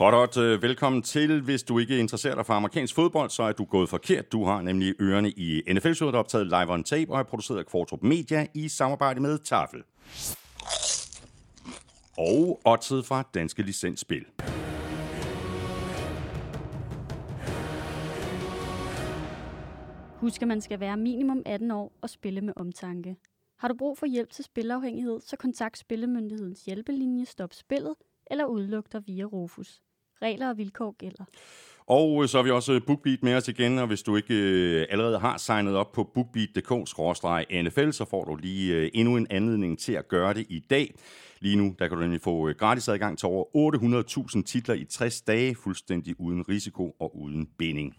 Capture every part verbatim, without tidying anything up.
Hot, hot. Velkommen til. Hvis du ikke interesserer dig for amerikansk fodbold, så er du gået forkert. Du har nemlig ørerne i N F L-showet, der er optaget live on tape og er produceret af Kvartrup Media i samarbejde med Taffel. Og oddset fra Danske Licensspil. Husk, at man skal være minimum atten år og spille med omtanke. Har du brug for hjælp til spilafhængighed, så kontakt Spillemyndighedens hjælpelinje Stop Spillet eller udeluk dig via Rufus. Regler og vilkår gælder. Og så har vi også BookBeat med os igen, og hvis du ikke allerede har signet op på bookbeat punktum d k skråstreg N F L, så får du lige endnu en anledning til at gøre det i dag. Lige nu der kan du nemlig få gratis adgang til over otte hundrede tusind titler i tres dage, fuldstændig uden risiko og uden binding.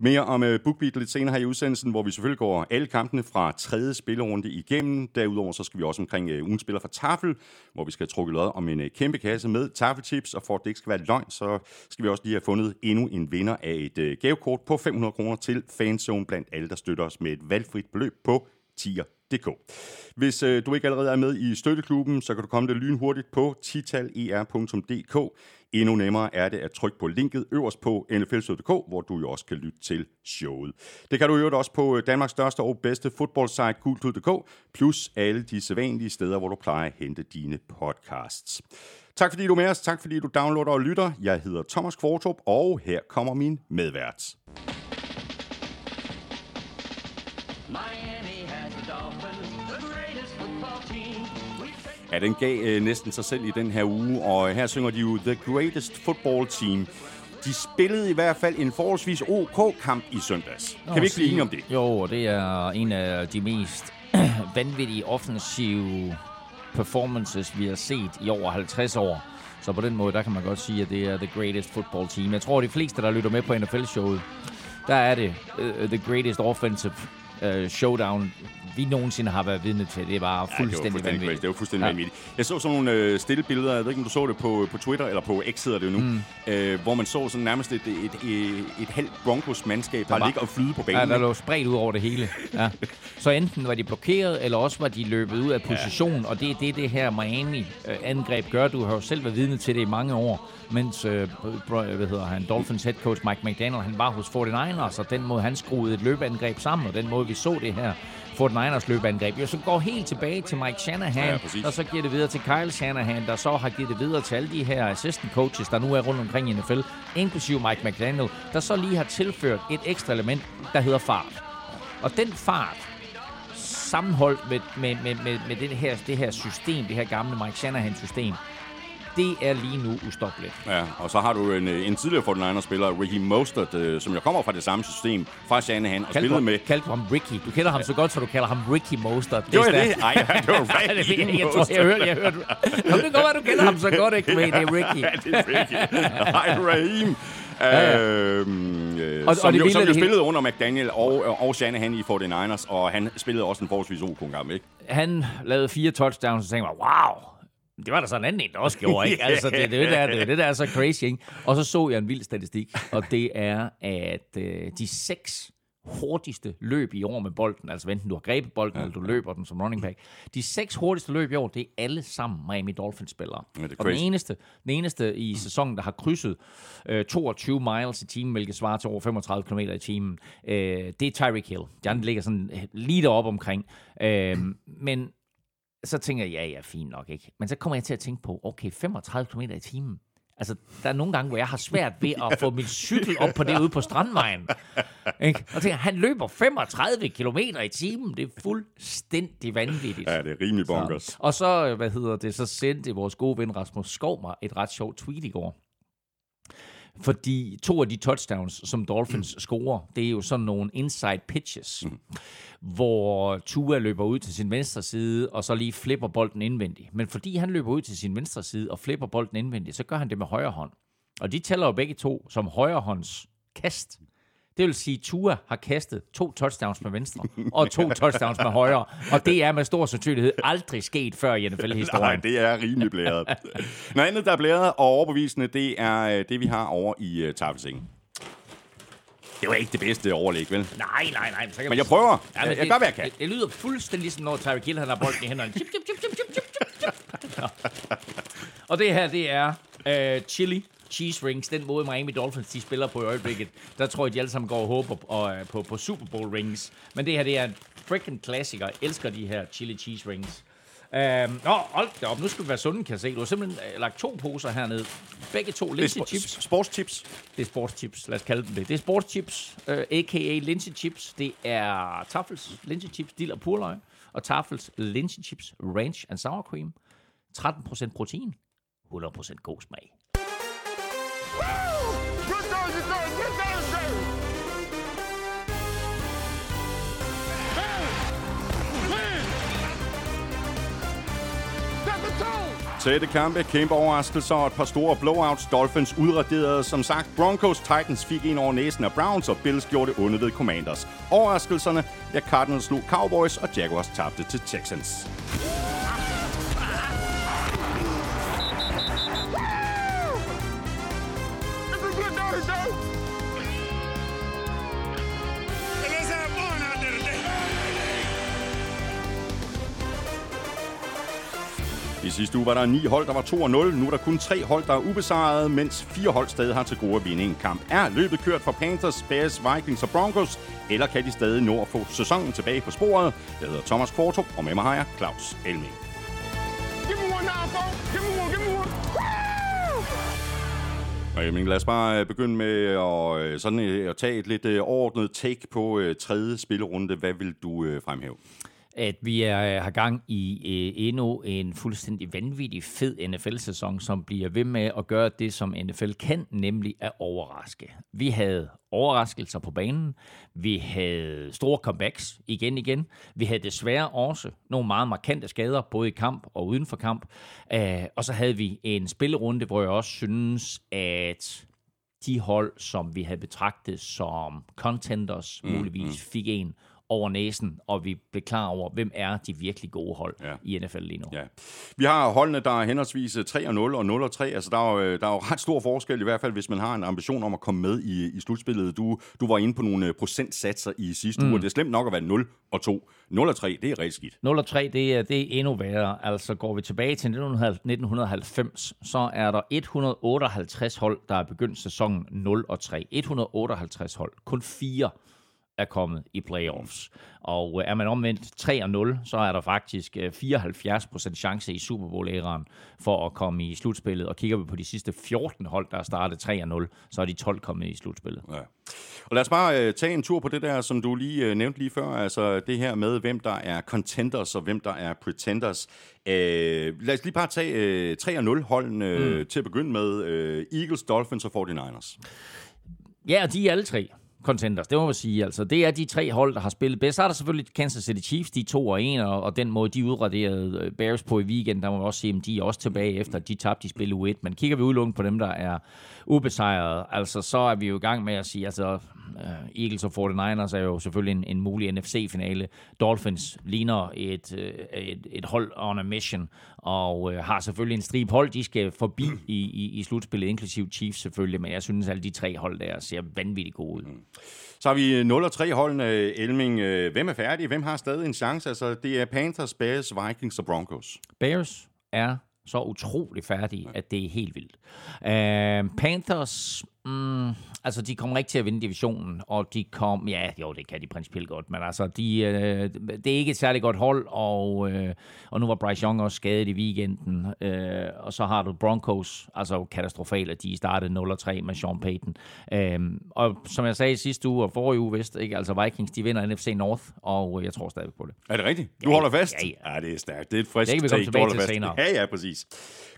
Mere om BookBeat lidt senere her i udsendelsen, hvor vi selvfølgelig går alle kampene fra tredje spillerunde igennem. Derudover så skal vi også omkring ugens spiller fra Taffel, hvor vi skal trykke lod om en kæmpe kasse med Taffel-tips. Og for at det ikke skal være løgn, så skal vi også lige have fundet endnu en vinder af et gavekort på fem hundrede kroner til Fanzone blandt alle, der støtter os med et valgfrit beløb på tier punktum d k. Hvis øh, du ikke allerede er med i støtteklubben, så kan du komme det lynhurtigt på tital punktum d k. Endnu nemmere er det at trykke på linket øverst på n f l punktum d k, hvor du jo også kan lytte til showet. Det kan du øvrigt også på Danmarks største og bedste fodboldsite, gultud punktum d k, plus alle de sædvanlige steder, hvor du plejer at hente dine podcasts. Tak fordi du er med os, tak fordi du downloader og lytter. Jeg hedder Thomas Kvartrup, og her kommer min medvært. Ja, den gav øh, næsten sig selv i den her uge, og her synger de jo The Greatest Football Team. De spillede i hvert fald en forholdsvis OK-kamp i søndags. Kan vi ikke blive enige om det? Jo, det er en af de mest vanvittige offensive performances, vi har set i over halvtreds år. Så på den måde, der kan man godt sige, at det er The Greatest Football Team. Jeg tror, de fleste, der lytter med på N F L-showet, der er det uh, The Greatest Offensive uh, Showdown, vi nogensinde har været vidne til. Det var fuldstændig ja, vanvittigt. Det var fuldstændig vanvittigt. Ja. Jeg så sådan nogle øh, stille billeder, jeg ved ikke, om du så det på, på Twitter, eller på X hedder det jo nu, mm. øh, hvor man så sådan nærmest et, et, et, et halvt Broncos-mandskab, der bare ligge og flyde på banen. Ja, der lå spredt ud over det hele. Ja. Så enten var de blokeret, eller også var de løbet ud af position, ja. Og det er det, det her Miami-angreb gør. Du har jo selv været vidne til det i mange år, mens øh, hvad hedder han, Dolphins head coach Mike McDaniel, han var hos forty-niners, og den måde, han skruede et løbeangreb sammen, og den måde, vi så det her forty-niners løbeangreb, jo, som går helt tilbage til Mike Shanahan, ja, og så giver det videre til Kyle Shanahan, der så har givet det videre til alle de her assistant coaches, der nu er rundt omkring i N F L, inklusive Mike McDaniel, der så lige har tilført et ekstra element, der hedder fart. Og den fart, sammenholdt med, med, med, med, med det, her, det her system, det her gamle Mike Shanahan-system, det er lige nu ustoppeligt. Ja, og så har du en, en tidligere forty-niners-spiller, Raheem Mostert, øh, som jo kommer fra det samme system, fra Shanahan, og spillede med... Kald ham Ricky. Du kender ham så godt, så du kalder ham Ricky Mostert. Det jo, er det. Nej, det var Ricky Mostert. Jeg tror, jeg hørte... Jeg hørte. Nå, det går, at du kender ham så godt, ikke? Men det er Ricky. det er Ricky. Nej, Raheem. Ja, ja. Øhm, øh, og, som og jo, som jo spillede under McDaniel og, og Shanahan i forty-niners, og han spillede også en forholdsvis O K-kamp, ikke? Han lavede fire touchdowns, og tænkte mig, wow... Det var der så en anden en, der også gjorde, ikke? Altså, det, det, der, det, det der er så crazy, ikke? Og så så jeg en vild statistik, og det er, at øh, de seks hurtigste løb i år med bolden, altså enten du har grebet bolden, ja, eller du løber den som running back, de seks hurtigste løb i år, det er alle sammen Miami Dolphins-spillere. Ja, og den eneste, den eneste i sæsonen, der har krydset øh, toogtyve miles i timen, hvilket svarer til over femogtredive kilometer i timen, øh, det er Tyreek Hill. De andre ligger sådan lige deroppe omkring. Øh, men så tænker jeg, ja, ja, fint nok, ikke? Men så kommer jeg til at tænke på, okay, femogtredive kilometer i timen. Altså, der er nogle gange, hvor jeg har svært ved at få min cykel op på det ude på Strandvejen. Ikke? Og tænker, han løber femogtredive kilometer i timen. Det er fuldstændig vanvittigt. Ja, det er rimelig bonkers. Så, og så, hvad hedder det, så sendte vores gode ven Rasmus Skovmer et ret sjovt tweet i går. Fordi to af de touchdowns, som Dolphins mm. scorer, det er jo sådan nogle inside pitches, mm. hvor Tua løber ud til sin venstre side, og så lige flipper bolden indvendigt. Men fordi han løber ud til sin venstre side og flipper bolden indvendigt, så gør han det med højre hånd. Og de tæller jo begge to som højrehånds kast. Det vil sige, at Tua har kastet to touchdowns med venstre og to touchdowns med højre. Og det er med stor sandsynlighed aldrig sket før i N F L-historien. Nej, det er rimelig blæret. Noget andet, der er blæret og overbevisende, det er det, vi har over i uh, Taffelsingen. Det var ikke det bedste overlæg, vel? Nej, nej, nej. Men, men jeg prøver. Ja, men jeg det, gør, hvad jeg kan. Det, det lyder fuldstændig ligesom, når Tyreek Hill har bolden i hænderne. Chip, chip, chip, chip, chip, chip. Og det her, det er uh, chili. cheese rings, den måde Miami Dolphins de spiller på i øjeblikket, der tror jeg, de alle sammen går og håber på, og, på, på Super Bowl rings. Men det her, det er en freaking klassiker. Jeg elsker de her chili cheese rings. Øhm, nå, hold da op. Nu skal vi være sunde, kan jeg se. Du har simpelthen øh, lagt to poser hernede. Begge to linsechips. Sp- sportschips. Det er sportschips. Lad os kalde dem det. Det er sportschips, øh, a k a linsechips. Det er Taffels linsechips, dill og purløg. Og Taffels linsechips, ranch and sour cream. tretten procent protein. hundrede procent god smag. Tætte kampe, kæmpe overraskelser og et par store blowouts. Dolphins udraderede, som sagt. Broncos, Titans fik en over næsen af Browns, og Bills gjorde det onde ved Commanders. Overraskelserne, ja, Cardinals slog Cowboys, og Jaguars tabte til Texans. I sidste uge var der ni hold, der var to og nul. Nu er der kun tre hold, der er ubesejrede, mens fire hold stadig har til gode at vinde en kamp. Er løbet kørt for Panthers, Bears, Vikings og Broncos? Eller kan de stadig nå at få sæsonen tilbage på sporet? Jeg hedder Thomas Kvartrup, og med mig har jeg Claus Elming. Jamen, lad os bare begynde med at, sådan, at tage et lidt overordnet take på tredje spillerunde. Hvad vil du fremhæve? At vi er, har gang i øh, endnu en fuldstændig vanvittig fed N F L-sæson, som bliver ved med at gøre det, som N F L kan, nemlig at overraske. Vi havde overraskelser på banen, vi havde store comebacks igen igen, vi havde desværre også nogle meget markante skader, både i kamp og uden for kamp, øh, og så havde vi en spillerunde, hvor jeg også synes, at de hold, som vi havde betragtet som contenders, mm, muligvis mm. fik en over næsen, og vi bliver klar over, hvem er de virkelig gode hold ja. i N F L lige nu. Ja. Vi har holdene, der er henholdsvis tre og nul og nul og tre. Altså, der er, jo, der er jo ret stor forskel, i hvert fald, hvis man har en ambition om at komme med i, i slutspillet. Du, du var inde på nogle procentsatser i sidste mm. uge. Det er slemt nok at være nul og to. nul og tre, det er rigtig skidt. nul og tre, det er, det er endnu værre. Altså, går vi tilbage til nitten halvfems, så er der et hundrede og otteoghalvtreds hold, der er begyndt sæsonen nul og tre. et hundrede og otteoghalvtreds hold. Kun fire er kommet i playoffs. Og er man omvendt tre og nul, så er der faktisk fireoghalvfjerds procent chance i Super Bowl-æraen for at komme i slutspillet. Og kigger vi på de sidste fjorten hold, der har startet tre og nul, så er de tolv kommet i slutspillet. Ja. Og lad os bare øh, tage en tur på det der, som du lige øh, nævnte lige før. Altså det her med, hvem der er contenders og hvem der er pretenders. Øh, lad os lige bare tage øh, tre og nul-holden øh, mm. til at begynde med. Øh, Eagles, Dolphins og forty-niners. Ja, og de er alle tre contenders, det må man sige. Altså, det er de tre hold, der har spillet bedst. Så er der selvfølgelig Kansas City Chiefs, de to og en, og, og den måde, de udraderede Bears på i weekenden, der må man også sige, at de er også tilbage efter, at de tabte i spil uge et. Men kigger vi udelukkende på dem, der er ubesejrede, altså, så er vi jo i gang med at sige, altså, Eagles og forty-niners er jo selvfølgelig en, en mulig N F C-finale. Dolphins ligner et, et, et hold on a mission, og øh, har selvfølgelig en stribe hold, de skal forbi i, i, i slutspillet, inklusiv Chiefs selvfølgelig, men jeg synes, alle de tre hold der ser vanvittigt gode ud. Så har vi nul og tre holdene, Elming. Hvem er færdig? Hvem har stadig en chance? Altså, det er Panthers, Bears, Vikings og Broncos. Bears er så utrolig færdige, ja. at det er helt vildt. Uh, Panthers, mm, altså, de kommer ikke til at vinde divisionen, og de kom, ja, jo, det kan de principielt godt, men altså, de, uh, det er ikke et særligt godt hold, og, uh, og nu var Bryce Young også skadet i weekenden, uh, og så har du Broncos, altså katastrofalt, at de startede nul og tre med Sean Payton. Uh, og som jeg sagde sidste uge og forrige uge, vist, ikke, altså Vikings, de vinder N F C North, og jeg tror stadig på det. Er det rigtigt? Du ja, holder fast? Ja, ja. ja, det er stærkt. Det er et frisk take. Det kan vi komme tilbage til senere. Ja, ja, præcis.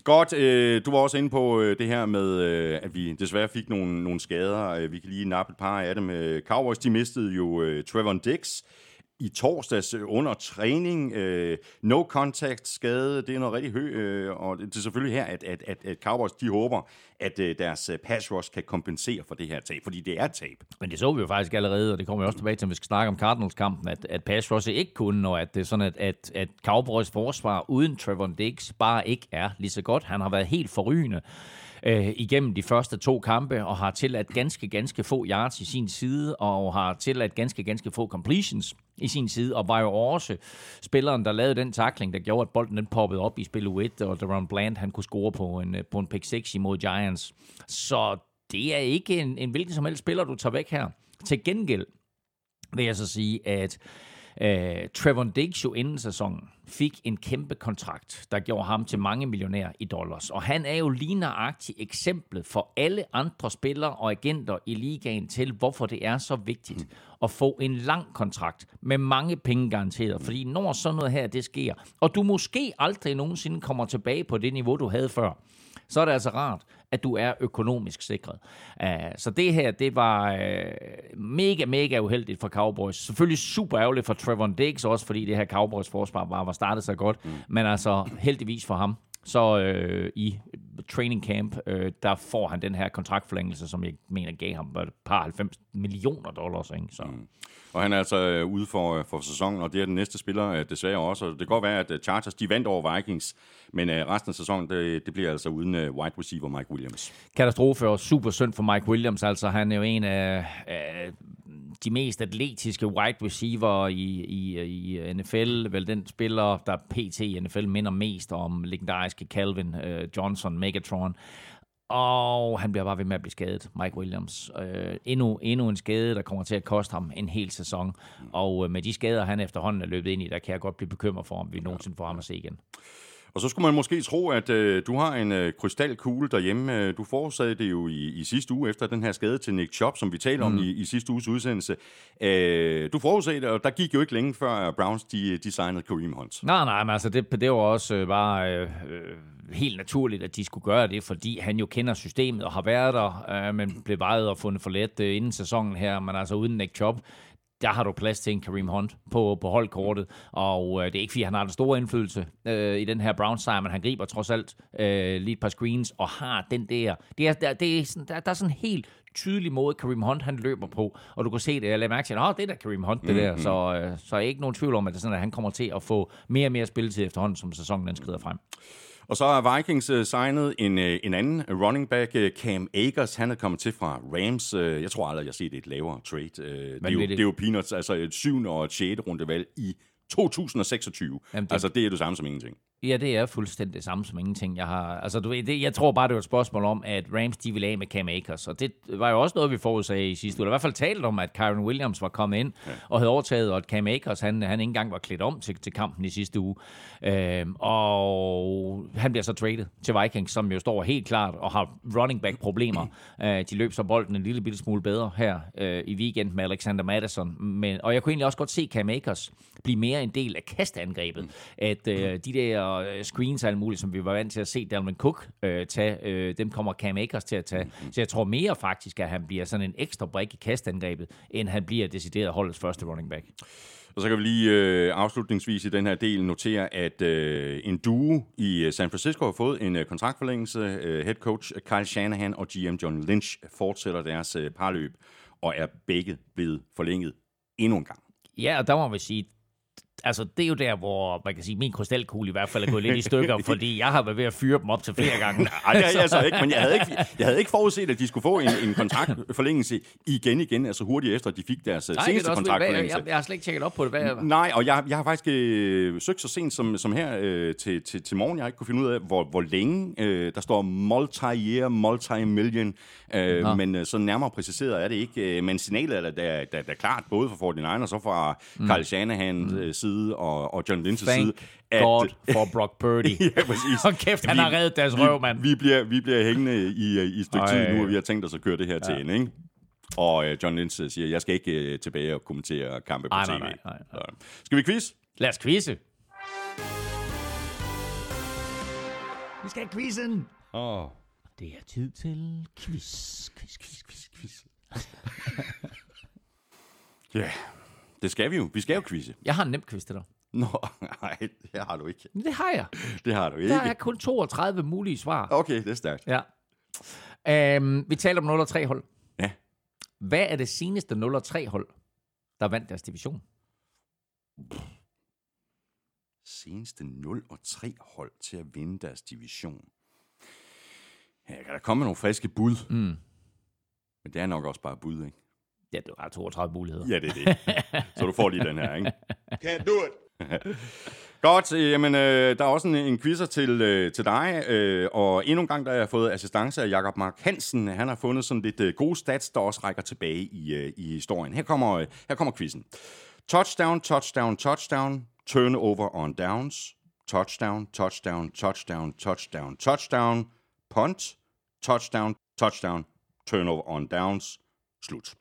Godt, øh, du var også inde på øh, det her med, øh, at vi desværre fik nogle, nogle skader. Vi kan lige nappe et par af dem. Cowboys, de mistede jo øh, Trevon Diggs i torsdags under træning. Øh, no contact skade, det er noget rigtig højt. Øh, og det er selvfølgelig her, at, at, at, at Cowboys, de håber, at øh, deres pass rush kan kompensere for det her tab, fordi det er tab. Men det så vi jo faktisk allerede, og det kommer vi også tilbage til, når vi skal snakke om Cardinals-kampen, at, at pass rush ikke kun, og at det er sådan, at, at, at Cowboys forsvar uden Trevon Diggs bare ikke er lige så godt. Han har været helt forrygende Øh, igennem de første to kampe, og har tilladt ganske, ganske få yards i sin side, og har tilladt ganske, ganske få completions i sin side, og var jo også spilleren, der lavede den tackling, der gjorde, at bolden den poppede op i spil U et, og Deron Bland, han kunne score på en, på en pick seks imod Giants. Så det er ikke en, en hvilken som helst spiller, du tager væk her. Til gengæld vil jeg så sige, at Uh, Trevon Diggs jo inden sæsonen fik en kæmpe kontrakt, der gjorde ham til mange millionærer i dollars. Og han er jo lige nøjagtigt eksemplet for alle andre spillere og agenter i ligaen til, hvorfor det er så vigtigt at få en lang kontrakt med mange penge garanteret. Fordi når sådan noget her, det sker, og du måske aldrig nogensinde kommer tilbage på det niveau, du havde før, så er det altså rart, at du er økonomisk sikret. Uh, så det her, det var uh, mega, mega uheldigt for Cowboys. Selvfølgelig super ærgerligt for Trevon Diggs, også fordi det her Cowboys forsvar bare var startet så godt, mm. men altså heldigvis for ham. Så uh, i training camp, uh, der får han den her kontraktforlængelse, som jeg mener gav ham et par halvfems millioner dollars. Ikke? Så. Mm. Og han er altså ude for, for sæsonen, og det er den næste spiller desværre også. Det kan godt være, at Chargers de vandt over Vikings, men resten af sæsonen, det, det bliver altså uden wide receiver Mike Williams. Katastrofe og super synd for Mike Williams. Altså, han er jo en af øh, de mest atletiske wide receiver i, i, i N F L. Vel den spiller, der P T i N F L minder mest om legendariske Calvin øh, Johnson, Megatron. Og han bliver bare ved med at blive skadet, Mike Williams. Øh, endnu, endnu en skade, der kommer til at koste ham en hel sæson. Og øh, med de skader, han efterhånden er løbet ind i, der kan jeg godt blive bekymret for, om vi nogensinde får ham at se igen. Og så skulle man måske tro, at øh, du har en øh, krystalkugle derhjemme. Du forudsagde det jo i, i sidste uge, efter den her skade til Nick Chubb, som vi talte om mm. i, i sidste uges udsendelse. Øh, du forudsagde det, og der gik jo ikke længe før Browns, de, de signede Kareem Hunt. Nej, nej, men altså det, det var også øh, bare øh, helt naturligt, at de skulle gøre det, fordi han jo kender systemet og har været der, øh, men blev vejet og fundet for let øh, inden sæsonen her, men altså uden Nick Chubb. Der har du plads til en Kareem Hunt på, på holdkortet, og øh, det er ikke, fordi han har den store indflydelse øh, i den her Browns-sejr, men han griber trods alt øh, lige et par screens og har den der. Det er, der, det er sådan, der, der er sådan en helt tydelig måde, Kareem Hunt han løber på, og du kan se det, jeg lader mærke til, at det er der Kareem Hunt, det mm-hmm. der, så, øh, så er jeg ikke nogen tvivl om, at, det er sådan, at han kommer til at få mere og mere spilletid efterhånden, som sæsonen den skrider frem. Og så har Vikings uh, signet en, uh, en anden running back, uh, Cam Akers. Han er kommet til fra Rams. Uh, jeg tror aldrig, jeg har set et lavere trade. Uh, det, er jo, det? det er jo peanuts, altså et syvende og et sjette rundevalg i to tusind seksogtyve. Jamen, det... Altså det er det samme som ingenting. Ja, det er fuldstændig det samme som ingenting. Jeg har, altså du ved, det, jeg tror bare det var et spørgsmål om, at Rams de ville af med Cam Akers, og det var jo også noget vi forudsagde i sidste uge. I hvert fald talte om, at Kyron Williams var kommet ind ja. og havde overtaget, og at Cam Akers han han ikke engang var klædt om til, til kampen i sidste uge, øhm, og han bliver så traded til Vikings, som jo står helt klart og har running back problemer. øh, de løb så bolden en lille bitte smule bedre her øh, i weekenden med Alexander Mattison, men og jeg kunne egentlig også godt se Cam Akers blive mere en del af kastangrebet, at øh, de der screens og alt muligt, som vi var vant til at se Dalvin Cook øh, tage. Øh, dem kommer Cam Akers til at tage. Så jeg tror mere faktisk, at han bliver sådan en ekstra brik i kastangrebet, end han bliver decideret holdets første running back. Og så kan vi lige øh, afslutningsvis i den her del notere, at øh, en duo i San Francisco har fået en øh, kontraktforlængelse. Øh, head coach Kyle Shanahan og G M John Lynch fortsætter deres øh, parløb, og er begge blevet forlænget endnu en gang. Ja, og der må vi sige, altså, det er jo der, hvor man kan sige, min krystalkugle i hvert fald er gået lidt i stykker, fordi jeg har været ved at fyre dem op til flere gange. Nej, det er jeg så ikke, men jeg havde ikke, jeg havde ikke forudset, at de skulle få en, en kontraktforlængelse igen igen, altså hurtigt efter, at de fik deres Nej, seneste kontraktforlængelse. Jeg, jeg har slet ikke tjekket op på det. Hvad? Nej, og jeg, jeg har faktisk øh, søgt så sent som, som her øh, til, til, til morgen. Jeg har ikke kunne finde ud af, hvor, hvor længe øh, der står multi-year, multi-million, øh, men øh, så nærmere præciseret er det ikke. Øh, men signalet er da, da, da klart, både fra forty-niners og så fra mm. Kyle Shanahan mm. side, Og, og John Lynch's side. Thank God for Brock Purdy. Ja, præcis. Og kæft, han vi, har reddet deres røv, mand. Vi bliver, vi bliver hængende i, i et stykke Ej. tid nu, og vi har tænkt os at køre det her ja. til ende, ikke? Og uh, John Lynch siger, jeg skal ikke uh, tilbage og kommentere kampe på Ej, T V. Nej, nej, nej, nej. Skal vi quiz? Lad os quizze. Vi skal have quizzen. Oh. Det er tid til quiz, quiz, quiz, quiz, quiz. Ja. yeah. Det skal vi jo. Vi skal jo quizze. Jeg har en nem quiz til dig. Nå, nej, det har du ikke. Det har jeg. Det har du ikke. Der er kun toogtredive mulige svar. Okay, det er stærkt. Ja. Øhm, vi taler om nul og tre hold. Ja. Hvad er det seneste nul og tre hold, der vandt deres division? Pff. Seneste nul og tre hold til at vinde deres division? Ja, jeg kan da komme med nogle friske bud. Mm. Men det er nok også bare bud, ikke? Ja, du har toogtredive muligheder. Ja, det er det. Så du får lige den her, ikke? Can't do it! Godt, jamen, øh, der er også en, en quizzer til, øh, til dig, øh, og endnu en gang, der har jeg fået assistance af Jakob Mark Hansen. Han har fundet sådan lidt øh, gode stats, der også rækker tilbage i, øh, i historien. Her kommer, øh, her kommer quizzen. Touchdown, touchdown, touchdown, turnover on downs, touchdown, touchdown, touchdown, touchdown, touchdown, punt, touchdown, touchdown, turnover on downs, slut.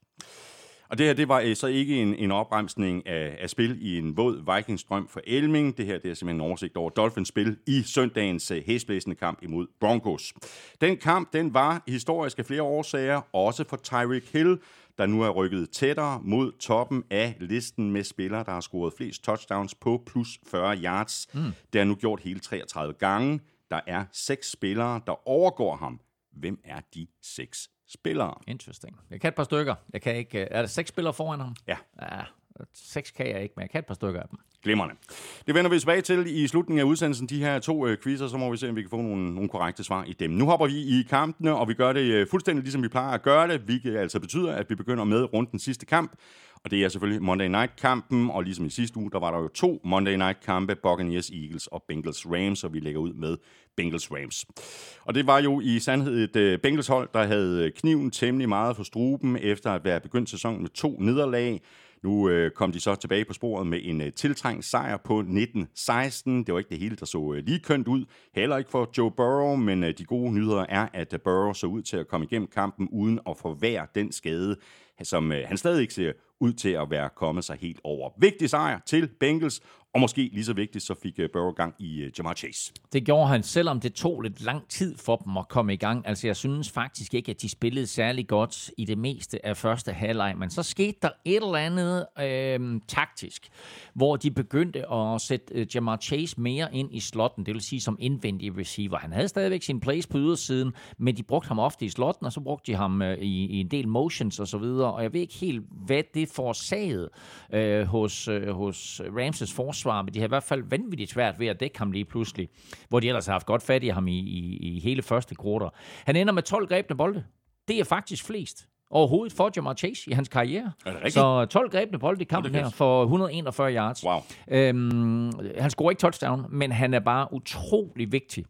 Og det her, det var øh, så ikke en, en opremsning af, af spil i en våd Vikings-drøm for Elming. Det her, det er simpelthen en oversigt over Dolphins spil i søndagens øh, hæsblæsende kamp imod Broncos. Den kamp, den var historisk af flere årsager, også for Tyreek Hill, der nu er rykket tættere mod toppen af listen med spillere, der har scoret flest touchdowns på plus fyrre yards. Mm. Det har nu gjort hele treogtredive gange. Der er seks spillere, der overgår ham. Hvem er de seks spillere? Interesting. Jeg kan et par stykker. Jeg kan ikke. Er der seks spillere foran ham? Ja. Ja. Seks kan jeg ikke, men jeg kan et par stykker af dem. Glimrende. Det vender vi tilbage til i slutningen af udsendelsen. De her to øh, quizzer, så må vi se, om vi kan få nogle, nogle korrekte svar i dem. Nu hopper vi i kampene, og vi gør det øh, fuldstændig ligesom vi plejer at gøre det, hvilket altså betyder, at vi begynder med rundt den sidste kamp. Og det er selvfølgelig Monday Night-kampen, og ligesom i sidste uge, der var der jo to Monday Night-kampe, Buccaneers, Eagles og Bengals Rams, og vi lægger ud med Bengals Rams. Og det var jo i sandhed et Bengals-hold, der havde kniven temmelig meget for struben, efter at være begyndt sæsonen med to nederlag. Nu øh, kom de så tilbage på sporet med en øh, tiltrængt sejr på nitten seksten. Det var ikke det hele, der så øh, lige kønt ud. Heller ikke for Joe Burrow, men øh, de gode nyheder er, at øh, Burrow så ud til at komme igennem kampen uden at forværre den skade, som øh, han stadig ikke ser ud til at være kommet sig helt over. Vigtig sejr til Bengals, og måske lige så vigtigt, så fik Burrow gang i Jamar Chase. Det gjorde han, selvom det tog lidt lang tid for dem at komme i gang. Altså, jeg synes faktisk ikke, at de spillede særlig godt i det meste af første halvleg, men så skete der et eller andet øh, taktisk, hvor de begyndte at sætte Jamar Chase mere ind i slotten, det vil sige som indvendig receiver. Han havde stadigvæk sin plays på ydersiden, men de brugte ham ofte i slotten, og så brugte de ham øh, i, i en del motions og så videre, og jeg ved ikke helt, hvad det forsagede øh, hos, øh, hos Ramses forsvar, men de har i hvert fald vanvittigt svært ved at dække ham lige pludselig, hvor de ellers har haft godt fat i ham i, i, i hele første kvarter. Han ender med tolv grebne bolde. Det er faktisk flest overhovedet for Jamar Chase i hans karriere. Så tolv grebne bolde i kampen her for et hundrede og enogfyrre yards. Wow. Øhm, han scorer ikke touchdown, men han er bare utrolig vigtig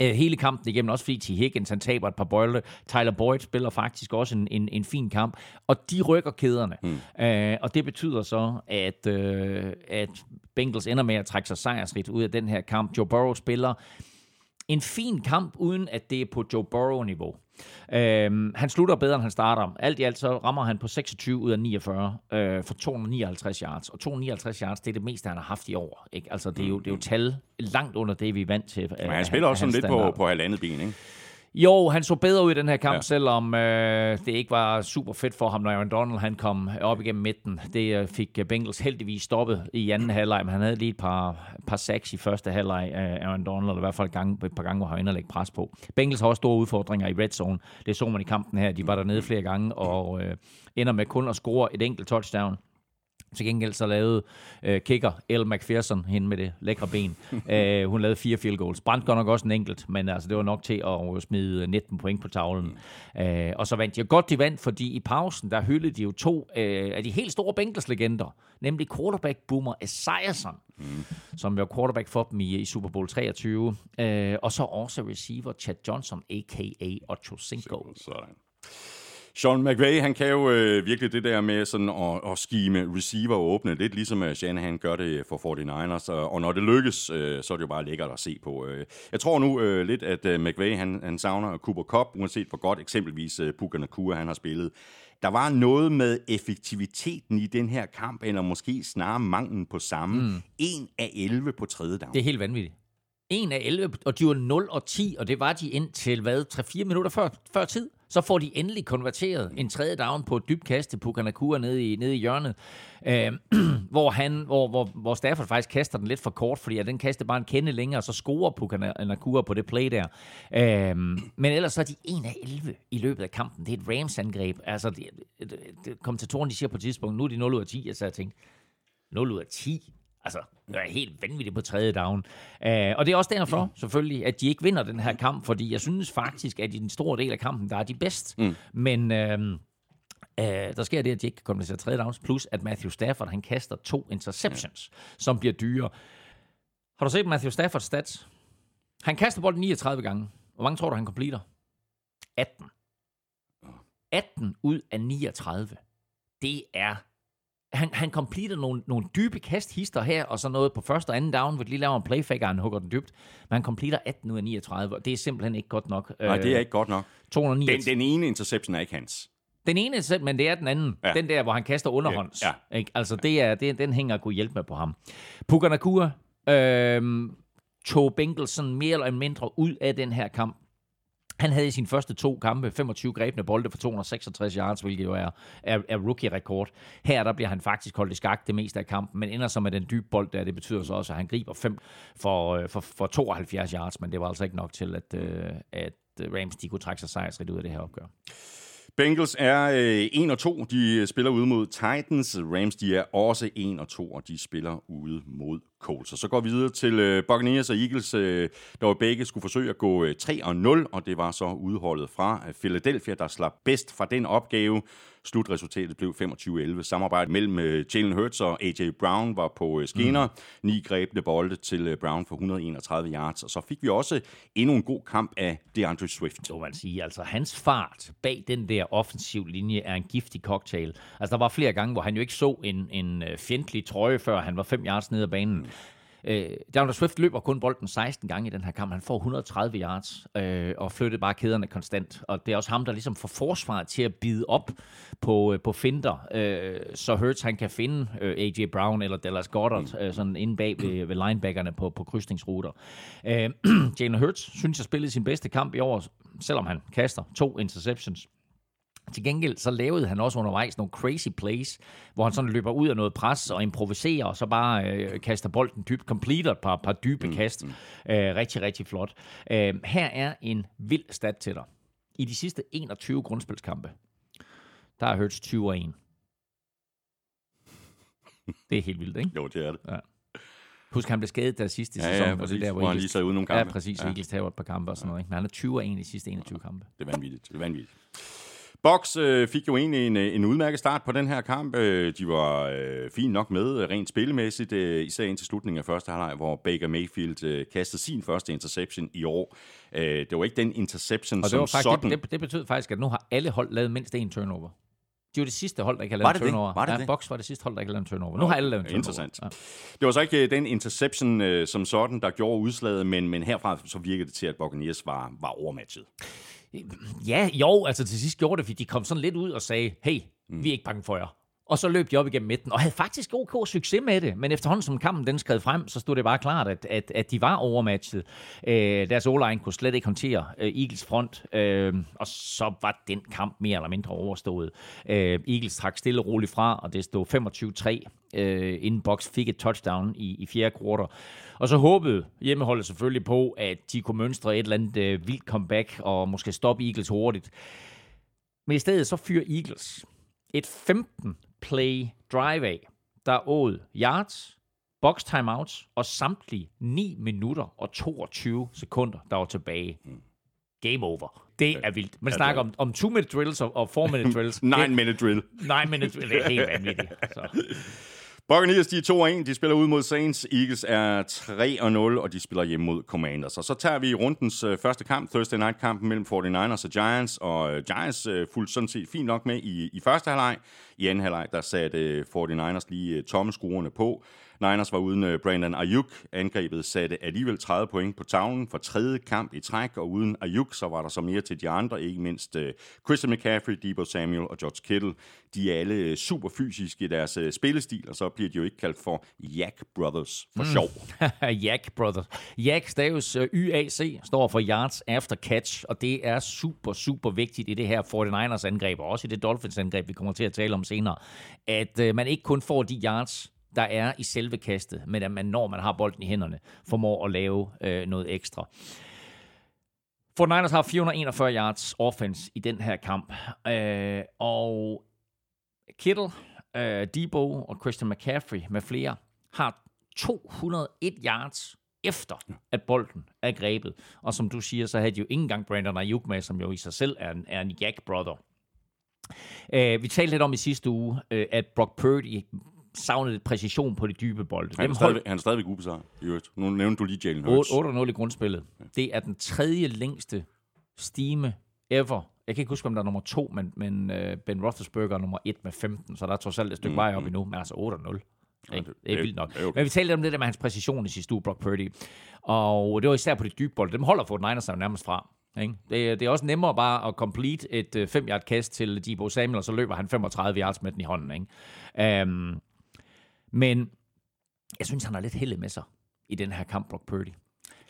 hele kampen igennem, også fordi T. Higgins, han taber et par bolde. Tyler Boyd spiller faktisk også en, en, en fin kamp, og de rykker kæderne. Mm. Øh, og det betyder så, at, øh, at Bengals ender med at trække sig sejrsrigt ud af den her kamp. Joe Burrow spiller en fin kamp, uden at det er på Joe Burrow-niveau. Øhm, han slutter bedre, end han starter. Alt i alt så rammer han på seksogtyve ud af niogfyrre øh, for to hundrede nioghalvtreds yards. Og to hundrede nioghalvtreds yards, det er det meste, han har haft i år. Ikke? Altså, det er, jo, det er jo tal langt under det, vi er vant til. Øh, Men han spiller han, også sådan lidt på, på halvandet ben, ikke? Jo, han så bedre ud i den her kamp, ja. Selvom øh, det ikke var super fedt for ham, når Aaron Donald han kom op igennem midten. Det øh, fik Bengals heldigvis stoppet i anden halvleg, men han havde lige et par, par sacks i første halvleg af Aaron Donald, eller i hvert fald et, gang, et par gange, hvor han var inde og lægge pres på. Bengals har også store udfordringer i red zone. Det så man i kampen her. De var dernede flere gange og øh, ender med kun at score et enkelt touchdown. Til gengæld så lavede øh, kicker Elle McPherson, hende med det lækre ben. Æh, hun lavede fire field goals. Brændt godt nok også en enkelt, men altså, det var nok til at smide nitten point på tavlen. Æh, og så vandt de. Godt de vandt, fordi i pausen, der hyldede de jo to øh, af de helt store Bengals-legender, nemlig quarterback Boomer Esiason, mm. som var quarterback for dem i, i Super Bowl treogtyve, Æh, og så også receiver Chad Johnson, a k a. Ochocinco. Sådan. Sean McVay, han kan jo øh, virkelig det der med sådan at, at skime receiver og åbne lidt, ligesom Shanahan gør det for forty-niners, og, og når det lykkes, øh, så er det jo bare lækkert at se på. Øh. Jeg tror nu øh, lidt, at øh, McVay, han, han savner Cooper Cup, uanset hvor godt eksempelvis øh, Puka Nacua, han har spillet. Der var noget med effektiviteten i den her kamp, eller måske snarere manglen på samme. Mm. en af elleve på tredje down. Det er helt vanvittigt. en af elleve, og de var nul og ti, og det var de indtil, hvad, tre fire minutter før, før tid. Så får de endelig konverteret en tredje down på et dybt kast til Puka Nacua nede i, nede i hjørnet, øh, hvor, han, hvor, hvor, hvor Stafford faktisk kaster den lidt for kort, fordi at den kaster bare en kende længere, og så scorer Puka Nacua på det play der. Øh, men ellers så er de en af elleve i løbet af kampen. Det er et Rams-angreb. Altså, det, det, det, kommentatoren, de siger på et tidspunkt, nu er de nul ud af ti, altså jeg tænkte, nul ud af ti? Altså, det er helt vanvittigt på tredje down. Uh, og det er også derfor, mm. selvfølgelig, at de ikke vinder den her kamp, fordi jeg synes faktisk, at i den store del af kampen, der er de bedst. Mm. Men uh, Uh, der sker det, at de ikke kan kompensere tredje downs, plus at Matthew Stafford, han kaster to interceptions, mm. som bliver dyre. Har du set Matthew Staffords stats? Han kaster bolden niogtredive gange. Hvor mange tror du, han completer? atten. atten ud af niogtredive. Det er... Han, han completer nogle, nogle dybe kasthister her, og så noget på første og anden down, hvor de lige laver en playfake, og han hugger den dybt. Men han completer atten ud af niogtredive, og det er simpelthen ikke godt nok. Nej, det er ikke godt nok. to hundrede og niogtredive. Den, den ene interception er ikke hans. Den ene interception, men det er den anden. Ja. Den der, hvor han kaster underhånds. Ja. Ja. Ikke? Altså, det er, det, den hænger og kunne hjælpe med på ham. Puka Nakua øh, tog Bengtsen mere eller mindre ud af den her kamp. Han havde i sine første to kampe femogtyve grebne bolde for to hundrede og seksogtres yards, hvilket jo er, er, er rookie-rekord. Her der bliver han faktisk holdt i skak det meste af kampen, men ender så med den dybe bold der. Det betyder så også, at han griber fem for, for, for tooghalvfjerds yards, men det var altså ikke nok til, at, at Rams de kunne trække sig sejrsrigt ud af det her opgør. Bengals er en og to, de spiller ude mod Titans. Rams de er også en og to, og de spiller ude mod Colts. Og så går vi videre til Buccaneers og Eagles, der var begge skulle forsøge at gå tre og nul, og det var så udholdet fra Philadelphia, der slap bedst fra den opgave. Slutresultatet blev femogtyve elleve. Samarbejdet mellem Jalen Hurts og A J Brown var på skinner. Mm. Ni grebne bolde til Brown for et hundrede og enogtredive yards. Og så fik vi også endnu en god kamp af DeAndre Swift. Så man sige, altså hans fart bag den der offensiv linje er en giftig cocktail. Altså der var flere gange, hvor han jo ikke så en, en fjendtlig trøje, før han var fem yards nede af banen. Mm. Øh, Deandre Swift løber kun bolden seksten gange i den her kamp. Han får et hundrede og tredive yards øh, og flytter bare kæderne konstant. Og det er også ham, der ligesom får forsvaret til at bide op på, øh, på finter, øh, så Hurts han kan finde øh, A J Brown eller Dallas Goedert øh, sådan inde bag ved, ved linebackerne på, på krydsningsruter. Øh, Jalen Hurts synes jeg spillede sin bedste kamp i år, selvom han kaster to interceptions. Til gengæld så lavede han også undervejs nogle crazy plays, hvor han sådan løber ud af noget pres og improviserer, og så bare øh, kaster bolden dybt, completer et par, par dybe mm, kast. Mm. Æh, rigtig, rigtig flot. Æh, her er en vild stat til dig. I de sidste enogtyve grundspilskampe, der har Hurts tyve og en. Det er helt vildt, ikke? Jo, det er det. Ja. Husk, han blev skadet der sidste ja, sæson. Ja, præcis, det der, hvor, hvor han lige sad uden nogle kampe. Ja, præcis. Ja. Eagles tager et par kampe og sådan noget. Ikke? Men han er tyve og en i de sidste enogtyve kampe. Det er vanvittigt. Det er vanvittigt. Bucks øh, fik jo egentlig en, en udmærket start på den her kamp. Øh, de var øh, fint nok med, rent spillemæssigt, øh, især indtil slutningen af første halvleg, hvor Baker Mayfield øh, kastede sin første interception i år. Øh, det var ikke den interception, som faktisk, sådan... Det, det, det betød faktisk, at nu har alle hold lavet mindst én turnover. Det var det sidste hold, der ikke havde lavet en turnover. Var det ja, Bucks var det sidste hold, der ikke havde lavet en turnover. Nu har alle lavet en turnover. Interessant. Ja. Det var så ikke den interception øh, som sådan, der gjorde udslaget, men, men herfra så virkede det til, at Buccaneers var, var overmatchet. Ja, jo, altså til sidst gjorde det, fordi de kom sådan lidt ud og sagde, hey, mm. vi er ikke bange for jer. Og så løb de op igennem midten, og havde faktisk ok succes med det, men efterhånden som kampen den skred frem, så stod det bare klart, at, at, at de var overmatchet. Øh, deres O-line kunne slet ikke håndtere øh, Eagles front, øh, og så var den kamp mere eller mindre overstået. Øh, Eagles trak stille og roligt fra, og det stod femogtyve tre. Øh, inden Bucks fik et touchdown i, i fjerde kvartal. Og så håbede hjemmeholdet selvfølgelig på, at de kunne mønstre et eller andet øh, vildt comeback og måske stoppe Eagles hurtigt. Men i stedet så fyrer Eagles et femten play drive af, der åd yards, Bucks timeouts og samtlige ni minutter og toogtyve sekunder, der var tilbage. Game over. Det er vildt. Man ja, snakker om, om two-minute drills og, og four-minute drills. nine-minute drill. nine-minute drill, det er helt vanvittigt. Så. Buccaneers, de er to og en, de spiller ud mod Saints. Eagles er tre og nul, og de spiller hjemme mod Commanders. Og så tager vi rundens øh, første kamp, Thursday Night-kampen mellem forty-niners og Giants. Og øh, Giants øh, fulgte sådan set fint nok med i, i første halvleg. I anden halvleg, der satte øh, forty-niners lige øh, tomme skruerne på. Niners var uden øh, Brandon Ayuk. Angrebet satte alligevel tredive point på tavlen for tredje kamp i træk. Og uden Ayuk, så var der så mere til de andre. Ikke mindst øh, Christian McCaffrey, Deebo Samuel og George Kittle. De er alle øh, super fysiske i deres øh, spillestil, og så bliver de jo ikke kaldt for Yak Brothers for mm. sjov. Yak Brothers. Yak staves øh, Y A C, står for Yards After Catch, og det er super, super vigtigt i det her forty-niners angreb, og også i det Dolphins angreb, vi kommer til at tale om senere, at øh, man ikke kun får de yards, der er i selve kastet, men at man, når man har bolden i hænderne, formår at lave øh, noget ekstra. forty-niners har fire hundrede og enogfyrre yards offense i den her kamp, øh, og Kittle, øh, Deebo og Christian McCaffrey med flere har to hundrede og en yards efter, at bolden er grebet. Og som du siger, så havde de jo ikke engang Brandon Ayuk med, som jo i sig selv er en, er en Yak Brother. Uh, vi talte lidt om i sidste uge, uh, at Brock Purdy savnede lidt præcision på det dybe bold. Han er stadigvæk, hold... stadigvæk ubesejret. Nu nævnte du lige Jalen Hurts. otte nul i grundspillet. Ja. Det er den tredje længste stime ever. Jeg kan ikke huske, om der er nummer to, men, men uh, Ben Roethlisberger er nummer et med femten, så der er trods alt et stykke mm, vej op mm. endnu, men altså otte nul. Ja, det, det er vildt nok. Det, det, men vi talte om det der med hans præcision i sidste uge, Brock Purdy. Og det var især på det dybe bold. Dem holder forty-niners nærmest fra. Ikke? Det, det er også nemmere bare at complete et fem-yard kast til Deebo Samuel, og så løber han femogtredive yards med den i hånden. Ikke? Um, men jeg synes, han har lidt heldet med sig i den her kamp, Brock Purdy.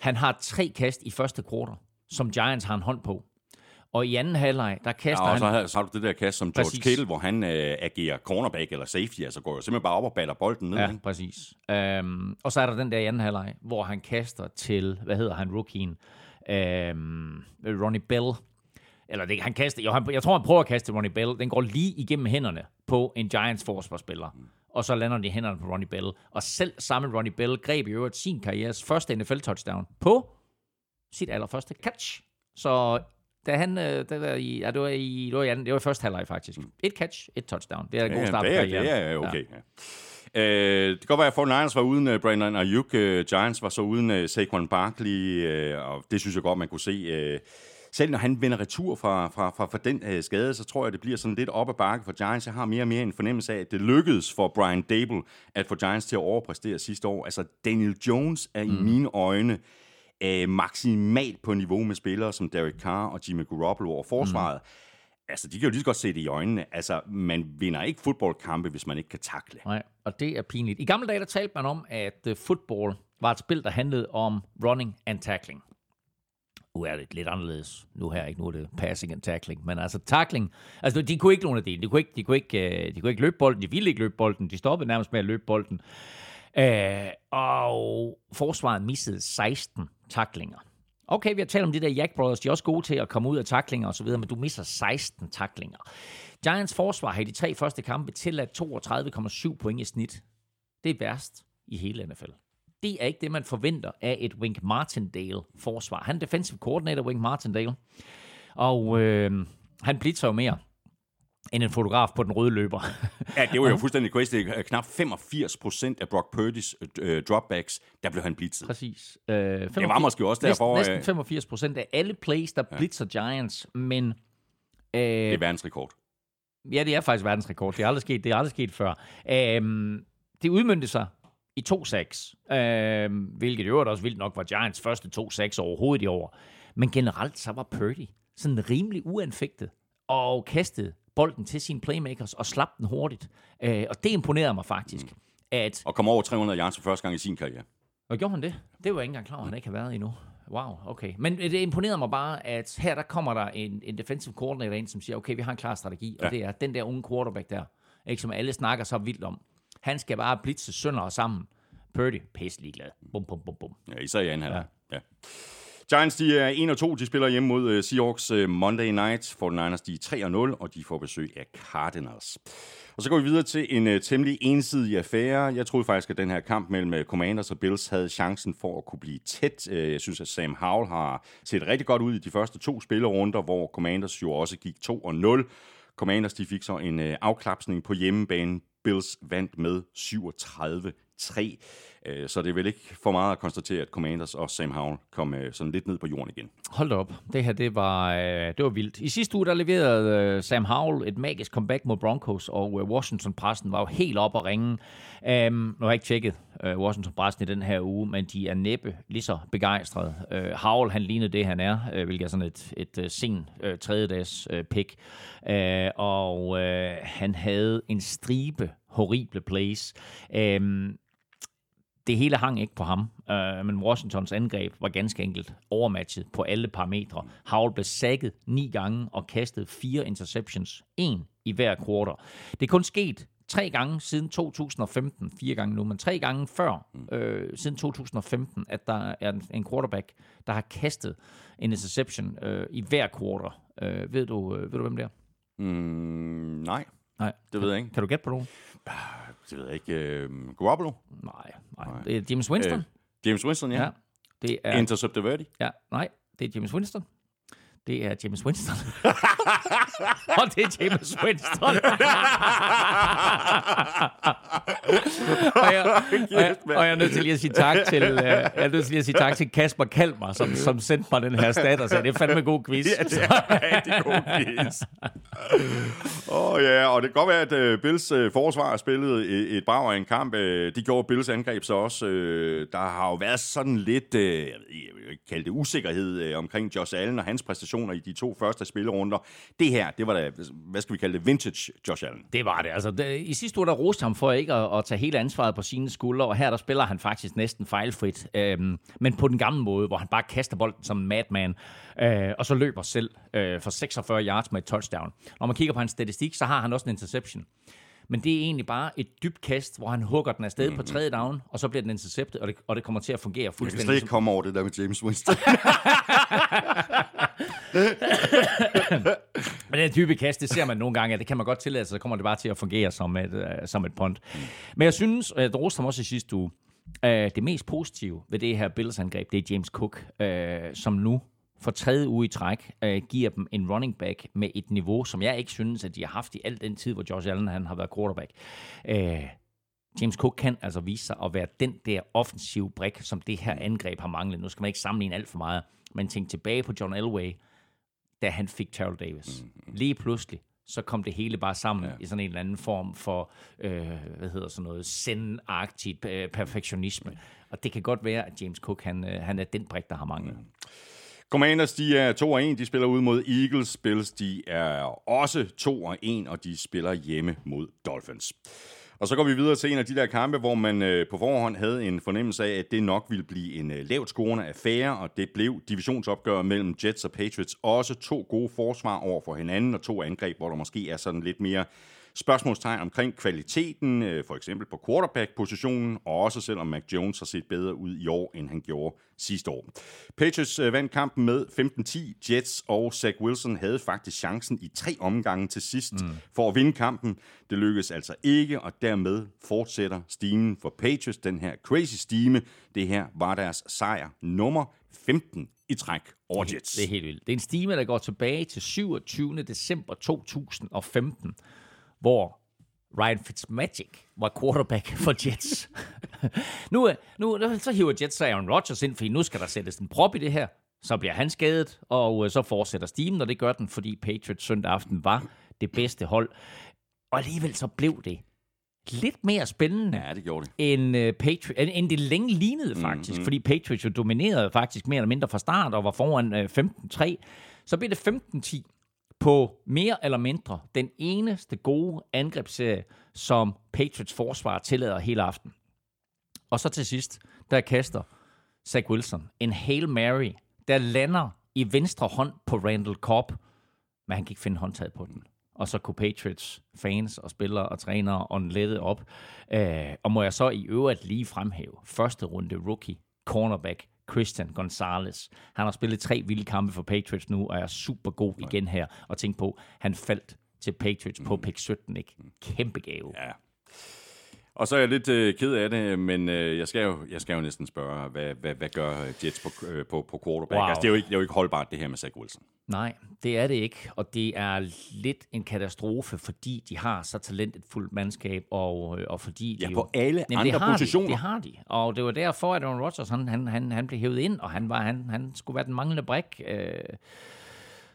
Han har tre kast i første kvartal, som Giants har en hånd på. Og i anden halvleg, der kaster ja, og så han... så har du det der kast som George Kittle, hvor han øh, agerer cornerback eller safety, altså går jo simpelthen bare op og batter bolden ned. Ja, ikke? Præcis. Øhm, og så er der den der i anden halvleg, hvor han kaster til, hvad hedder han, rookien, øhm, Ronnie Bell. Eller det, han kaster, jo, han, jeg tror, han prøver at kaste til Ronnie Bell. Den går lige igennem hænderne på en Giants forsvarsspiller. Mm. Og så lander den i hænderne på Ronnie Bell. Og selv samme Ronnie Bell greb i øvrigt sin karrieres første N F L-touchdown på sit allerførste catch. Så... Da han, det var i, ja, det var i, det var i anden, det var i første halvleg faktisk. Et catch, et touchdown. Det er en ja, god start på karrieren. Det er okay. Ja. Øh, det kan godt være, at forty-niners var uden uh, Brandon Ayuk. Uh, Giants var så uden uh, Saquon Barkley, uh, og det synes jeg godt, man kunne se. Uh, selv når han vender retur fra, fra, fra, fra den uh, skade, så tror jeg, det bliver sådan lidt op ad bakke for Giants. Jeg har mere og mere en fornemmelse af, at det lykkedes for Brian Dable at få Giants til at overpræstere sidste år. Altså, Daniel Jones er mm. i mine øjne Æh, maksimalt på niveau med spillere som Derek Carr og Jimmy Garoppolo og forsvaret. Mm. Altså, de kan jo lige så godt se det i øjnene. Altså, man vinder ikke fodboldkampe, hvis man ikke kan takle. Nej, og det er pinligt. I gamle dage, der talte man om, at fodbold var et spil, der handlede om running and tackling. Nu er det lidt anderledes. Nu her ikke, nu er det passing and tackling. Men altså, tackling... Altså, de kunne ikke nogen af det. De kunne ikke, de kunne ikke, de kunne ikke løbe bolden. De ville ikke løbe bolden. De stoppede nærmest med at løbe bolden. Æh, og forsvaret missede seksten tacklinger. Okay, vi har talt om det der Jack Brothers, de er også gode til at komme ud af tacklinger og så videre, men du misser seksten tacklinger. Giants forsvar har i de tre første kampe tilladt toogtredive komma syv point i snit. Det er værst i hele N F L. Det er ikke det, man forventer af et Wink Martindale-forsvar. Han er defensive coordinator, Wink Martindale, og øh, han blitzer jo mere end en fotograf på den røde løber. Ja, det var jo fuldstændig crazy. Knap femogfirs procent af Brock Purdy's øh, dropbacks, der blev han blitzet. Præcis. Øh, femogfirs, det var måske også derfor... Næsten, næsten femogfirs procent af alle plays, der ja. blitzer Giants, men... Øh, det er verdensrekord. Ja, det er faktisk verdensrekord. Det er aldrig sket, det er aldrig sket før. Øh, det udmyndte sig i to sacks, øh, hvilket i øvrigt også vildt nok var Giants første to sacks overhovedet i år. Men generelt så var Purdy sådan rimelig uanfægtet og kastet bolden til sine playmakers og slap den hurtigt. Øh, og det imponerede mig faktisk. Mm. At og kom over tre hundrede yards for første gang i sin karriere. Og gjorde han det? Det var jeg ikke engang klar, at han ikke har været endnu. Wow, okay. Men det imponerede mig bare, at her der kommer der en, en defensive coordinator ind, som siger, okay, vi har en klar strategi, ja. og det er den der unge quarterback der, ikke, som alle snakker så vildt om. Han skal bare blitse sønder og sammen. Purdy, pisse ligeglad. Bum, bum, bum, bum. Ja, især i anden halvleg. Ja. ja. Giants, de er en og to, de spiller hjemme mod uh, Seahawks uh, Monday Night. forty-niners, de er tre og nul, og de får besøg af Cardinals. Og så går vi videre til en uh, temmelig ensidig affære. Jeg troede faktisk, at den her kamp mellem uh, Commanders og Bills havde chancen for at kunne blive tæt. Uh, jeg synes, at Sam Howell har set rigtig godt ud i de første to spillerunder, hvor Commanders jo også gik to nul. Commanders, de fik så en uh, afklapsning på hjemmebane. Bills vandt med syvogtredive tre. Så det er vel ikke for meget at konstatere, at Commanders og Sam Howell kom sådan lidt ned på jorden igen. Hold op. Det her, det var, det var vildt. I sidste uge, der leverede Sam Howell et magisk comeback mod Broncos, og Washington-pressen var jo helt op at ringe. Um, nu har jeg ikke tjekket Washington-pressen i den her uge, men de er næppe lige så begejstrede. Uh, Howell, han lignede det, han er, hvilket er sådan et, et sen uh, tredjedags uh, pick. Uh, og uh, han havde en stribe horrible plays. Um, Det hele hang ikke på ham, uh, men Washingtons angreb var ganske enkelt overmatchet på alle parametre. Howell blev sacket ni gange og kastede fire interceptions, en i hver kvartal. Det er kun sket tre gange siden to tusind og femten, fire gange nu, men tre gange før, øh, siden to tusind og femten, at der er en quarterback, der har kastet en interception øh, i hver kvartal. Øh, ved du, øh, ved du hvem det er? Mm, nej. Nej, det ved jeg ikke. Kan du gætte på nogen? Det ved jeg ikke. Uh, Garoppolo? Nej, nej. nej. Det er James Winston. Øh, James Winston, ja. ja det er... Interceptor Verdi? Ja, nej. Det er James Winston. Det er James Winston. Og det er James Winston. og, jeg, og, jeg, og jeg er nødt til lige at sige tak til, uh, jeg er nødt til lige at sige tak til Kasper Kalmer, som, som sendte mig den her stat, og sagde, det er fandme en god quiz. Ja, det er rigtig god quiz. Åh oh, ja, og det kan godt være, at uh, Bills uh, forsvar spillede et, et brag af en kamp. Uh, de gjorde Bills angreb så også. Uh, der har jo været sådan lidt, uh, jeg vil ikke kalde det usikkerhed, uh, omkring Josh Allen og hans præstation i de to første spillerunder. Det her, det var da, hvad skal vi kalde det, vintage Josh Allen. Det var det. Altså, det, i sidste uge, der roste ham for ikke at, at tage hele ansvaret på sine skuldre, og her, der spiller han faktisk næsten fejlfrit, øhm, men på den gamle måde, hvor han bare kaster bolden som madman, øh, og så løber selv øh, for seksogfyrre yards med et touchdown. Når man kigger på hans statistik, så har han også en interception. Men det er egentlig bare et dybt kast, hvor han hugger den afsted mm-hmm. på tredje down, og så bliver den interceptet, og det, og det kommer til at fungere fuldstændig. Jeg kan slet ikke komme over det der med James Winston. Men det dybe kast, det ser man nogle gange, at det kan man godt tillade sig, så kommer det bare til at fungere som et, uh, som et punt. Men jeg synes, og jeg roste ham også i sidste uge, uh, det mest positive ved det her Bills-angreb, det er James Cook, uh, som nu for tredje uge i træk, øh, giver dem en running back med et niveau, som jeg ikke synes, at de har haft i al den tid, hvor Josh Allen han har været quarterback. Øh, James Cook kan altså vise sig at være den der offensive brik, som det her angreb har manglet. Nu skal man ikke sammenligne alt for meget, men tænk tilbage på John Elway, da han fik Terrell Davis. Lige pludselig, så kom det hele bare sammen ja. i sådan en eller anden form for, øh, hvad hedder sådan noget, zen-agtigt øh, perfektionisme. Og det kan godt være, at James Cook, han, øh, han er den brik, der har manglet. Ja. Commanders, de er to og en, de spiller ud mod Eagles. Bills, de er også to og en, og de spiller hjemme mod Dolphins. Og så går vi videre til en af de der kampe, hvor man øh, på forhånd havde en fornemmelse af, at det nok ville blive en øh, lavt scorende affære, og det blev divisionsopgør mellem Jets og Patriots. Også to gode forsvar over for hinanden, og to angreb, hvor der måske er sådan lidt mere spørgsmålstegn omkring kvaliteten, øh, for eksempel på quarterback-positionen, og også selvom Mac Jones har set bedre ud i år, end han gjorde sidste år. Patriots øh, vandt kampen med femten ti. Jets og Zach Wilson havde faktisk chancen i tre omgange til sidst mm. for at vinde kampen. Det lykkedes altså ikke, og dermed fortsætter stimen for Patriots, den her crazy stime. Det her var deres sejr nummer femten i træk over Jets. Det er helt vildt. Det er en stime, der går tilbage til syvogtyvende december to tusind og femten. Hvor Ryan Fitzmagic var quarterback for Jets. nu, nu så hiver Jets så Aaron Rodgers ind, fordi nu skal der sættes en prop i det her. Så bliver han skadet, og så fortsætter stimen, og det gør den, fordi Patriots søndag aften var det bedste hold. Og alligevel så blev det lidt mere spændende, ja, det gjorde det. End, uh, Patri- end det længe lignede faktisk, mm-hmm. fordi Patriots jo dominerede faktisk mere eller mindre fra start, og var foran uh, femten tre. Så blev det femten ti. På mere eller mindre den eneste gode angrebsserie, som Patriots forsvar tillader hele aften. Og så til sidst, der kaster Zach Wilson en Hail Mary, der lander i venstre hånd på Randall Cobb, men han kan ikke finde håndtaget på den. Og så kunne Patriots fans og spillere og trænere ånde lettet op. Øh, og må jeg så i øvrigt lige fremhæve første runde rookie cornerback Christian Gonzalez. Han har spillet tre vilde kampe for Patriots nu, og er super god igen her. Og tænk på, han faldt til Patriots mm. på pick sytten, ikke? Kæmpe gave. Ja. Og så er jeg lidt øh, ked af det, men øh, jeg, skal jo, jeg skal jo næsten spørge, hvad, hvad, hvad gør Jets på, øh, på, på quarterback? Wow. Altså, det, er jo ikke, det er jo ikke holdbart, det her med Zach Wilson. Nej, det er det ikke, og det er lidt en katastrofe, fordi de har så talentfuldt mandskab, og, og fordi de ja, på jo, alle jamen, andre det positioner. De, det har de, og det var derfor, at Aaron Rodgers han, han, han, han blev hævet ind, og han, var, han, han skulle være den manglende brik. Øh,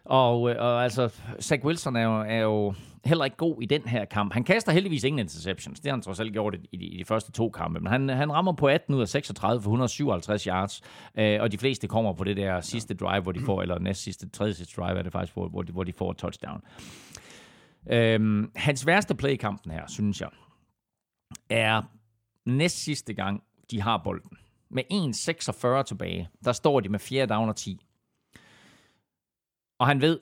Og, og altså, Zach Wilson er jo, er jo heller ikke god i den her kamp. Han kaster heldigvis ingen interceptions. Det har han trods alt gjort i de, i de første to kampe. Men han, han rammer på atten ud af seksogtredive for et hundrede syvoghalvtreds yards. Øh, og de fleste kommer på det der sidste drive, hvor de får, eller næst sidste, tredje sidste drive er det faktisk, hvor, hvor, de, hvor de får et touchdown. Øh, hans værste play i kampen her, synes jeg, er næst sidste gang, de har bolden. Med en seksogfyrre tilbage, der står de med fjerde down og ti. Og han ved,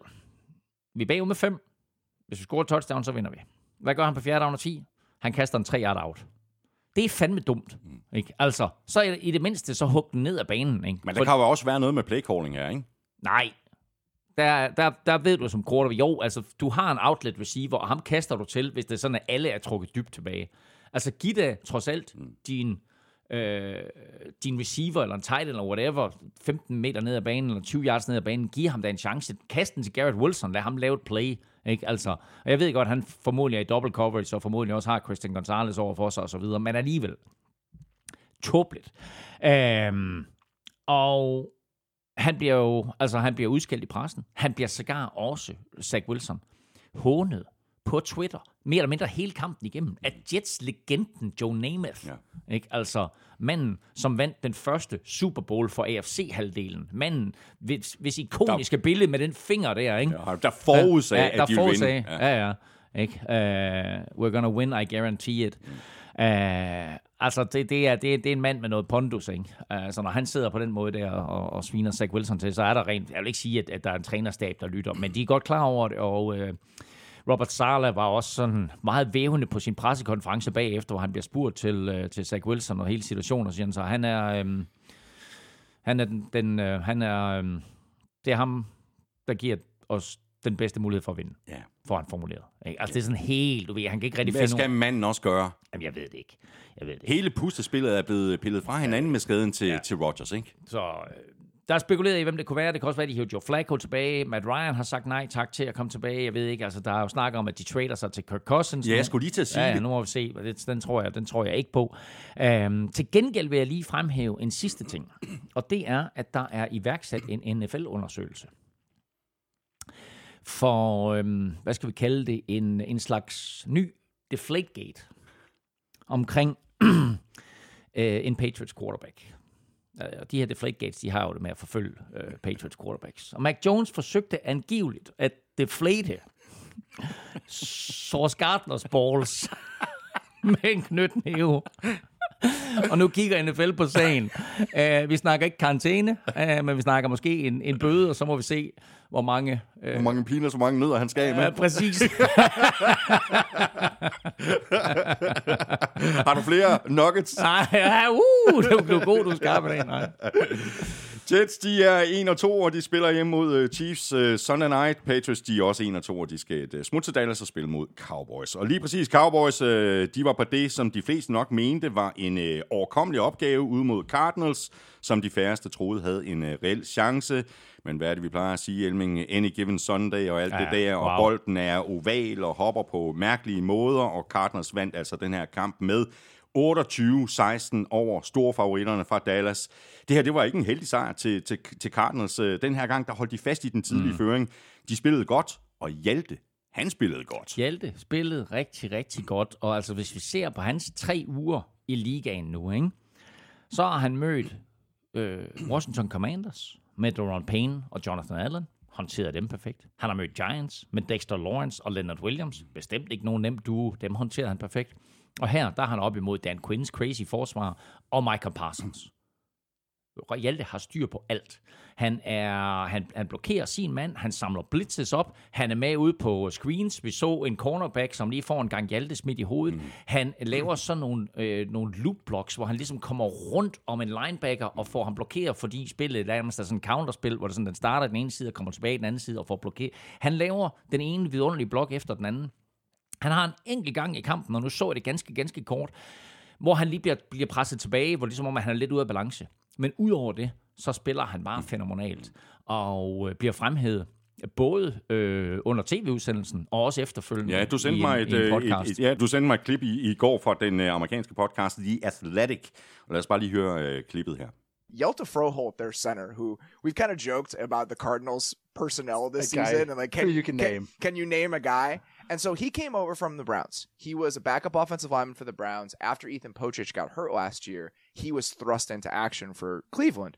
vi er bagud med fem. Hvis vi scorer touchdown, så vinder vi. Hvad gør han på fjerde down og ti? Han kaster en tre yard out. Det er fandme dumt. Ikke? Altså, så i det mindste, så hug den ned af banen. Ikke? Men der for kan jo også være noget med playcalling her, ikke? Nej. Der, der, der ved du som quarterback, jo, altså, du har en outlet receiver, og ham kaster du til, hvis det er sådan, at alle er trukket dybt tilbage. Altså, giv da trods alt din øh, din receiver eller en tight end eller whatever, femten meter ned ad banen eller tyve yards ned ad banen, giver ham da en chance. Kast den til Garrett Wilson, lad ham lave et play. Ikke? Altså, og jeg ved godt, han formodentlig er i double coverage, og formodentlig også har Christian Gonzalez over for sig og så videre, men alligevel tåbeligt. Øhm, og han bliver jo, altså han bliver udskældt i pressen. Han bliver sågar også, Zach Wilson, hånet på Twitter, mere eller mindre hele kampen igennem, at Jets-legenden Joe Namath, ja. Ikke? Altså manden, som vandt den første Super Bowl for A F C-halvdelen, manden, hvis, hvis ikoniske der, billede med den finger der, ikke? Ja, der forudsagde, ja, at de ville vinde. Ja, ja, ja. Ikke? Uh, we're gonna win, I guarantee it. Uh, altså, det, det, er, det, det er en mand med noget pondus, ikke? Uh, så når han sidder på den måde der og, og sviner Zach Wilson til, så er der rent, jeg vil ikke sige, at, at der er en trænerstab, der lytter, men de er godt klar over det, og uh, Robert Saleh var også sådan meget vævende på sin pressekonference bagefter, hvor han bliver spurgt til, øh, til Zach Wilson og hele situationen, og siger han så, han er, øh, han er, den, den, øh, han er øh, det er ham, der giver os den bedste mulighed for at vinde, yeah. for han formuleret. Ikke? Altså, yeah. det er sådan helt, du ved, han kan ikke rigtig finde... Hvad skal nogen... manden også gøre? Jamen, jeg ved det ikke. Jeg ved det ikke. Hele puslespillet er blevet pillet fra hinanden med skaden til, ja. til Rodgers, ikke? Så... Øh... Der er spekuleret i, hvem det kunne være. Det kan også være, at de hiver Joe Flacco tilbage. Matt Ryan har sagt nej tak til at komme tilbage. Jeg ved ikke, altså der er jo snak om, at de trader sig til Kirk Cousins. Ja, jeg skulle lige til at sige ja, det. Ja, nu må vi se. Den tror jeg, den tror jeg ikke på. Øhm, til gengæld vil jeg lige fremhæve en sidste ting. Og det er, at der er iværksat en N F L-undersøgelse. For, øhm, hvad skal vi kalde det? En, en slags ny deflategate omkring øh, en Patriots quarterback. Og de her deflategates, de har jo det med at forfølge øh, Patriots quarterbacks. Og Mac Jones forsøgte angiveligt at deflate Sauce Gardners balls med en knytnæve. Og nu kigger N F L på sagen. Uh, vi snakker ikke karantæne, uh, men vi snakker måske en, en bøde, og så må vi se, hvor mange... Uh, hvor mange piner, så mange nødder han skal med. Uh, præcis. Har du flere nuggets? Nej, ja, uh, det blev god, du skarpe den. Nej. Jets, de er en og to, og de spiller hjemme mod Chiefs uh, Sunday Night. Patriots, de er også en og to, og de skal uh, smutte til Dallas og spille mod Cowboys. Og lige præcis Cowboys, uh, de var på det, som de fleste nok mente var en uh, overkommelig opgave ude mod Cardinals, som de færreste troede havde en uh, reel chance. Men hvad er det, vi plejer at sige, Elming? Any given Sunday og alt ja, det der, wow. Og bolden er oval og hopper på mærkelige måder, og Cardinals vandt altså den her kamp med otteogtyve seksten over storfavoritterne fra Dallas. Det her, det var ikke en heldig sejr til, til, til Cardinals. Den her gang, der holdt de fast i den tidlige mm. føring. De spillede godt, og Hjalte, han spillede godt. Hjalte spillede rigtig, rigtig godt. Og altså, hvis vi ser på hans tre uger i ligaen nu, ikke? Så har han mødt øh, Washington Commanders med Daron Payne og Jonathan Allen. Håndterer dem perfekt. Han har mødt Giants med Dexter Lawrence og Leonard Williams. Bestemt ikke nogen nem duo. Dem håndterer han perfekt. Og her, der er han op imod Dan Quinns crazy forsvar og Michael Parsons. Hjalte har styr på alt. Han, er, han, han blokerer sin mand, han samler blitzes op, han er med ude på screens. Vi så en cornerback, som lige får en gang Hjalte smidt i hovedet. Mm. Han laver sådan nogle, øh, nogle loop blocks, hvor han ligesom kommer rundt om en linebacker og får ham blokeret, fordi spillet der er sådan et counterspil, hvor det sådan, den starter den ene side og kommer tilbage den anden side og får blokeret. Han laver den ene vidunderlige blok efter den anden. Han har en enkelt gang i kampen, og nu så jeg det ganske, ganske kort, hvor han lige bliver, bliver presset tilbage, hvor ligesom om han er lidt ude af balance. Men udover det, så spiller han bare fænomenalt, og øh, bliver fremhævet både øh, under tv-udsendelsen og også efterfølgende. Ja, du sendte mig en, et, et, et, ja, du sendte mig et klip i, i går fra den øh, amerikanske podcast The Athletic, og lad os bare lige høre øh, klippet her. Hjalte Froholdt, their center, who we've kind of joked about the Cardinals personnel this a season, and like, can you can, name. Can, can you name a guy? And so he came over from the Browns. He was a backup offensive lineman for the Browns. After Ethan Pochich got hurt last year, he was thrust into action for Cleveland.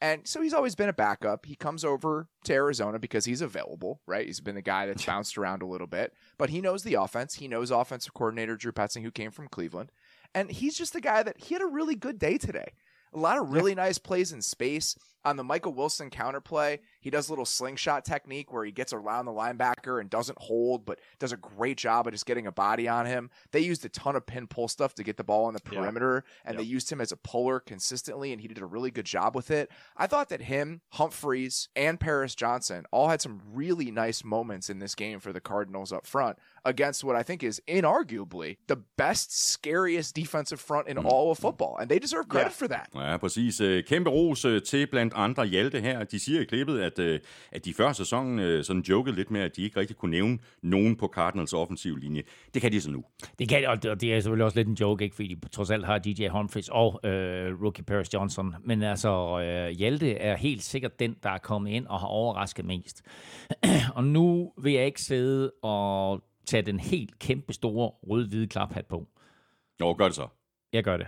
And so he's always been a backup. He comes over to Arizona because he's available, right? He's been the guy that's bounced around a little bit. But he knows the offense. He knows offensive coordinator Drew Petzing, who came from Cleveland. And he's just the guy that he had a really good day today. A lot of really nice plays in space. On the Michael Wilson counterplay, He does a little slingshot technique where he gets around the linebacker and doesn't hold, but does a great job of just getting a body on him. They used a ton of pin pull stuff to get the ball on the perimeter, yeah. and yep. they used him as a puller consistently, and he did a really good job with it. I thought that him, Humphreys, and Paris Johnson all had some really nice moments in this game for the Cardinals up front against what I think is inarguably the best, scariest defensive front in mm. all of football, and they deserve credit yeah. for that. Ja, præcis. Kæmpe ros til blandt andre Hjalte her. De siger i klippet, at at de før sæsonen sådan jokede lidt med, at de ikke rigtig kunne nævne nogen på Cardinals offensiv linje. Det kan de så nu. Det kan, og det er selvfølgelig også lidt en joke, ikke? Fordi de trods alt har D J Humphries og øh, rookie Paris Johnson. Men altså, øh, Hjalte er helt sikkert den, der er kommet ind og har overrasket mest. Og nu vil jeg ikke sidde og tage den helt kæmpe store rød-hvide klaphat på. Jo, gør det så. Jeg gør det.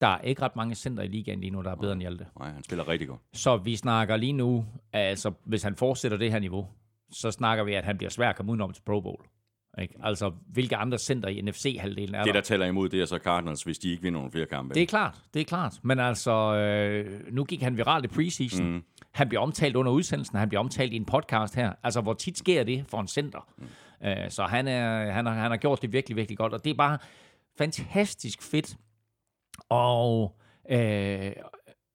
Der er ikke ret mange center i ligaen lige nu, der er bedre end Hjalte. Nej, han spiller rigtig godt. Så vi snakker lige nu, altså hvis han fortsætter det her niveau, så snakker vi, at han bliver svær at komme udenom til Pro Bowl. Ikke? Altså, hvilke andre center i N F C-halvdelen er der? Det, der tæller imod, det er så Cardinals, hvis de ikke vinder nogle flere kampe. Det er klart, det er klart. Men altså, øh, nu gik han viralt i preseason. Mm. Han bliver omtalt under udsendelsen, han bliver omtalt i en podcast her. Altså, hvor tit sker det for en center? Mm. Øh, så han, er, han, har, han har gjort det virkelig, virkelig godt, og det er bare fantastisk fedt, og øh,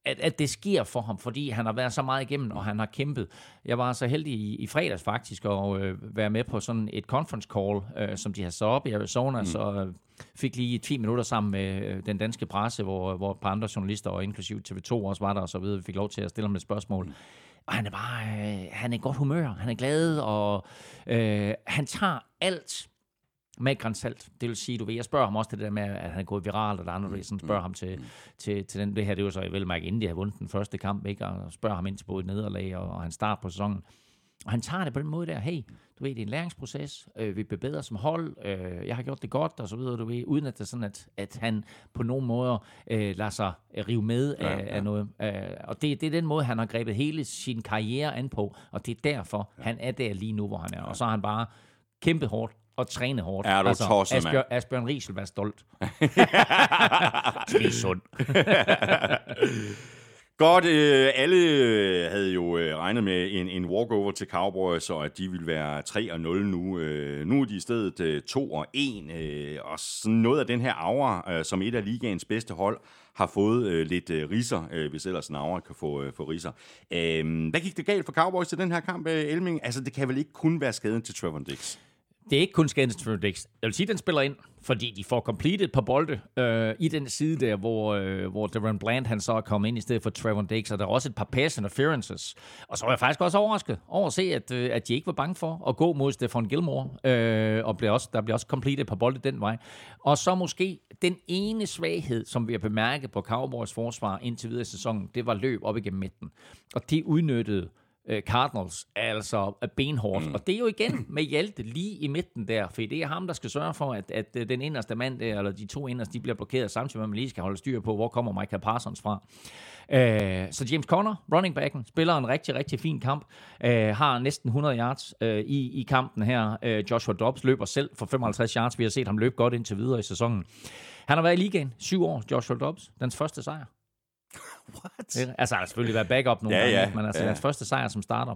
at, at det sker for ham, fordi han har været så meget igennem, og han har kæmpet. Jeg var så heldig i, i fredags faktisk at øh, være med på sådan et conference call, øh, som de havde så op i Arizona, mm. så øh, fik lige ti minutter sammen med øh, den danske presse, hvor, hvor et par andre journalister, og inklusive T V to også var der, og så videre, vi fik lov til at stille ham et spørgsmål. Mm. Og han er bare, øh, han er i godt humør, han er glad, og øh, han tager alt med gransalt. Det vil sige, du ved, jeg spørger ham også til det der med, at han er gået viralt, og der andre mm. sådan spørger ham til, mm. til, til den, det her, det var så, jeg vil mærke, inden de havde vundet den første kamp, ikke? Og spørger ham ind til både nederlag, og, og han starter på sæsonen. Og han tager det på den måde der, hey, du ved, det er en læringsproces, øh, vi bliver bedre som hold, øh, jeg har gjort det godt, og så videre, du ved, uden at det er sådan, at, at han på nogen måder øh, lader sig rive med af, ja, ja. af noget. Øh, og det, det er den måde, han har grebet hele sin karriere an på, og det er derfor, ja. han er der lige nu, hvor han er. Og så har han bare kæmpet hårdt, og træne hårdt. Er du altså, tosset, Asbjør- mand? Asbjørn Riesel, vær stolt. Det er sundt. Godt, øh, alle havde jo øh, regnet med en, en walkover til Cowboys, og at de ville være tre og nul nu. Øh, nu er de i stedet øh, to og en, øh, og sådan noget af den her aura, øh, som et af ligaens bedste hold, har fået øh, lidt øh, riser, øh, hvis ellers en aura kan få, øh, få riser. Øh, hvad gik det galt for Cowboys til den her kamp, øh, Elming? Altså, det kan vel ikke kun være skaden til Trevon Diggs? Det er ikke kun skaden til Trevon Diggs. Jeg vil sige, at den spiller ind, fordi de får completed et par bolde øh, i den side der, hvor, øh, hvor Deron Bland han så er kommet ind i stedet for Trevon Diggs, og der er også et par pass interferences. Og så var jeg faktisk også overrasket over at se, at, øh, at de ikke var bange for at gå mod Stephon Gilmore, øh, og blev også, der blev også completed et par bolde den vej. Og så måske den ene svaghed, som vi har bemærket på Cowboys forsvar indtil videre i sæsonen, det var løb op igennem midten. Og det udnyttede Cardinals, altså benhårdt. Mm. Og det er jo igen med Hjalte lige i midten der, for det er ham, der skal sørge for, at, at den inderste mand, eller de to inderste, de bliver blokeret, samtidig med, at man lige skal holde styr på, hvor kommer Michael Parsons fra. Øh, så James Conner, running backen, spiller en rigtig, rigtig fin kamp, øh, har næsten hundrede yards øh, i, i kampen her. Øh, Joshua Dobbs løber selv for femoghalvtreds yards. Vi har set ham løbe godt indtil videre i sæsonen. Han har været i ligaen syv år, Joshua Dobbs, dens første sejr. What? Altså, han har selvfølgelig været backup nogle ja, gange, ja, men altså ja. hans første sejr som starter.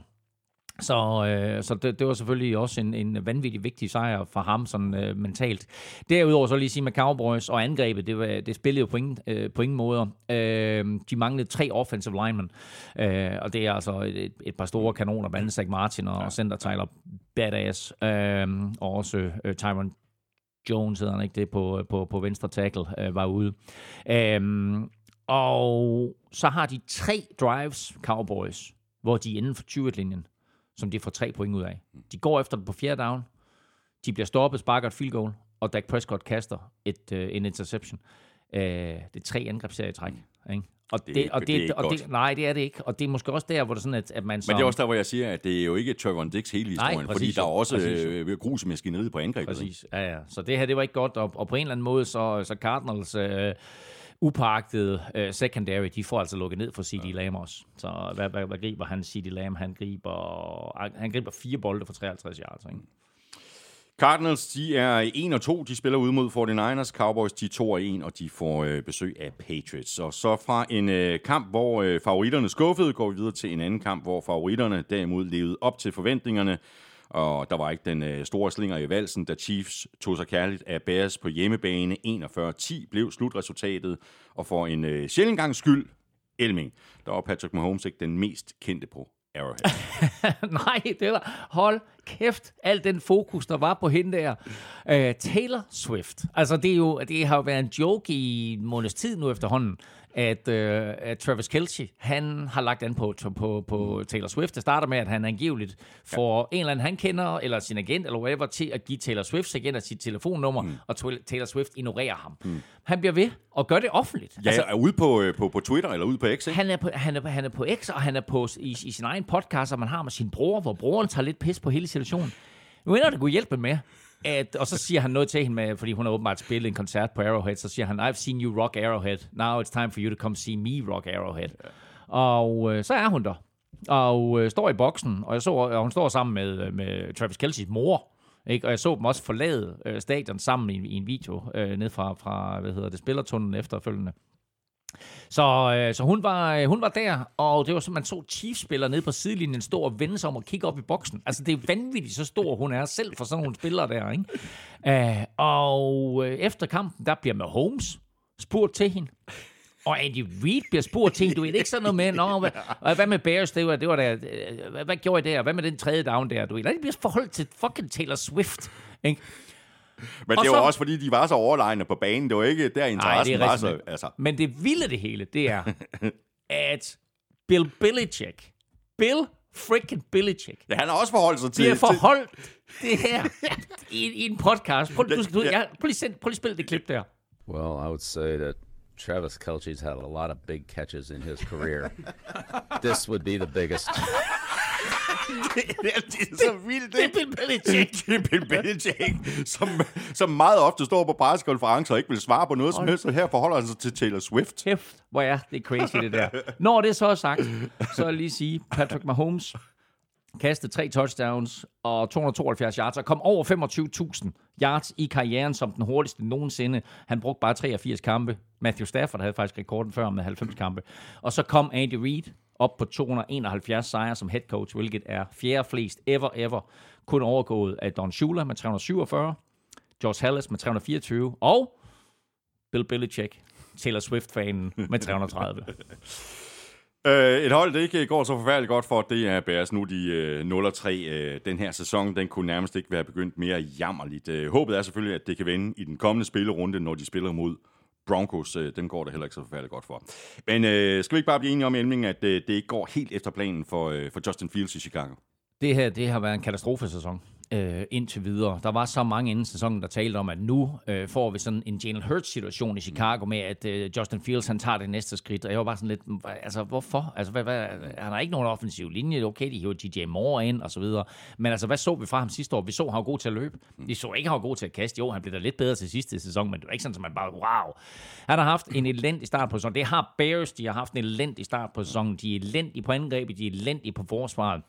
Så, øh, så det, det var selvfølgelig også en, en vanvittig vigtig sejr for ham sådan, øh, mentalt. Derudover så lige sige med Cowboys og angrebet, det, var, det spillede jo på ingen, øh, på ingen måder. Øh, de manglede tre offensive linemen, øh, og det er altså et, et par store kanoner, blandt andet Zach Martin og ja. center Tyler Badass, øh, og også øh, Tyron Jones hedder han, ikke det, på, på, på venstre tackle øh, var ude. Øh, Og så har de tre drives, Cowboys, hvor de er inden for tyve-linjen, som de får tre point ud af. De går efter det på fjerde down, de bliver stoppet, sparker et field goal, og Dak Prescott kaster et, uh, en interception. Uh, det er tre angrebsserier i træk, ikke? Og det, det, og det, det er og det, nej, det er det ikke. Og det er måske også der, hvor det sådan, at, at man så... Men det er også der, hvor jeg siger, at det er jo ikke Trevon Diggs hele historien, nej, præcis, fordi der er også øh, grusmaskineriet på angrebet. Præcis, ja, ja. Så det her, det var ikke godt, og, og på en eller anden måde, så, så Cardinals... Øh, upagtede uh, secondary, de får altså lukket ned for C D ja. Lamb også. Så hvad, hvad, hvad griber han? C D Lamb, han griber, han griber fire bolde for treoghalvtreds yards, ikke? Cardinals, de er en og to, de spiller ude mod forty-niners, Cowboys, de er to og en, og de får øh, besøg af Patriots. Og så fra en øh, kamp, hvor øh, favoritterne skuffede, går vi videre til en anden kamp, hvor favoritterne derimod levede op til forventningerne, og der var ikke den øh, store slinger i valsen, da Chiefs tog sig kærligt af Bears på hjemmebane. enogfyrre ti blev slutresultatet, og for en øh, sjældent gangs skyld, Elming, der var Patrick Mahomes ikke den mest kendte på Arrowhead. Nej, det var... Hold kæft, al den fokus, der var på hende der. Øh, Taylor Swift. Altså, det, er jo, det har jo været en joke i en måneds tid nu efterhånden, at, øh, at Travis Kelce, han har lagt an på, på, på Taylor Swift. Det starter med, at han angiveligt får ja. en eller anden, han kender, eller sin agent, eller whatever, til at give Taylor Swift sig igen af sit telefonnummer, mm. og Taylor Swift ignorerer ham. Mm. Han bliver ved og gør det offentligt. Ja, altså, er ude på, på, på Twitter, eller ude på X, ikke? Han er på, han er, han er på X, og han er på i, i sin egen podcast, som man har med sin bror, hvor broren tager lidt pis på hele situationen. Nu ender det kunne hjælpe med, at, og så siger han noget til hende, med, fordi hun har åbenbart spillet en koncert på Arrowhead, så siger han, I've seen you rock Arrowhead, now it's time for you to come see me rock Arrowhead. Yeah. Og øh, så er hun der, og øh, står i boksen, og, jeg så, og hun står sammen med, med Travis Kelce's mor, ikke? Og jeg så dem også forlade øh, stadion sammen i, i en video, øh, ned fra, fra hvad hedder det, spillertunnelen efterfølgende. Så, øh, så hun, var, øh, hun var der, og det var sådan, man så Chiefs-spillere nede på sidelinjen stå og vende sig om og kigge op i boksen. Altså, det er vanvittigt, så stor hun er selv for sådan nogle spillere der, ikke? Æh, og øh, efter kampen, der bliver Mahomes spurgt til hende, og Andy Reid bliver spurgt til hende. Du ved ikke sådan noget med, Nå, hvad, hvad med Bears, det var, det var der, hvad, hvad gjorde I der, hvad med den tredje down der, du ved. Det bliver forholdt til fucking Taylor Swift, ikke? Men og det var så, også, fordi de var så overlegne på banen. Det var ikke der interessen nej, var så... Altså. Men det vilde det hele, det er, at Bill Belichick, Bill freaking Belichick... Ja, han har også forholdt sig til... Det er forholdt til... det her i, i en podcast. Prøv, du, du, ja, prøv, lige, prøv lige spille det klip der. Well, I would say that Travis Kelce's had a lot of big catches in his career. This would be the biggest... Det, det, er, det er så vildt. Det er Bill Belichick. Det er Bill Belichick, som, som meget ofte står på pressekonferencer og ikke vil svare på noget som helst. Her forholder han sig til Taylor Swift. Kæft, hvor er det crazy, det der. Når det så er sagt, så vil jeg lige sige, Patrick Mahomes kastede tre touchdowns og to hundrede tooghalvfjerds yards og kom over femogtyve tusind yards i karrieren som den hurtigste nogensinde. Han brugte bare treogfirs kampe. Matthew Stafford havde faktisk rekorden før med halvfems kampe. Og så kom Andy Reid op på to hundrede enoghalvfjerds sejre som head coach, hvilket er fjerde flest ever, ever. Kun overgået af Don Shula med tre hundrede syvogfyrre, George Halas med tre hundrede fireogtyve, og Bill Belichick, Taylor Swift-fanen, med tre hundrede tredive. uh, et hold, det ikke går så forfærdeligt godt for, det er Bears. Nu de uh, nul og tre. Uh, den her sæson, den kunne nærmest ikke være begyndt mere jammerligt. Uh, håbet er selvfølgelig, at det kan vende i den kommende spillerunde, når de spiller mod Broncos. Dem går det heller ikke så forfærdeligt godt for. Men øh, skal vi ikke bare blive enige om, Elming, at øh, det ikke går helt efter planen for, øh, for Justin Fields i Chicago? Det her, det har været en katastrofesæson øh, indtil videre. Der var så mange inden sæsonen, der talte om, at nu øh, får vi sådan en Jalen Hurts-situation i Chicago med, at øh, Justin Fields, han tager det næste skridt. Og jeg var bare sådan lidt, altså hvorfor? Altså, hvad, hvad, han har ikke nogen offensiv linje. Okay, de hiver D J Moore ind og så videre. Men altså, hvad så vi fra ham sidste år? Vi så, han var god til at løbe. Vi så ikke, han var god til at kaste. Jo, han blev da lidt bedre til sidste sæson, men det var ikke sådan, at man bare, wow. Han har haft en elendig start på sæsonen. Det har Bears, de har haft en elendig start på sæsonen. De er elendige på angrebet, de er elendige på forsvaret.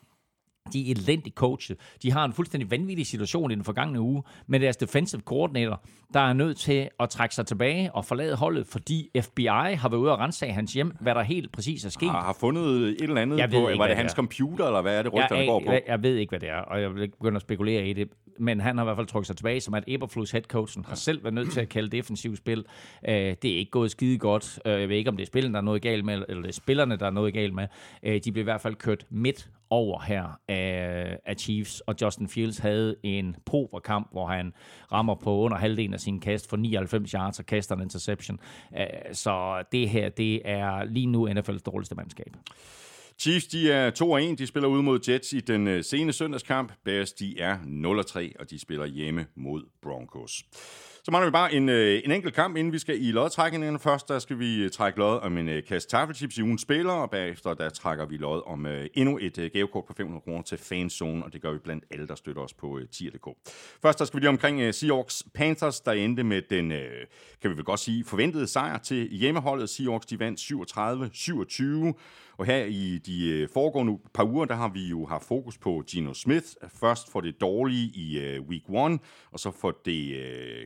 De er elendigt coachet. De har en fuldstændig vanvittig situation i den forgangne uge med deres defensive coordinator, der er nødt til at trække sig tilbage og forlade holdet, fordi F B I har været ude og rensage hans hjem, hvad der helt præcis er sket. Har, har fundet et eller andet jeg på, ikke, var det hans det computer, eller hvad er det rygterne går på? Jeg, jeg ved ikke, hvad det er, og jeg vil ikke begynde at spekulere i det, men han har i hvert fald trukket sig tilbage, som at Eberflus headcoachen har selv været nødt til at kalde defensivt spil. Uh, det er ikke gået skide godt. Uh, jeg ved ikke, om det er spillerne, der er noget galt med, eller det er spillerne, der er noget galt med. Uh, de blev i hvert fald kørt midt over her af, af Chiefs, og Justin Fields havde en proverkamp, hvor han rammer på under halvdelen af sin kast for nioghalvfems yards og kaster en interception. Så det her, det er lige nu N F L's dårligste mandskab. Chiefs, de er to og en, de spiller ud mod Jets i den sene søndagskamp. Bears, de er nul og tre, og de spiller hjemme mod Broncos. Så mangler vi bare en, øh, en enkelt kamp, inden vi skal i lodtrækningen. Først der skal vi trække lod om en øh, kasse taffelchips i ugens spiller, og bagefter der trækker vi lod om øh, endnu et øh, gavekort på fem hundrede kroner til fanzone, og det gør vi blandt alle, der støtter os på øh, tier punktum d k. Først der skal vi lige omkring øh, Seahawks Panthers, der endte med den, øh, kan vi vel godt sige, forventede sejr til hjemmeholdet. Seahawks, de vandt syvogtredive syvogtyve. Og her i de foregående par uger, der har vi jo haft fokus på Geno Smith. Først for det dårlige i week one, og så for det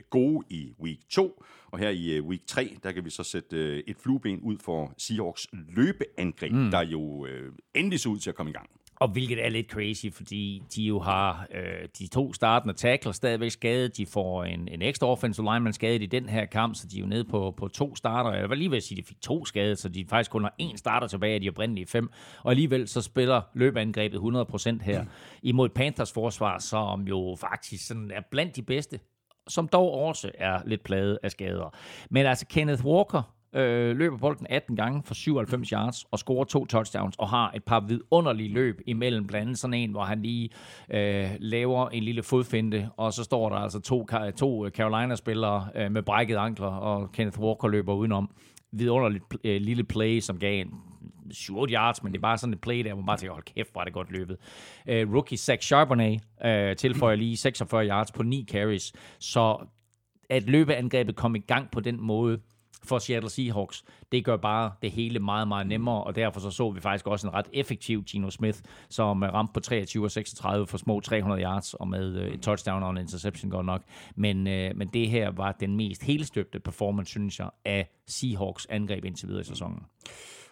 gode i week two. Og her i week three, der kan vi så sætte et flueben ud for Seahawks løbeangreb, mm. der jo endelig så ud til at komme i gang. Og hvilket er lidt crazy, fordi de jo har øh, de to startende tackler stadigvæk skadet. De får en, en ekstra offensive lineman skadet i den her kamp, så de er jo nede på, på to starter. Jeg var lige ved at sige, at de fik to skadet, så de faktisk kun har én starter tilbage af de oprindelige fem. Og alligevel så spiller løbeangrebet hundrede procent her mm. imod Panthers forsvar, som jo faktisk sådan er blandt de bedste, som dog også er lidt plaget af skader. Men altså Kenneth Walker Øh, løber bolden atten gange for syvoghalvfems yards og scorer to touchdowns og har et par vidunderlige løb imellem, blandt andet sådan en, hvor han lige øh, laver en lille fodfinte, og så står der altså to, to Carolina-spillere øh, med brækkede ankler, og Kenneth Walker løber udenom. Vidunderligt øh, lille play, som gav en syv yards, men det er bare sådan et play der, hvor man bare tænker, hold kæft, hvor er det godt løbet. Øh, rookie Zach Charbonnet øh, tilføjer lige seksogfyrre yards på ni carries, så at løbeangrebet kom i gang på den måde for Seattle Seahawks, det gør bare det hele meget, meget nemmere, og derfor så, så vi faktisk også en ret effektiv Geno Smith, som ramte på treogtyve og seksogtredive for små tre hundrede yards, og med et touchdown og en interception godt nok. Men, øh, men det her var den mest helstøbte performance, synes jeg, af Seahawks angreb indtil videre i sæsonen.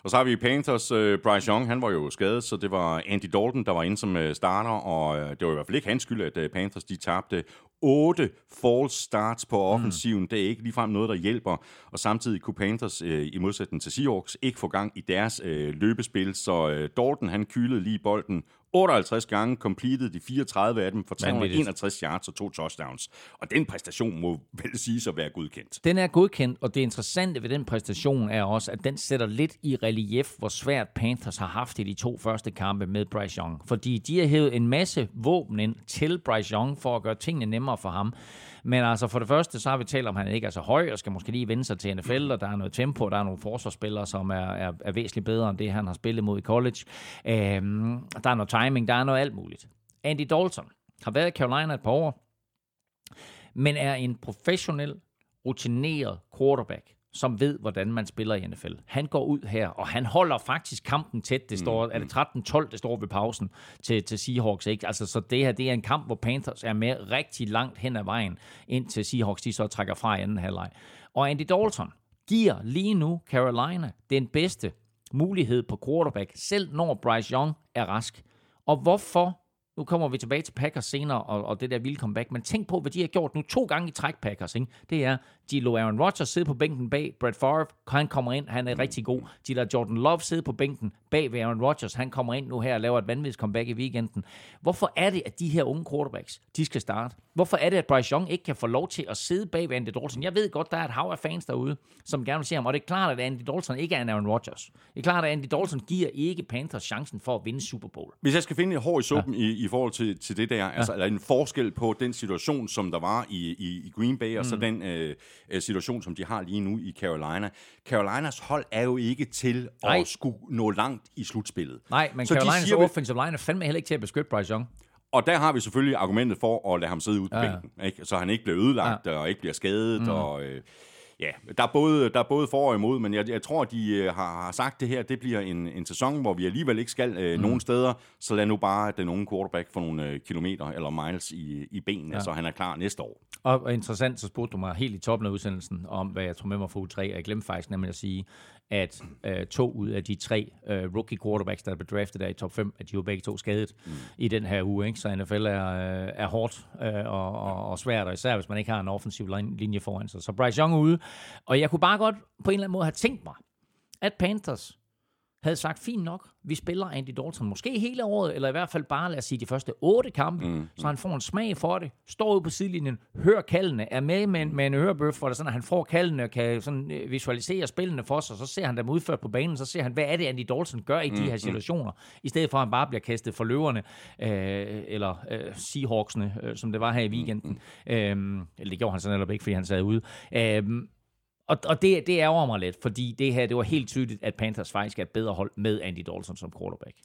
Og så har vi Panthers, øh, Bryce Young, han var jo skadet, så det var Andy Dalton, der var inde som øh, starter, og øh, det var i hvert fald ikke hans skyld, at øh, Panthers de tabte otte false starts på offensiven. Mm. Det er ikke ligefrem noget, der hjælper, og samtidig kunne Panthers, øh, i modsætning til Seahawks, ikke få gang i deres øh, løbespil, så øh, Dalton, han kylede lige bolden otteoghalvtreds gange, completed de fireogtredive af dem for tre hundrede enogtres yards og to touchdowns. Og den præstation må vel siges at være godkendt. Den er godkendt, og det interessante ved den præstation er også, at den sætter lidt i relief, hvor svært Panthers har haft i de to første kampe med Bryce Young. Fordi de har hævet en masse våben ind til Bryce Young for at gøre tingene nemmere for ham. Men altså for det første, så har vi talt om, at han ikke er så høj, og skal måske lige vende sig til N F L, og der er noget tempo, der er nogle forsvarsspillere, som er, er, er væsentligt bedre end det, han har spillet mod i college. Øhm, der er noget timing, der er noget alt muligt. Andy Dalton har været i Carolina et par år, men er en professionel, rutineret quarterback, som ved, hvordan man spiller i N F L. Han går ud her, og han holder faktisk kampen tæt. Det står, mm. er det tretten tolv, det står ved pausen til, til Seahawks, ikke? Altså, så det her, det er en kamp, hvor Panthers er med rigtig langt hen ad vejen, indtil Seahawks, de så trækker fra i anden halvleg. Og Andy Dalton giver lige nu Carolina den bedste mulighed på quarterback, selv når Bryce Young er rask. Og hvorfor? Nu kommer vi tilbage til Packers senere, og, og det der vilde comeback, men tænk på, hvad de har gjort nu to gange i træk, Packers, ikke? Det er, de lå Aaron Rodgers sidde på bænken bag Brett Favre, han kommer ind, han er rigtig god. De lader Jordan Love sidde på bænken bag ved Aaron Rodgers, han kommer ind nu her og laver et vanvittigt comeback i weekenden. Hvorfor er det, at de her unge quarterbacks, de skal starte? Hvorfor er det, at Bryce Young ikke kan få lov til at sidde bag ved Andy Dalton? Jeg ved godt, der er et hav af fans derude, som gerne vil se ham, og det er klart, at Andy Dalton ikke er en Aaron Rodgers. Det er klart, at Andy Dalton giver ikke Panthers chancen for at vinde Super Bowl. Hvis jeg skal finde hår i suppen, ja. i i forhold til, til det der, ja. Altså er der en forskel på den situation, som der var i, i, i Green Bay, og mm. så den øh, situation, som de har lige nu i Carolina. Carolinas hold er jo ikke til Nej. at skulle nå langt i slutspillet. Nej, men så Carolinas siger, offensive line er fandme heller ikke til at beskytte Bryce Young. Og der har vi selvfølgelig argumentet for at lade ham sidde ud på ja, ja. bænken, ikke? Så han ikke bliver ødelagt ja. og ikke bliver skadet, mm. og øh, ja, der er, både, der er både for og imod, men jeg, jeg tror, de øh, har sagt det her, det bliver en, en sæson, hvor vi alligevel ikke skal øh, mm. nogen steder, så lad nu bare den unge quarterback få nogle øh, kilometer eller miles i, i benene, ja. så han er klar næste år. Og, og interessant, så spurgte du mig helt i toppen af udsendelsen om, hvad jeg tog med mig for U tre, og jeg glemte faktisk nemlig at sige, at øh, to ud af de tre øh, rookie quarterbacks, der blev draftet der i top fem, at de jo begge to skadet mm. i den her uge, ikke? Så N F L er, øh, er hårdt øh, og, og, og svært, og især hvis man ikke har en offensiv linje foran sig. Så Bryce Young ude, og jeg kunne bare godt på en eller anden måde have tænkt mig, at Panthers, havde sagt, fint nok, vi spiller Andy Dalton måske hele året, eller i hvert fald bare, lad os sige, de første otte kampe, mm. så han får en smag for det, står ude på sidelinjen, hører kaldene, er med med en, med en ørebøf, hvor sådan, han får kaldene og kan sådan, visualisere spillene for sig, så ser han dem udført på banen, så ser han, hvad er det, Andy Dalton gør i mm. de her situationer, i stedet for, at han bare bliver kastet for løverne, øh, eller øh, Seahawks'ene, øh, som det var her i weekenden. Mm. Øh, eller det gjorde han sådan eller ikke, fordi han sad ude. Øh, Og, og det, det ærger mig lidt, fordi det her, det var helt tydeligt, at Panthers faktisk er et bedre hold med Andy Dalton som quarterback.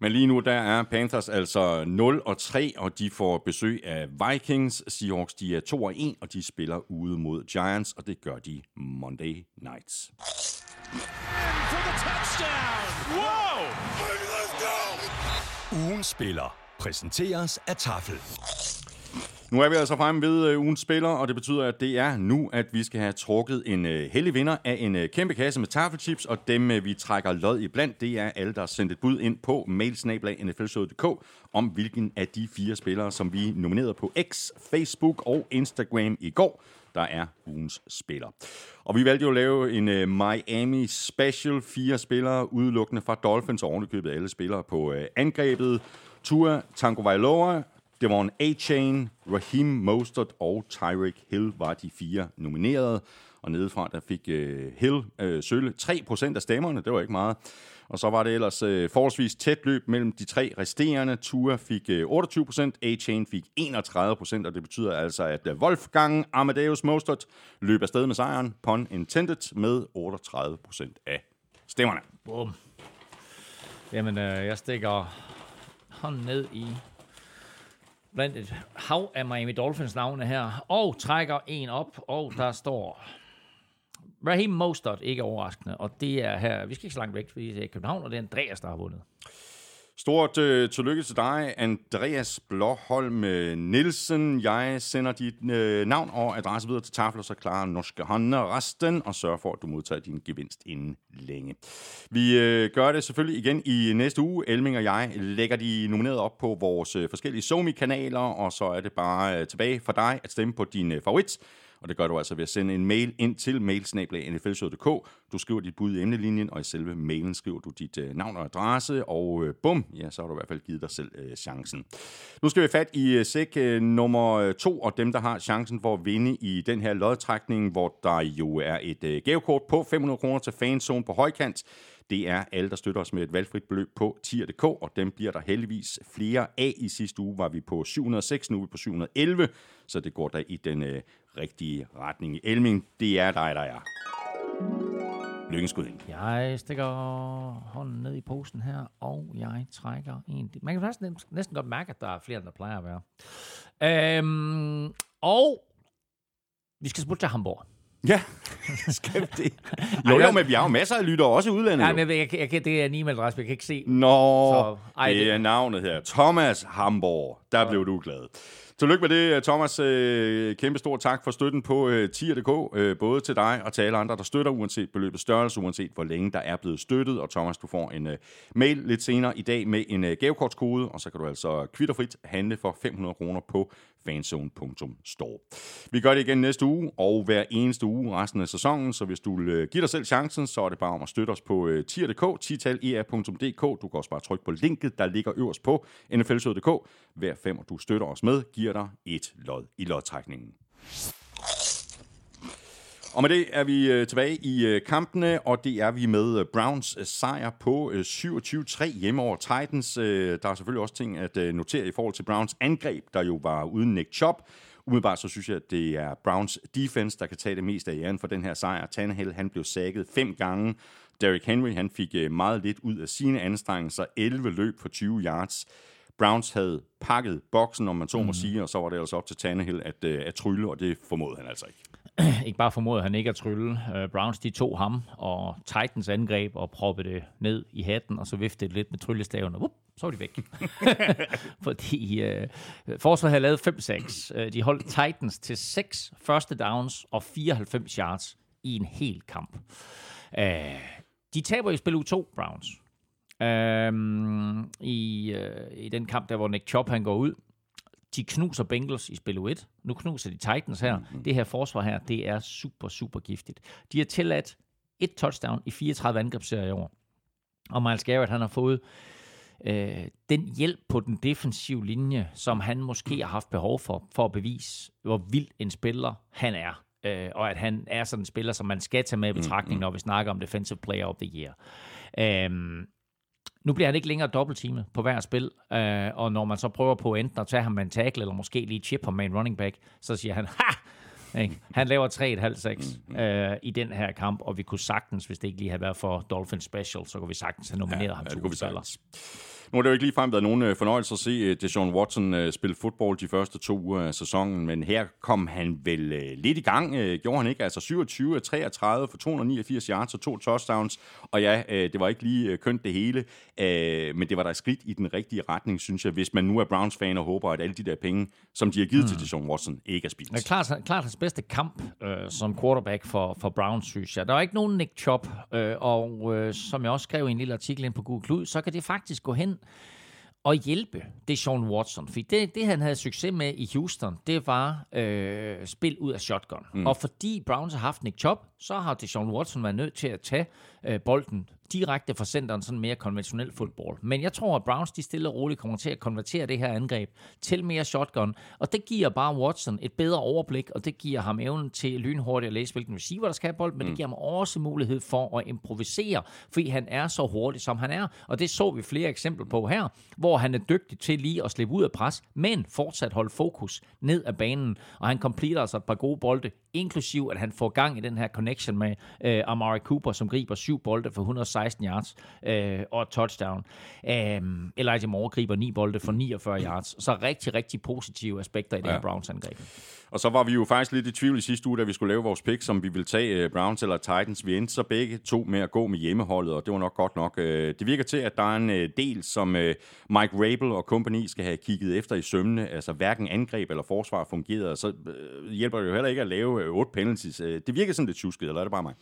Men lige nu, der er Panthers altså nul og tre, og de får besøg af Vikings. Seahawks, de er to og en, og de spiller ude mod Giants, og det gør de Monday Nights. Wow! Ugen spiller præsenteres af Taffel. Nu er vi altså fremme ved ugens spiller, og det betyder, at det er nu, at vi skal have trukket en heldig vinder af en kæmpe kasse med taffelchips, og dem vi trækker lod i blandt, det er alle, der har sendt et bud ind på mail snabel-a n f l show punktum d k om hvilken af de fire spillere, som vi nominerede på X, Facebook og Instagram i går, der er ugens spiller. Og vi valgte jo at lave en uh, Miami Special. Fire spillere udelukkende fra Dolphins, og ovenikøbet alle spillere på uh, angrebet. Tua Tagovailoa, det var en A-Chain, Raheem Mostert og Tyreek Hill var de fire nominerede. Og nedefra, der fik uh, Hill uh, sølv tre procent af stemmerne. Det var ikke meget. Og så var det ellers uh, forholdsvis tæt løb mellem de tre resterende. Tua fik uh, otteogtyve procent, A-Chain fik enogtredive procent, og det betyder altså, at uh, Wolfgang Amadeus Mostert løb afsted med sejren, pun intended, med otteogtredive procent af stemmerne. Boom. Jamen, øh, jeg stikker hånden ned i blandt et hav af Miami Dolphins navne her, og trækker en op, og der står Raheem Mostert, ikke overraskende, og det er her, vi skal ikke så langt væk, fordi det er København, og det er Andreas, der har vundet. Stort øh, tillykke til dig, Andreas Blåholm Nielsen. Jeg sender dit øh, navn og adresse videre til Tafel, så klarer Norske Hånden resten, og sørger for, at du modtager din gevinst inden længe. Vi øh, gør det selvfølgelig igen i næste uge. Elming og jeg lægger de nominerede op på vores øh, forskellige SoMe-kanaler, og så er det bare øh, tilbage for dig at stemme på din øh, favorit. Og det gør du altså ved at sende en mail ind til mail snabel-a n f l show punktum d k. Du skriver dit bud i emnelinjen, og i selve mailen skriver du dit øh, navn og adresse, og øh, bum, ja, så har du i hvert fald givet dig selv øh, chancen. Nu skal vi fat i øh, sæk øh, nummer to, og dem, der har chancen for at vinde i den her lodtrækning, hvor der jo er et øh, gavekort på fem hundrede kroner til Fanzone på højkant. Det er alle, der støtter os med et valgfrit beløb på tier punktum d k, og dem bliver der heldigvis flere af. I sidste uge var vi på syv hundrede og seks, nu er vi på syv hundrede og elleve, så det går da i den øh, rigtige retning. Elming, det er dig, der er. Lykkenskud ind. Jeg stikker hånden ned i posen her, og jeg trækker en. Man kan næsten, næsten godt mærke, at der er flere, der plejer at være. Øhm, og vi skal smutte til Hamburg. Ja, skal det. Jo, jo, men vi har jo masser af lytter, også udlændinge. Nej, men jeg, jeg, jeg, det er en e-mailadresse, jeg kan ikke se. Nå, så, ej, det, det er navnet her. Thomas Hamburg. Der ja. Blev du glad. Tillykke med det, Thomas. Kæmpe stor tak for støtten på tier punktum d k, både til dig og til alle andre, der støtter, uanset beløbets størrelse, uanset hvor længe der er blevet støttet. Og Thomas, du får en mail lidt senere i dag med en gavekortskode, og så kan du altså kvitterfrit handle for fem hundrede kroner på fanzone punktum store. Vi gør det igen næste uge, og hver eneste uge resten af sæsonen, så hvis du vil give dig selv chancen, så er det bare om at støtte os på tier punktum d k, tital punktum d k. Du kan også bare trykke på linket, der ligger øverst på n f l punktum d k. Hver fem, og du støtter os med, giver dig et lod i lodtrækningen. Og med det er vi tilbage i kampene, og det er vi med Browns sejr på syvogtyve tre hjemme over Titans. Der er selvfølgelig også ting at notere i forhold til Browns angreb, der jo var uden Nick Chubb. Umiddelbart så synes jeg, at det er Browns defense, der kan tage det meste af æren for den her sejr. Tannehill, han blev sacket fem gange. Derrick Henry, han fik meget lidt ud af sine anstrengelser. elleve løb for tyve yards. Browns havde pakket boksen, om man så må mm. sige, og så var det altså op til Tannehill at, at trylle, og det formodede han altså ikke. Ikke bare formodede han ikke at trylle. Browns, de tog ham og Titans angreb og proppede det ned i hatten, og så viftede det lidt med tryllestaven, og whoop, så var de væk. Fordi øh, forsvaret havde lavet fem seks. De holdt Titans til seks første downs og fireoghalvfems yards i en hel kamp. Øh, de taber i spil uge to, Browns. Øhm, i, øh, i den kamp, der hvor Nick Chubb han går ud. De knuser Bengals i spil uge et. Nu knuser de Titans her. Mm-hmm. Det her forsvar her, det er super, super giftigt. De har tilladt et touchdown i fireogtredive angrebsserier i år. Og Miles Garrett, han har fået øh, den hjælp på den defensive linje, som han måske har haft behov for, for at bevise, hvor vild en spiller han er. Øh, og at han er sådan en spiller, som man skal tage med i betragtning, når vi snakker om Defensive Player of the Year. Øh, Nu bliver han ikke længere dobbeltteamet på hver spil, øh, og når man så prøver på enten at tage ham med en tackle, eller måske lige chip ham med en running back, så siger han, ha! Han laver tre komma fem seks øh, i den her kamp, og vi kunne sagtens, hvis det ikke lige havde været for Dolphins Special, så kunne vi sagtens have nomineret ja, ham to spillere. Nu har det jo ikke ligefrem været nogen fornøjelse at se Deshaun Watson spille fodbold de første to uger af sæsonen, men her kom han vel lidt i gang, gjorde han ikke? Altså syvogtyve af treogtredive for to hundrede niogfirs yards og to touchdowns, og ja, det var ikke lige kønt det hele, men det var da et skridt i den rigtige retning, synes jeg, hvis man nu er Browns-fan og håber, at alle de der penge, som de har givet mm. til Deshaun Watson, ikke er spildt. Ja, klart, klart hans bedste kamp øh, som quarterback for, for Browns, synes jeg. Der er ikke nogen Nick Chubb, øh, og øh, som jeg også skrev i en lille artikel ind på Google Klud, så kan det faktisk gå hen og hjælpe Deshaun Watson. For det, det, han havde succes med i Houston, det var øh, spil ud af shotgun. Mm. Og fordi Browns har haft Nick Chubb, så har Deshaun Watson været nødt til at tage øh, bolden direkte fra centeren, sådan mere konventionel fodbold. Men jeg tror, at Browns de stille og roligt kommer til at konvertere det her angreb til mere shotgun, og det giver bare Watson et bedre overblik, og det giver ham evnen til lynhurtigt at læse, hvilken receiver der skal have bold, men mm. det giver ham også mulighed for at improvisere, fordi han er så hurtig, som han er, og det så vi flere eksempler på her, hvor han er dygtig til lige at slippe ud af pres, men fortsat holde fokus ned ad banen, og han completer altså et par gode bolde, inklusiv at han får gang i den her connection med øh, Amari Cooper, som griber syv bolde for et hundrede seksten yards øh, og et touchdown. Øh, Elijah Moore griber ni bolde for niogfyrre yards. Så rigtig, rigtig positive aspekter i det her ja. Browns-angreb. Og så var vi jo faktisk lidt i tvivl i sidste uge, da vi skulle lave vores pick, som vi ville tage Browns eller Titans. Vi endte så begge to med at gå med hjemmeholdet, og det var nok godt nok. Det virker til, at der er en del, som Mike Rabel og company skal have kigget efter i sømmene. Altså hverken angreb eller forsvar fungerede, så hjælper det jo heller ikke at lave otte penalties. Det virker sådan lidt tjusket, eller er det bare mig?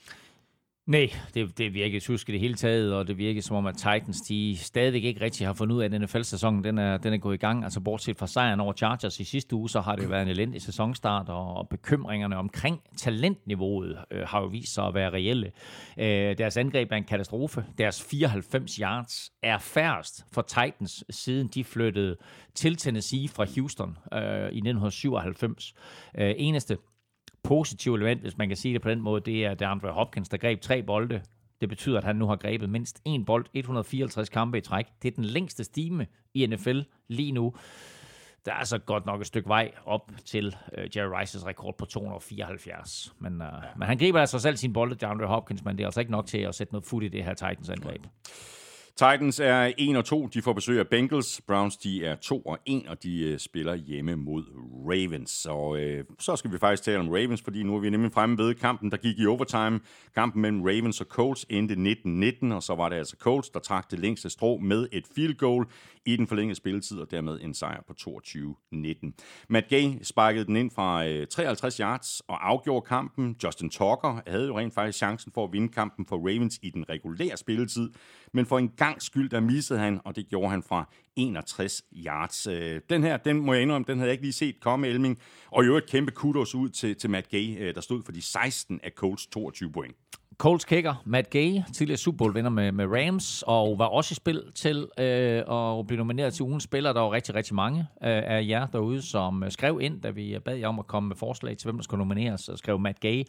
Nej, det, det virkede tjusket det hele taget, og det virkede som om, at Titans de stadigvæk ikke rigtig har fundet ud af, at N F L-sæsonen den er, den er gået i gang. Altså bortset fra sejren over Chargers i sidste uge, så har det været en elendig sæsonstart, og, og bekymringerne omkring talentniveauet øh, har jo vist sig at være reelle. Øh, deres angreb er en katastrofe. Deres fireoghalvfems yards er færrest for Titans, siden de flyttede til Tennessee fra Houston øh, i nitten syvoghalvfems. Øh, eneste positivt element, hvis man kan sige det på den måde, det er Deandre Hopkins, der greb tre bolde. Det betyder, at han nu har grebet mindst en bold, et hundrede fireoghalvtreds kampe i træk. Det er den længste stime i N F L lige nu. Der er så godt nok et stykke vej op til uh, Jerry Rice's rekord på to hundrede fireoghalvfjerds. Men, uh, men han griber altså selv sin bolde, Deandre Hopkins, men det er altså ikke nok til at sætte noget fut i det her Titans-angreb. Titans er en og to, de får besøg af Bengals. Browns, de er to og en, og de spiller hjemme mod Ravens. Og øh, så skal vi faktisk tale om Ravens, fordi nu er vi nemlig fremme ved kampen, der gik i overtime. Kampen mellem Ravens og Colts endte nitten nitten, og så var det altså Colts, der trak det længste strå med et field goal i den forlængede spilletid, og dermed en sejr på toogtyve nitten. Matt Gay sparkede den ind fra øh, treoghalvtreds yards og afgjorde kampen. Justin Tucker havde jo rent faktisk chancen for at vinde kampen for Ravens i den regulære spilletid, men for en gang skyld, der missede han, og det gjorde han fra enogtres yards. Den her, den må jeg indrømme, den havde jeg ikke lige set komme, Elming. Og i øvrigt kæmpe kudos ud til, til Matt Gay, der stod for de seksten af Colts toogtyve point. Colts kicker Matt Gay, tidligere Super Bowl-vinder med, med Rams, og var også i spil til øh, at blive nomineret til ugens spiller. Der var rigtig, rigtig mange øh, af jer derude, som skrev ind, da vi bad jer om at komme med forslag til, hvem der skulle nomineres, og skrev Matt Gay.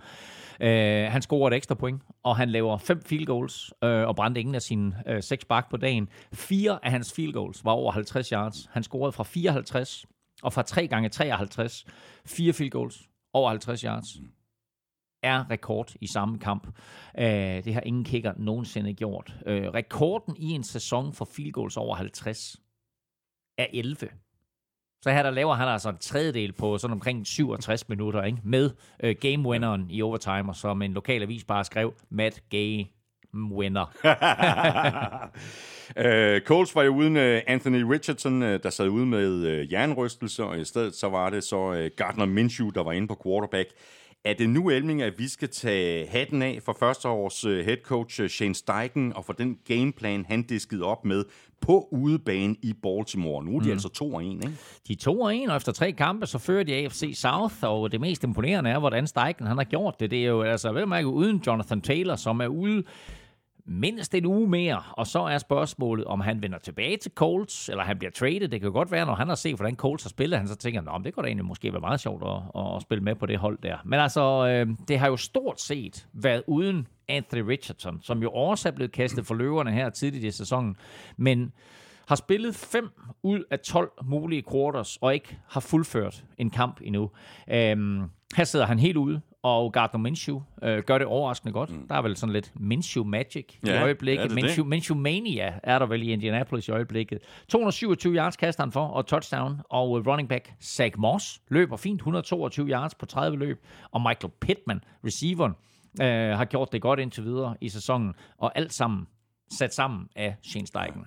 Øh, han scorer et ekstra point, og han laver fem field goals, øh, og brændte ingen af sine øh, seks back på dagen. Fire af hans field goals var over halvtreds yards. Han scorede fra fireoghalvtreds, og fra tre gange treoghalvtreds. Fire field goals, over halvtreds yards. Er rekord i samme kamp. Uh, det har ingen kicker nogensinde gjort. Uh, rekorden i en sæson for field goals over halvtreds er elleve. Så her der laver han altså en tredjedel på sådan omkring syvogtres minutter, ikke? Med uh, game-winneren i overtime, og som en lokal avis bare skrev, Matt Gay winner. uh, Colts var jo uden uh, Anthony Richardson, uh, der sad ude med uh, jernrystelse, og i stedet så var det så uh, Gardner Minshew, der var inde på quarterback. Er det nu, Elming, at vi skal tage hatten af for første års head coach Shane Steichen og for den gameplan, han diskede op med på udebane i Baltimore? Nu er de mm. altså to og en, ikke? De er to og en, og efter tre kampe, så fører de A F C South, og det mest imponerende er, hvordan Steichen han har gjort det. Det er jo altså, vel mærke, uden Jonathan Taylor, som er ude mindst en uge mere, og så er spørgsmålet, om han vender tilbage til Colts, eller han bliver traded. Det kan godt være, når han har set, hvordan Colts har spillet, han så tænker, nå, det kunne da egentlig måske være meget sjovt at, at spille med på det hold der. Men altså, øh, det har jo stort set været uden Anthony Richardson, som jo også er blevet kastet for løverne her tidligt i sæsonen, men har spillet fem ud af tolv mulige quarters, og ikke har fuldført en kamp endnu. Øhm, her sidder han helt ude, og Gardner Minshew øh, gør det overraskende godt. Mm. Der er vel sådan lidt Minshew-magic ja, i øjeblikket. Minshew, Minshew-mania er der vel i Indianapolis i øjeblikket. to hundrede syvogtyve yards kaster han for, og touchdown, og running back Zach Moss løber fint, et hundrede toogtyve yards på tredive løb, og Michael Pittman, receiveren, øh, har gjort det godt indtil videre i sæsonen, og alt sammen sat sammen af Shane Steichen.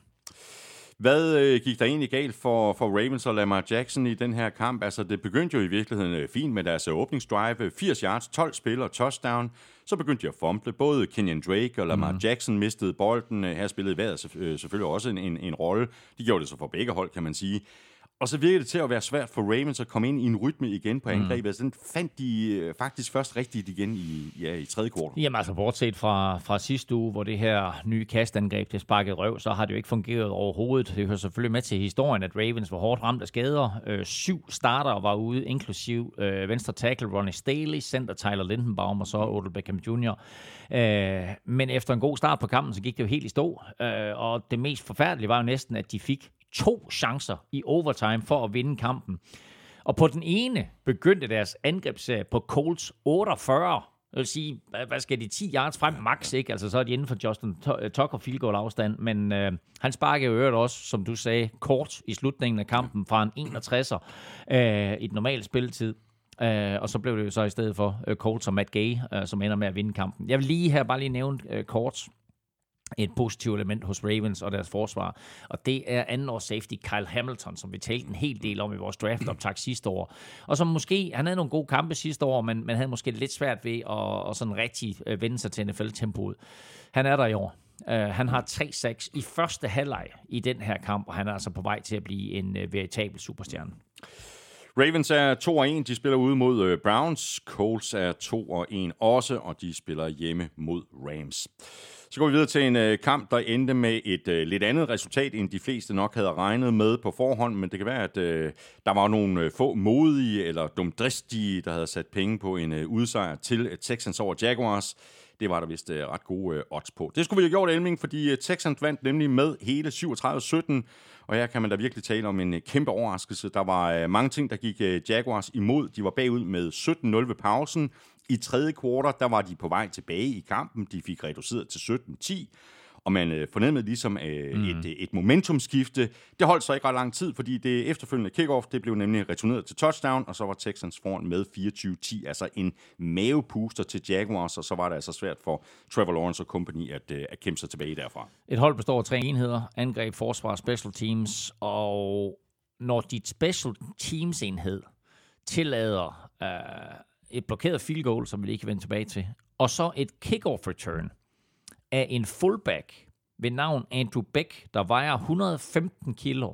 Hvad gik der egentlig galt for, for Ravens og Lamar Jackson i den her kamp? Altså, det begyndte jo i virkeligheden fint med deres åbningsdrive. firs yards, tolv spil og touchdown. Så begyndte de at fumble. Både Kenyon Drake og Lamar mm. Jackson mistede bolden. Her spillede vejret selvfølgelig også en, en, en rolle. De gjorde det så for begge hold, kan man sige. Og så virkede det til at være svært for Ravens at komme ind i en rytme igen på angrebet. Mm. Altså, den fandt de faktisk først rigtigt igen i, ja, i tredje kvartal. Jamen altså, bortset fra, fra sidste uge, hvor det her nye kastangreb, det sparkede røv, så har det jo ikke fungeret overhovedet. Det hører selvfølgelig med til historien, at Ravens var hårdt ramt af skader. Øh, syv starter var ude, inklusiv øh, venstre tackle Ronnie Stanley, center Tyler Lindenbaum og så Odell Beckham junior Øh, men efter en god start på kampen, så gik det jo helt i stå. Øh, og det mest forfærdelige var jo næsten, at de fik to chancer i overtime for at vinde kampen. Og på den ene begyndte deres angrebsserie på Colts otteogfyrre. Jeg vil sige, hvad skal de, ti yards frem max, ikke? Altså, så er de inden for Justin Tucker field goal afstand, men øh, han sparkede øvrigt også, som du sagde, kort i slutningen af kampen fra en enogtresser øh, i den normale spilletid. Uh, og så blev det jo så i stedet for uh, Colts og Matt Gay, uh, som ender med at vinde kampen. Jeg vil lige her bare lige nævne uh, Colts. Et positivt element hos Ravens og deres forsvar. Og det er anden års safety Kyle Hamilton, som vi talte en hel del om i vores draft-optag sidste år. Og som måske, han havde nogle gode kampe sidste år, men man havde måske lidt svært ved at, at sådan rigtig vende sig til N F L-tempoet. Han er der i år. Uh, han har tre seks i første halvleg i den her kamp, og han er altså på vej til at blive en uh, veritabel superstjerne. Ravens er to og en, de spiller ude mod Browns. Colts er to og en også, og de spiller hjemme mod Rams. Så går vi videre til en øh, kamp, der endte med et øh, lidt andet resultat, end de fleste nok havde regnet med på forhånd, men det kan være, at øh, der var nogle øh, få modige eller dumdristige, der havde sat penge på en øh, udsejr til øh, Texans over Jaguars. Det var der vist øh, ret gode øh, odds på. Det skulle vi have gjort, Elming, fordi øh, Texans vandt nemlig med hele syvogtredive sytten, og her kan man da virkelig tale om en øh, kæmpe overraskelse. Der var øh, mange ting, der gik øh, Jaguars imod. De var bagud med sytten nul ved pausen. I tredje kvartal, der var de på vej tilbage i kampen. De fik reduceret til sytten ti, og man øh, fornemmede ligesom øh, mm. et, et momentumskifte. Det holdt så ikke ret lang tid, fordi det efterfølgende kickoff, det blev nemlig returneret til touchdown, og så var Texans foran med fireogtyve ti, altså en mavepuster til Jaguars, og så var det altså svært for Trevor Lawrence og company at, øh, at kæmpe sig tilbage derfra. Et hold består af tre enheder, angreb, forsvar, special teams, og når dit special teams-enhed tillader Øh, et blokeret field goal, som vi lige kan vende tilbage til, og så et kickoff return af en fullback ved navn Andrew Beck, der vejer et hundrede og femten kilo.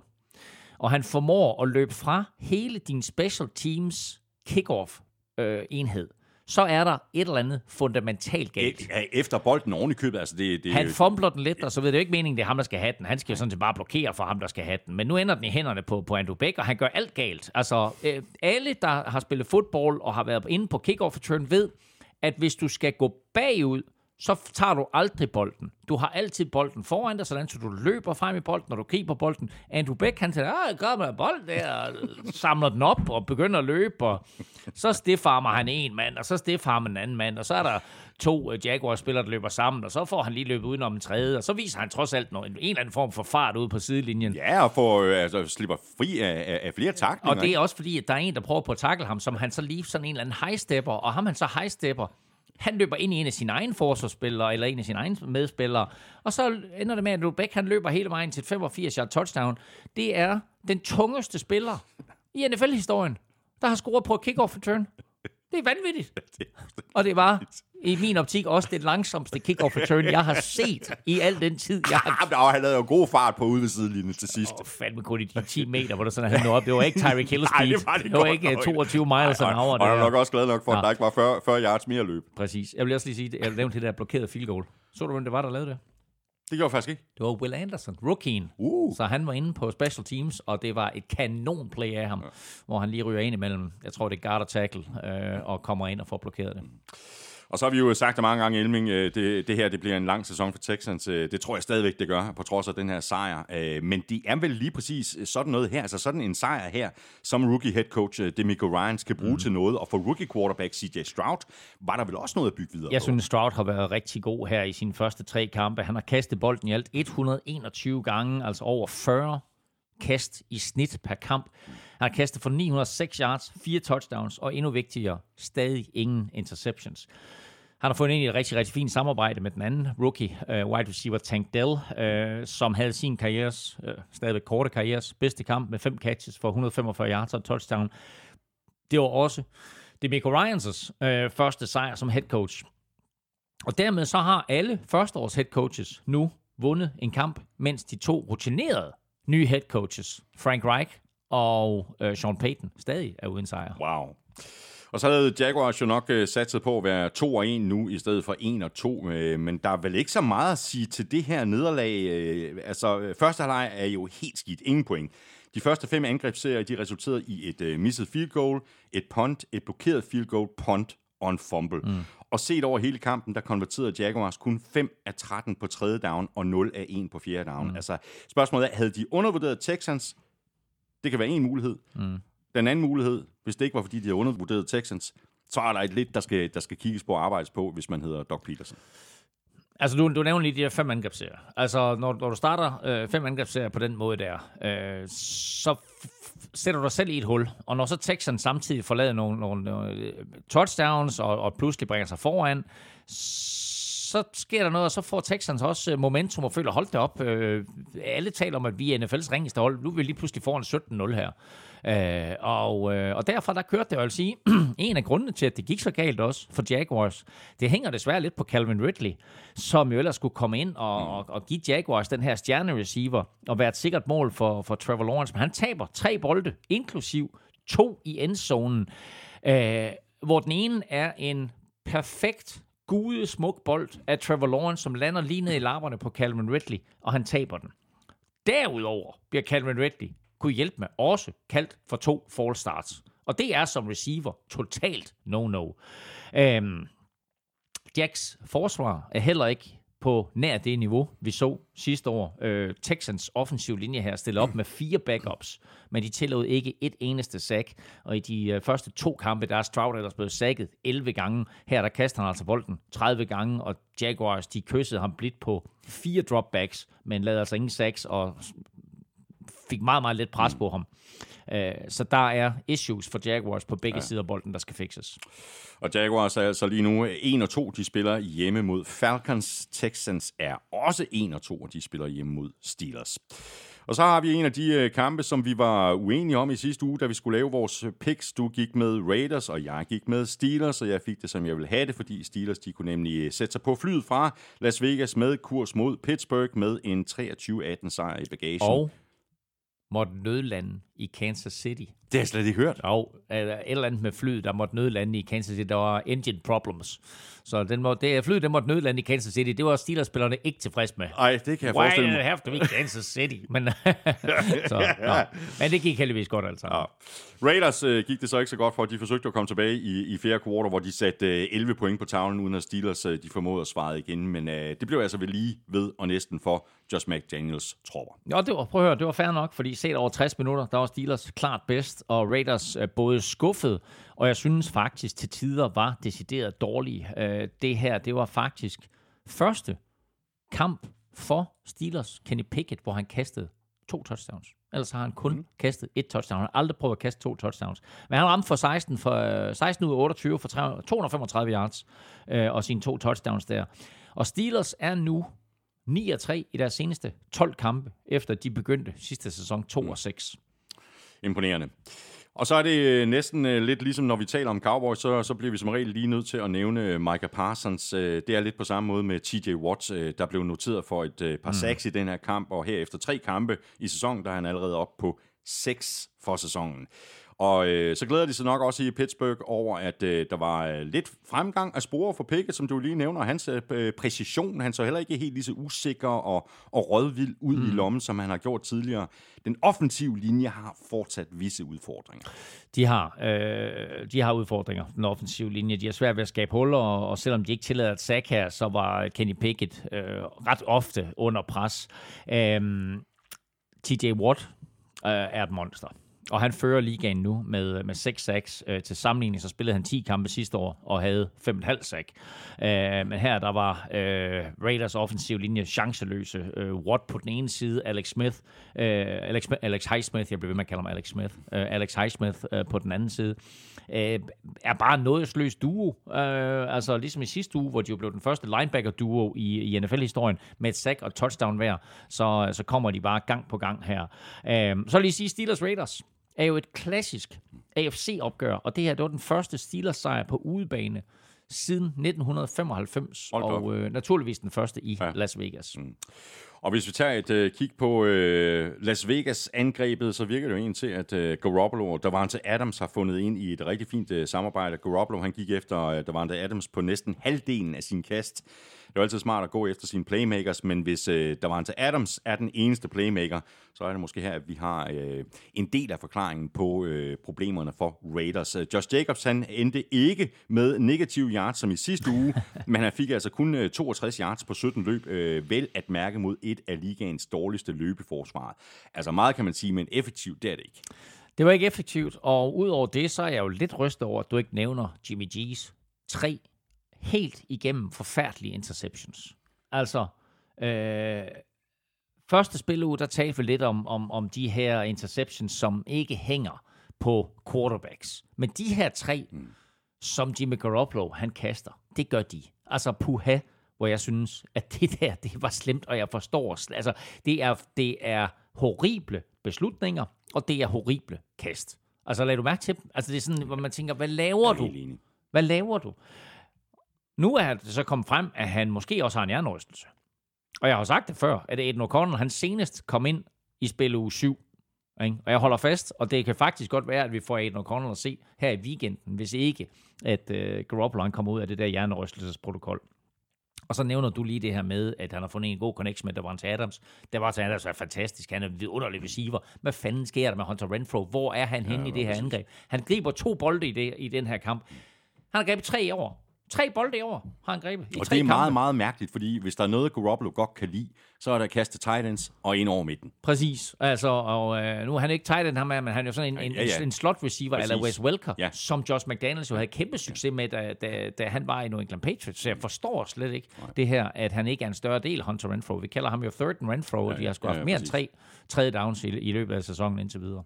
Og han formår at løbe fra hele din special teams kickoff øh, enhed. Så er der et eller andet fundamentalt galt. E- ja, efter bolden oven i købet, altså det, det... Han fumbler den lidt, og så ved det jo ikke meningen, det er ham, der skal have den. Han skal jo sådan set bare blokere for ham, der skal have den. Men nu ender den i hænderne på, på Andrew Beck, og han gør alt galt. Altså, øh, alle, der har spillet fodbold og har været inde på kick-off return, ved, at hvis du skal gå bagud, så tager du aldrig bolden. Du har altid bolden foran dig, sådan så du løber frem i bolden, når du griber bolden. Andrew Beck, han tænker, ah, jeg gør med bolden der, og samler den op og begynder at løbe, og så stiffarmer han en mand, og så stiffarmer en anden mand, og så er der to Jaguars-spillere, der løber sammen, og så får han lige løbet udenom en tredje, og så viser han trods alt noget, en eller anden form for fart ude på sidelinjen. Ja, og får, altså, slipper fri af, af flere taklinger. Og det er også fordi, at der er en, der prøver på at tackle ham, som han så lige sådan en eller anden high-stepper, og ham han så high-stepper, han løber ind i en af sine egne forsvarsspillere, eller en af sine egne medspillere, og så ender det med, at Andrew Beck, han løber hele vejen til femogfirs yard touchdown. Det er den tungeste spiller i N F L-historien, der har scoret på kick-off return. Det er vanvittigt. Og det var i min optik også det langsomste kick-off return, jeg har set i al den tid. Jeg har... Ja, han havde jo god fart på ude ved sidelinjen til sidst. Åh, fandme kun i de ti meter, hvor der sådan havde nået op. Det var ikke Tyreek Hill speed. Nej, det var det, det var ikke nok. toogtyve miles an hour. Og der var nok også glad nok for, at der ikke var fyrre yards mere løb. Præcis. Jeg vil også lige sige, at jeg nævnte det der blokerede field goal. Så du, hvem det var, der lavede det? Det gjorde faktisk ikke. Det var Will Anderson, rookien. Uh. Så han var inde på special teams, og det var et kanonplay af ham, ja. Hvor han lige ryger ind imellem, jeg tror det er guard og tackle, øh, og kommer ind og får blokeret det. Og så har vi jo sagt det mange gange, Elming, det, det her det bliver en lang sæson for Texans. Det tror jeg stadigvæk, det gør, på trods af den her sejr. Men det er vel lige præcis sådan noget her, altså sådan en sejr her, som rookie head coach Demico Ryans kan bruge mm. til noget. Og for rookie quarterback C J Stroud var der vel også noget at bygge videre på? Jeg synes, Stroud har været rigtig god her i sine første tre kampe. Han har kastet bolden i alt et hundrede og enogtyve gange, altså over fyrre kast i snit per kamp. Han har kastet for ni hundrede og seks yards, fire touchdowns, og endnu vigtigere, stadig ingen interceptions. Han har fundet ind i et rigtig, rigtig fint samarbejde med den anden rookie, uh, wide receiver Tank Dell, uh, som havde sin karrieres, uh, stadigvæk korte karrieres, bedste kamp med fem catches for et hundrede og femogfyrre yards og touchdown. Det var også Demico Ryans' uh, første sejr som head coach. Og dermed så har alle førsteårs head coaches nu vundet en kamp, mens de to rutinerede nye head coaches, Frank Reich og øh, Sean Payton, stadig er uden sejr. Wow. Og så havde Jaguars jo nok øh, satset på at være to og en nu, i stedet for en og to. Øh, men der er vel ikke så meget at sige til det her nederlag. Øh, altså, første halvleg er jo helt skidt. Ingen point. De første fem angrebsserier, de resulterede i et øh, misset field goal, et punt, et blokeret field goal, punt og en fumble. Mm. Og set over hele kampen, der konverterede Jaguars kun fem af tretten på tredje down og nul af en på fjerde down. Mm. Altså, spørgsmålet er, havde de undervurderet Texans? Det kan være en mulighed. Mm. Den anden mulighed, hvis det ikke var, fordi de havde undervurderet Texans, så er der et lidt, der skal, der skal kigges på og arbejdes på, hvis man hedder Doug Peterson. Altså, du, du nævner lige de her fem angrebsserier. Altså, når, når du starter øh, fem angrebsserier på den måde der, øh, så f- sætter du dig selv i et hul. Og når så Texans samtidig får lavet nogle, nogle, nogle touchdowns, og, og pludselig bringer sig foran, så sker der noget, og så får Texans også momentum og føler, hold det op. Øh, alle taler om, at vi er N F L's ringeste hold. Nu er vi lige pludselig foran sytten nul her. Øh, og, øh, og derfra, der kørte det, jeg vil sige, en af grundene til, at det gik så galt også for Jaguars, det hænger desværre lidt på Calvin Ridley, som jo ellers skulle komme ind og, og, og give Jaguars den her stjernereceiver og være et sikkert mål for, for Trevor Lawrence. Men han taber tre bolde, inklusiv to i endzonen, øh, hvor den ene er en perfekt gude smuk bold af Trevor Lawrence, som lander lige ned i lapperne på Calvin Ridley, og han taber den. Derudover bliver Calvin Ridley, kunne hjælpe med, også kaldt for to false starts. Og det er som receiver totalt no-no. Øhm, Jacks forsvar er heller ikke på nær det niveau, vi så sidste år. Øh, Texans offensiv linje her stiller op med fire backups, men de tillod ikke et eneste sack. Og i de øh, første to kampe, der er Stroud ellers blevet sacket elleve gange. Her der kaster han altså bolden tredive gange, og Jaguars, de kyssede ham blidt på fire dropbacks, men lavede altså ingen sacks og fik meget, meget let pres på ham. Så der er issues for Jaguars på begge ja. sider af bolden, der skal fikses. Og Jaguars er altså lige nu en og to, de spiller hjemme mod Falcons. Texans er også en og to, og de spiller hjemme mod Steelers. Og så har vi en af de kampe, som vi var uenige om i sidste uge, da vi skulle lave vores picks. Du gik med Raiders, og jeg gik med Steelers, og jeg fik det, som jeg ville have det, fordi Steelers, de kunne nemlig sætte sig på flyet fra Las Vegas med kurs mod Pittsburgh med en treogtyve atten sejr i bagagen. Og måtte nødlande i Kansas City. Det har jeg slet ikke hørt. Og et eller andet med flyet, der måtte nødlande i Kansas City. Der var engine problems. Så den må, det flyet, der måtte nødlande i Kansas City, det var Steelers-spillerne ikke tilfreds med. Nej, det kan jeg Why forestille mig. Why have to be Kansas City? Men, så, ja. Men det gik heldigvis godt, altså. Ja. Raiders øh, gik det så ikke så godt for, at de forsøgte at komme tilbage i, i fjerde kvartal, hvor de satte øh, elleve point på tavlen, uden at Steelers øh, de formåede at svare igen. Men øh, det blev altså ved lige ved og næsten for Josh McDaniels tropper. Ja, det var, prøv at høre, det var fair nok, fordi set over tres minutter, der var Steelers klart bedst, og Raiders øh, både skuffede, og jeg synes faktisk til tider var decideret dårlige. Øh, det her, det var faktisk første kamp for Steelers Kenny Pickett, hvor han kastede to touchdowns. Ellers har han kun mm. kastet et touchdown. Han har aldrig prøvet at kaste to touchdowns. Men han ramte for seksten, for seksten ud af otteogtyve for tre hundrede og femogtredive yards øh, og sine to touchdowns der. Og Steelers er nu ni og tre i deres seneste tolv kampe, efter de begyndte sidste sæson to og seks. Imponerende. Og så er det næsten lidt ligesom, når vi taler om Cowboys, så, så bliver vi som regel lige nødt til at nævne Micah Parsons. Det er lidt på samme måde med T J Watt, der blev noteret for et par sacks mm. i den her kamp, og herefter tre kampe i sæsonen, der er han allerede oppe på seks for sæsonen. Og øh, så glæder de sig nok også i Pittsburgh over, at øh, der var øh, lidt fremgang af spore for Pickett, som du lige nævner. Hans øh, præcision, han så heller ikke helt lige så usikker og, og rådvild ud mm. i lommen, som han har gjort tidligere. Den offensive linje har fortsat visse udfordringer. De har, øh, de har udfordringer, den offensive linje. De har svært ved at skabe huller, og, og selvom de ikke tillader et sack her, så var Kenny Pickett øh, ret ofte under pres. Øh, T J Watt øh, er et monster. Og han fører ligaen nu med, med seks sacks. Øh, til sammenligning så spillede han ti kampe sidste år og havde fem komma fem sack. Øh, men her der var øh, Raiders offensiv linje chanceløse. Øh, Watt på den ene side, Alex Smith, øh, Alex, Alex Highsmith, jeg bliver ved med at kalde ham Alex Smith, øh, Alex Highsmith øh, på den anden side, øh, er bare en nådesløs duo. Øh, altså ligesom i sidste uge, hvor de jo blev den første linebacker-duo i, i N F L-historien med et sack og touchdown hver, så, så kommer de bare gang på gang her. Øh, så lige sige Steelers Raiders er jo et klassisk A F C-opgør, og det her, det var den første Steelers-sejr på udebane siden nitten femoghalvfems, og øh, naturligvis den første i ja. Las Vegas. Mm. Og hvis vi tager et øh, kig på øh, Las Vegas-angrebet, så virker det jo egentlig til, at øh, Garoppolo, der var han til Adams, har fundet ind i et rigtig fint øh, samarbejde. Garoppolo, han gik efter, øh, der var han til Adams på næsten halvdelen af sin kast. Det er altid smart at gå efter sine playmakers, men hvis øh, der var en til Adams er den eneste playmaker, så er det måske her, at vi har øh, en del af forklaringen på øh, problemerne for Raiders. Josh Jacobs, han endte ikke med negative yards som i sidste uge, men han fik altså kun toogtres yards på sytten løb, øh, vel at mærke mod et af ligaens dårligste løbeforsvar. Altså meget kan man sige, men effektivt det er det ikke. Det var ikke effektivt, og udover det, så er jeg jo lidt rystet over, at du ikke nævner Jimmy G's tre helt igennem forfærdelige interceptions. Altså, øh, første spilleuge, der talte vi lidt om, om, om de her interceptions, som ikke hænger på quarterbacks. Men de her tre, mm. som Jimmy Garoppolo, han kaster, det gør de. Altså, puha, hvor jeg synes, at det der, det var slemt, og jeg forstår. Altså, det er, det er horrible beslutninger, og det er horrible kast. Altså, lad du mærke til dem? Altså, det er sådan, hvor man tænker, hvad laver du? Hvad laver du? Nu er det så kommet frem, at han måske også har en hjernerystelse. Og jeg har sagt det før, at Aiden O'Connell, han senest kom ind i spil uge syv. Ikke? Og jeg holder fast, og det kan faktisk godt være, at vi får Aiden O'Connell at se her i weekenden, hvis ikke, at øh, Garoppolo han kommer ud af det der hjernerystelsesprotokol. Og så nævner du lige det her med, at han har fundet en god connection med Davante Adams. Davante Adams er fantastisk. Han er en vidunderlig receiver. Hvad fanden sker der med Hunter Renfrow? Hvor er han henne ja, i det her angreb? Han griber to bolde i, det, i den her kamp. Han har grebet tre år. Tre bolde i år har han grebet. Og det er meget, meget mærkeligt, fordi hvis der er noget, Garoppolo godt kan lide, så er der kastet tight ends og en over midten. Præcis. Altså, og øh, nu er han ikke tight end, ham er, men han er jo sådan en, en, ja, ja. en slot receiver, eller Wes Welker, ja. som Josh McDaniels jo havde kæmpe succes med, da, da, da han var i New England Patriots. Så jeg forstår slet ikke Nej. det her, at han ikke er en større del Hunter Renfrow. Vi kalder ham jo third and Renfrow, ja, og de har sgu haft ja, ja, mere end tre tredje downs i, i løbet af sæsonen indtil videre.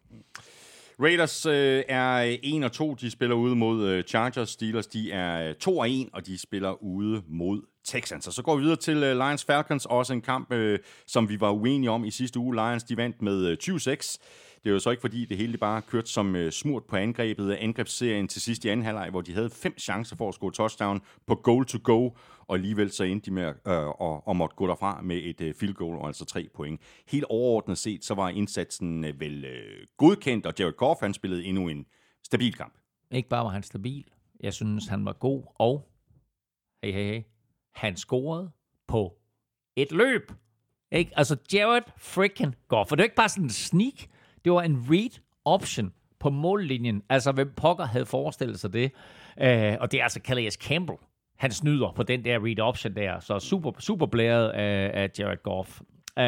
Raiders øh, er en og to, de spiller ude mod øh, Chargers. Steelers, de er to og en, og de spiller ude mod Texans. Og så går vi videre til øh, Lions Falcons, også en kamp, øh, som vi var uenige om i sidste uge. Lions, de vandt med øh, tyve seks. Det er jo så ikke, fordi det hele bare kørte som øh, smurt på angrebet. Angrebsserien til sidst i anden halvleg, hvor de havde fem chancer for at score touchdown på goal to go, og alligevel så endte de med øh, og, og måtte gå derfra med et øh, field goal, og altså tre point. Helt overordnet set, så var indsatsen øh, vel øh, godkendt, og Jared Goff, han spillede endnu en stabil kamp. Ikke bare var han stabil, jeg synes, han var god, og hey, hey, hey. han scorede på et løb. Ikke? Altså, Jared freaking Goff. For det var ikke bare sådan en sneak, det var en read option på mållinjen. Altså, hvem pokker havde forestillet sig det? Øh, og det er altså Calais Campbell. Han snyder på den der read option der. Så super, super blæret af, af Jared Goff. Uh,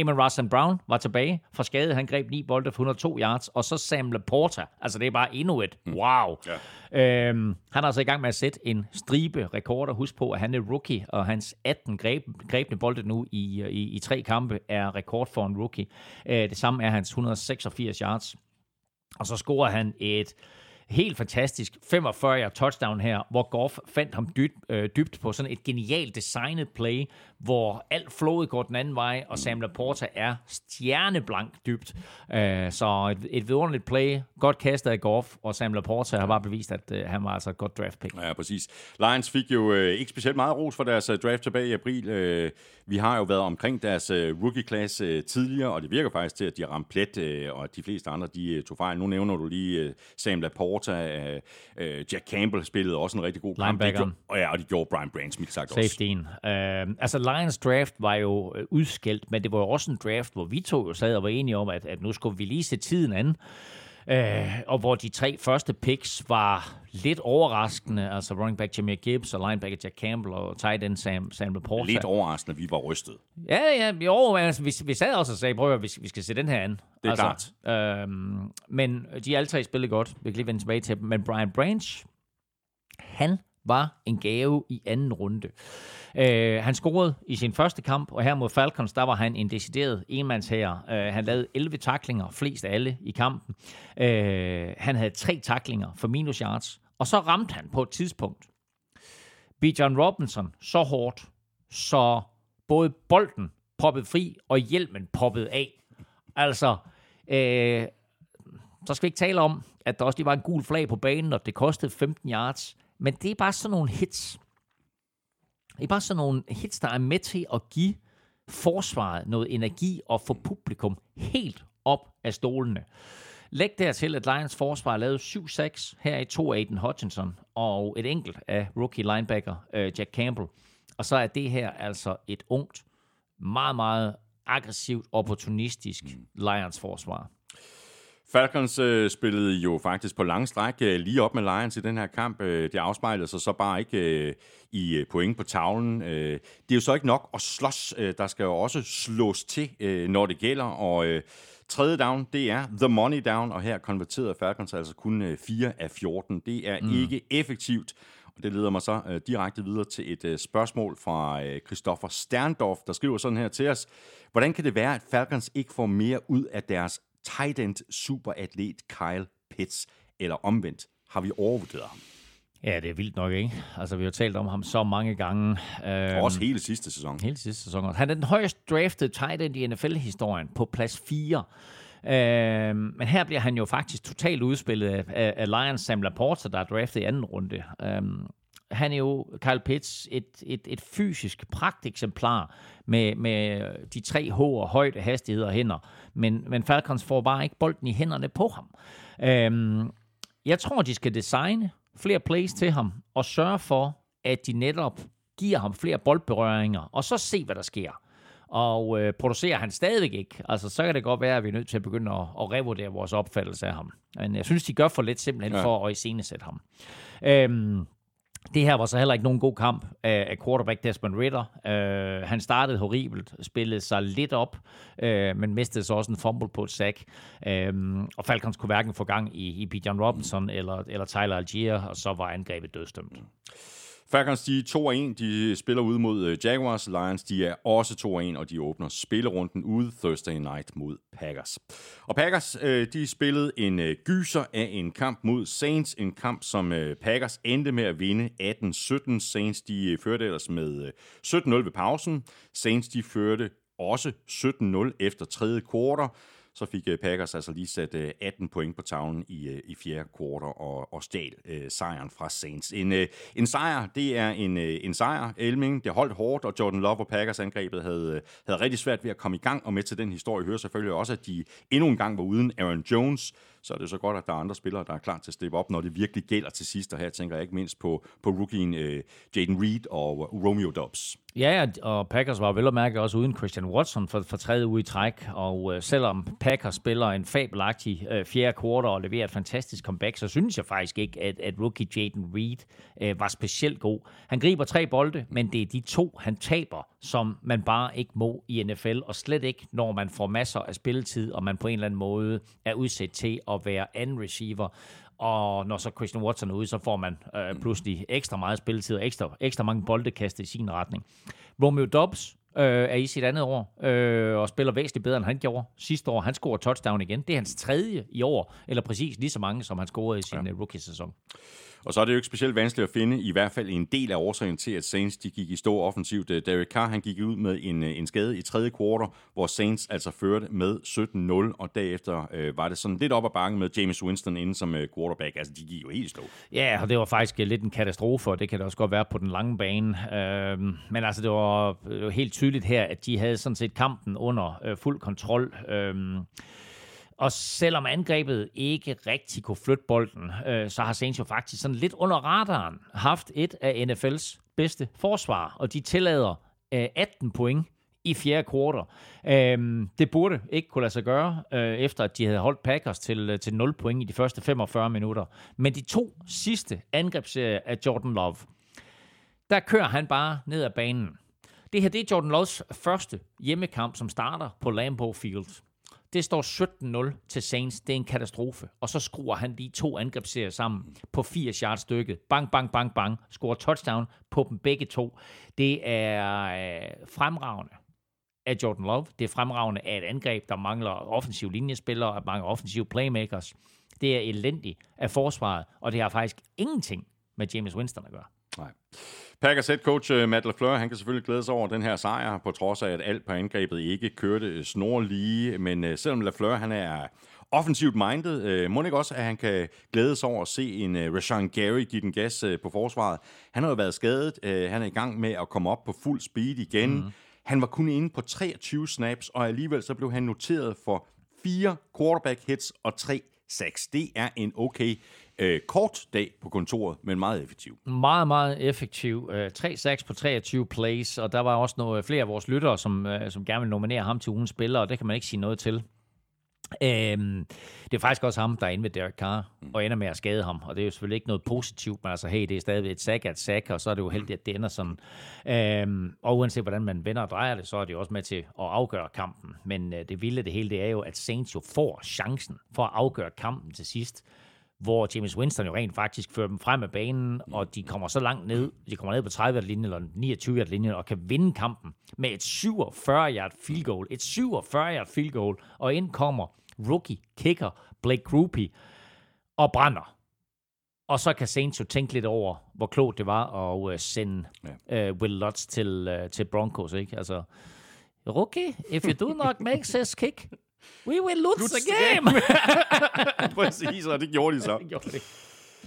Amon Russell Brown var tilbage fra skade. Han greb ni bolde for et hundrede og to yards. Og så Sam Laporta. Altså, det er bare endnu et wow. Mm. Yeah. Uh, han er altså i gang med at sætte en stribe rekorder. Husk på, at han er rookie, og hans atten greb, grebne bolde nu i, i, i tre kampe er rekord for en rookie. Uh, det samme er hans et hundrede og seksogfirs yards. Og så scorer han et Helt fantastisk. femogfyrre touchdown her, hvor Goff fandt ham dybt, øh, dybt på sådan et genialt designet play, hvor alt flowet går den anden vej, og Sam Laporta er stjerneblank dybt. Øh, så et, et vidunderligt play. Godt kastet af Goff, og Sam Laporta har bare bevist, at øh, han var altså et godt draft pick. Ja, præcis. Lions fik jo øh, ikke specielt meget ros for deres draft tilbage i april. Øh, vi har jo været omkring deres øh, rookie-class øh, tidligere, og det virker faktisk til, at de har ramt plet, øh, og de fleste andre, de øh, tog fejl. Nu nævner du lige øh, Sam Laporta. Øh, øh, Jack Campbell spillede også en rigtig god kamp. Linebackeren. Og ja, og det gjorde Brian Brandsmith sagt også. Safetyen. Øh, altså, Lions draft var jo øh, udskilt, men det var jo også en draft, hvor vi to jo sad og var enige om, at, at nu skulle vi lige se tiden an. Øh, og hvor de tre første picks var lidt overraskende, altså running back Jameer Gibbs og linebacker Jack Campbell og tight end Sam, Sam Laporta. Lidt overraskende, vi var rystet. Ja, ja, jo, altså, vi, vi sad også og sagde, prøv at vi, vi skal se den her an. Det er altså, klart. Øhm, men de alle tre spillede godt, vi kan lige vende tilbage til dem, men Brian Branch, han var en gave i anden runde. Uh, han scorede i sin første kamp, og her mod Falcons, der var han en decideret enmandshær. Uh, han lavede elleve tacklinger, flest af alle i kampen. Uh, han havde tre tacklinger for minus yards, og så ramte han på et tidspunkt Bijan Robinson så hårdt, så både bolden poppede fri, og hjelmen poppede af. Altså, uh, så skal vi ikke tale om, at der også lige var en gul flag på banen, og det kostede femten yards. Men det er bare sådan nogle hits. Det er bare sådan nogle hits, der er med til at give forsvaret noget energi og få publikum helt op af stolene. Læg dertil, at Lions forsvar lavede syv seks her i to af Aiden Hutchinson og et enkelt af rookie linebacker Jack Campbell. Og så er det her altså et ungt, meget, meget aggressivt, opportunistisk Lions forsvar. Falcons øh, spillede jo faktisk på lang stræk øh, lige op med Lions i den her kamp. Øh, det afspejlede sig så bare ikke øh, i point på tavlen. Øh, det er jo så ikke nok at slås. Øh, der skal jo også slås til, øh, når det gælder. Og øh, tredje down, det er the money down. Og her konverterede Falcons altså kun øh, fire af fjorten. Det er mm. ikke effektivt. Og det leder mig så øh, direkte videre til et øh, spørgsmål fra øh, Christoffer Sterndorf, der skriver sådan her til os. Hvordan kan det være, at Falcons ikke får mere ud af deres tight end superatlet Kyle Pitts, eller omvendt, har vi overvurderet ham? Ja, det er vildt nok, ikke? Altså, vi har talt om ham så mange gange. Øhm, også hele sidste sæson. Hele sidste sæson også. Han er den højst draftede tight end i N F L-historien på plads fire. Øhm, men her bliver han jo faktisk totalt udspillet af, af Lions Sam Laporta, der er draftet i anden runde. Øhm, han er jo, Kyle Pitts, et, et, et fysisk pragteksemplar med, med de tre H'er, højde, hastighed og hænder. Men, men Falcons får bare ikke bolden i hænderne på ham. Øhm, jeg tror, de skal designe flere plays til ham og sørge for, at de netop giver ham flere boldberøringer, og så se, hvad der sker. Og øh, producerer han stadig ikke, altså, så kan det godt være, at vi er nødt til at begynde at, at revurdere vores opfattelse af ham. Men jeg synes, de gør for lidt simpelthen ja. for at iscenesætte ham. Øhm, Det her var så heller ikke nogen god kamp af quarterback Desmond Ridder. Uh, han startede horribelt, spillede sig lidt op, uh, men mistede så også en fumble på et sack. Uh, og Falcons kunne hverken få gang i, i Bijan Robinson eller, eller Tyler Algier, og så var angrebet dødstømt. Falcons, de er to og en, de spiller ude mod Jaguars. Lions, de er også to og en, og de åbner spillerunden ude Thursday night mod Packers. Og Packers, de spillede en gyser af en kamp mod Saints, en kamp, som Packers endte med at vinde atten sytten. Saints, de førte ellers med sytten nul ved pausen. Saints, de førte også sytten nul efter tredje kvartal. Så fik Packers altså lige sat atten point på tavlen i, i fjerde kvartal og, og stjal øh, sejren fra Saints. En, øh, en sejr, det er en, øh, en sejr, Elming. Det holdt hårdt, og Jordan Love og Packers angrebet havde, havde rigtig svært ved at komme i gang. Og med til den historie hører selvfølgelig også, at de endnu en gang var uden Aaron Jones. Så er det så godt, at der er andre spillere, der er klar til at steppe op, når det virkelig gælder til sidst. Og her tænker jeg ikke mindst på, på rookien øh, Jaden Reed og Romeo Doubs. Ja, og Packers var vel at mærke også uden Christian Watson for, for tredje uge i træk. Og øh, selvom Packers spiller en fabelagtig øh, fjerde kvartal og leverer et fantastisk comeback, så synes jeg faktisk ikke, at, at rookie Jaden Reed øh, var specielt god. Han griber tre bolde, men det er de to, han taber, som man bare ikke må i N F L. Og slet ikke, når man får masser af spilletid, og man på en eller anden måde er udsat til at være anden receiver. Og når så Christian Watson er ude, så får man øh, pludselig ekstra meget spilletid og ekstra, ekstra mange boldekast i sin retning. Romeo Doubs øh, er i sit andet år, øh, og spiller væsentligt bedre, end han gjorde sidste år. Han scorer touchdown igen. Det er hans tredje i år, eller præcis lige så mange, som han scorede i sin ja. rookie-sæson. Og så er det jo ikke specielt vanskeligt at finde, i hvert fald en del af årsagen til, at Saints de gik i stor offensivt. Derek Carr han gik ud med en, en skade i tredje kvartal, hvor Saints altså førte med sytten nul, og derefter øh, var det sådan lidt op ad bakken med Jameis Winston inden som øh, quarterback. Altså, de gik jo helt slå. Ja, og det var faktisk lidt en katastrofe, og det kan det også godt være på den lange bane. Øh, men altså, det var jo helt tydeligt her, at de havde sådan set kampen under øh, fuld kontrol. Øh, Og selvom angrebet ikke rigtig kunne flytte bolden, øh, så har Saints jo faktisk sådan lidt under radaren haft et af N F L's bedste forsvar, og de tillader øh, atten point i fjerde kvartal. Øh, det burde ikke kunne lade sig gøre, øh, efter at de havde holdt Packers til, til nul point i de første femogfyrre minutter. Men de to sidste angrebsserier af Jordan Love, der kører han bare ned ad banen. Det her det er Jordan Loves første hjemmekamp, som starter på Lambeau Field. Det står sytten nul til Saints. Det er en katastrofe. Og så skruer han lige to angrebsserier sammen på fire yards stykket. Bang, bang, bang, bang. Scorer touchdown på dem begge to. Det er fremragende af Jordan Love. Det er fremragende af et angreb, der mangler offensive linjespillere og mange offensive playmakers. Det er elendigt af forsvaret, og det har faktisk ingenting med Jameis Winston at gøre. Nej. Packers head coach Matt LaFleur, han kan selvfølgelig glæde sig over den her sejr, på trods af, at alt på angrebet ikke kørte snorlige. Men selvom LaFleur, han er offensivt minded, må det ikke også, at han kan glæde sig over at se en Rashan Gary give den gas på forsvaret. Han har jo været skadet. Han er i gang med at komme op på fuld speed igen. Mm-hmm. Han var kun inde på treogtyve snaps, og alligevel så blev han noteret for fire quarterback hits og tre sacks. Det er en okay Øh, kort dag på kontoret, men meget effektiv. Meget, meget effektiv. Øh, tre seks på treogtyve plays, og der var også noget, flere af vores lyttere, som, øh, som gerne vil nominere ham til ugens spiller, og det kan man ikke sige noget til. Øhm, det er faktisk også ham, der er inde ved Derek Carr, og ender med at skade ham, og det er jo selvfølgelig ikke noget positivt, men altså, hey, det er stadigvæk et sack af et sack, og så er det jo heldigt, at det ender sådan. Øhm, og uanset hvordan man vender og drejer det, så er det jo også med til at afgøre kampen. Men øh, det vilde det hele, det er jo, at Saints jo får chancen for at afgøre kampen til sidst, hvor Jameis Winston jo rent faktisk fører dem frem af banen, og de kommer så langt ned, de kommer ned på tredive-yard-linjen eller niogtyve-yard-linjen, og kan vinde kampen med et syvogfyrre-yard-field-goal. Et syvogfyrre-yard-field-goal, og ind kommer rookie-kicker Blake Grupe og brænder. Og så kan Saints jo tænke lidt over, hvor klogt det var at sende ja. uh, Will Lutz til, uh, til Broncos, ikke? Altså, rookie, if you do not make this kick, we will lose the game! Præcis, og det gjorde de så. Det gjorde de.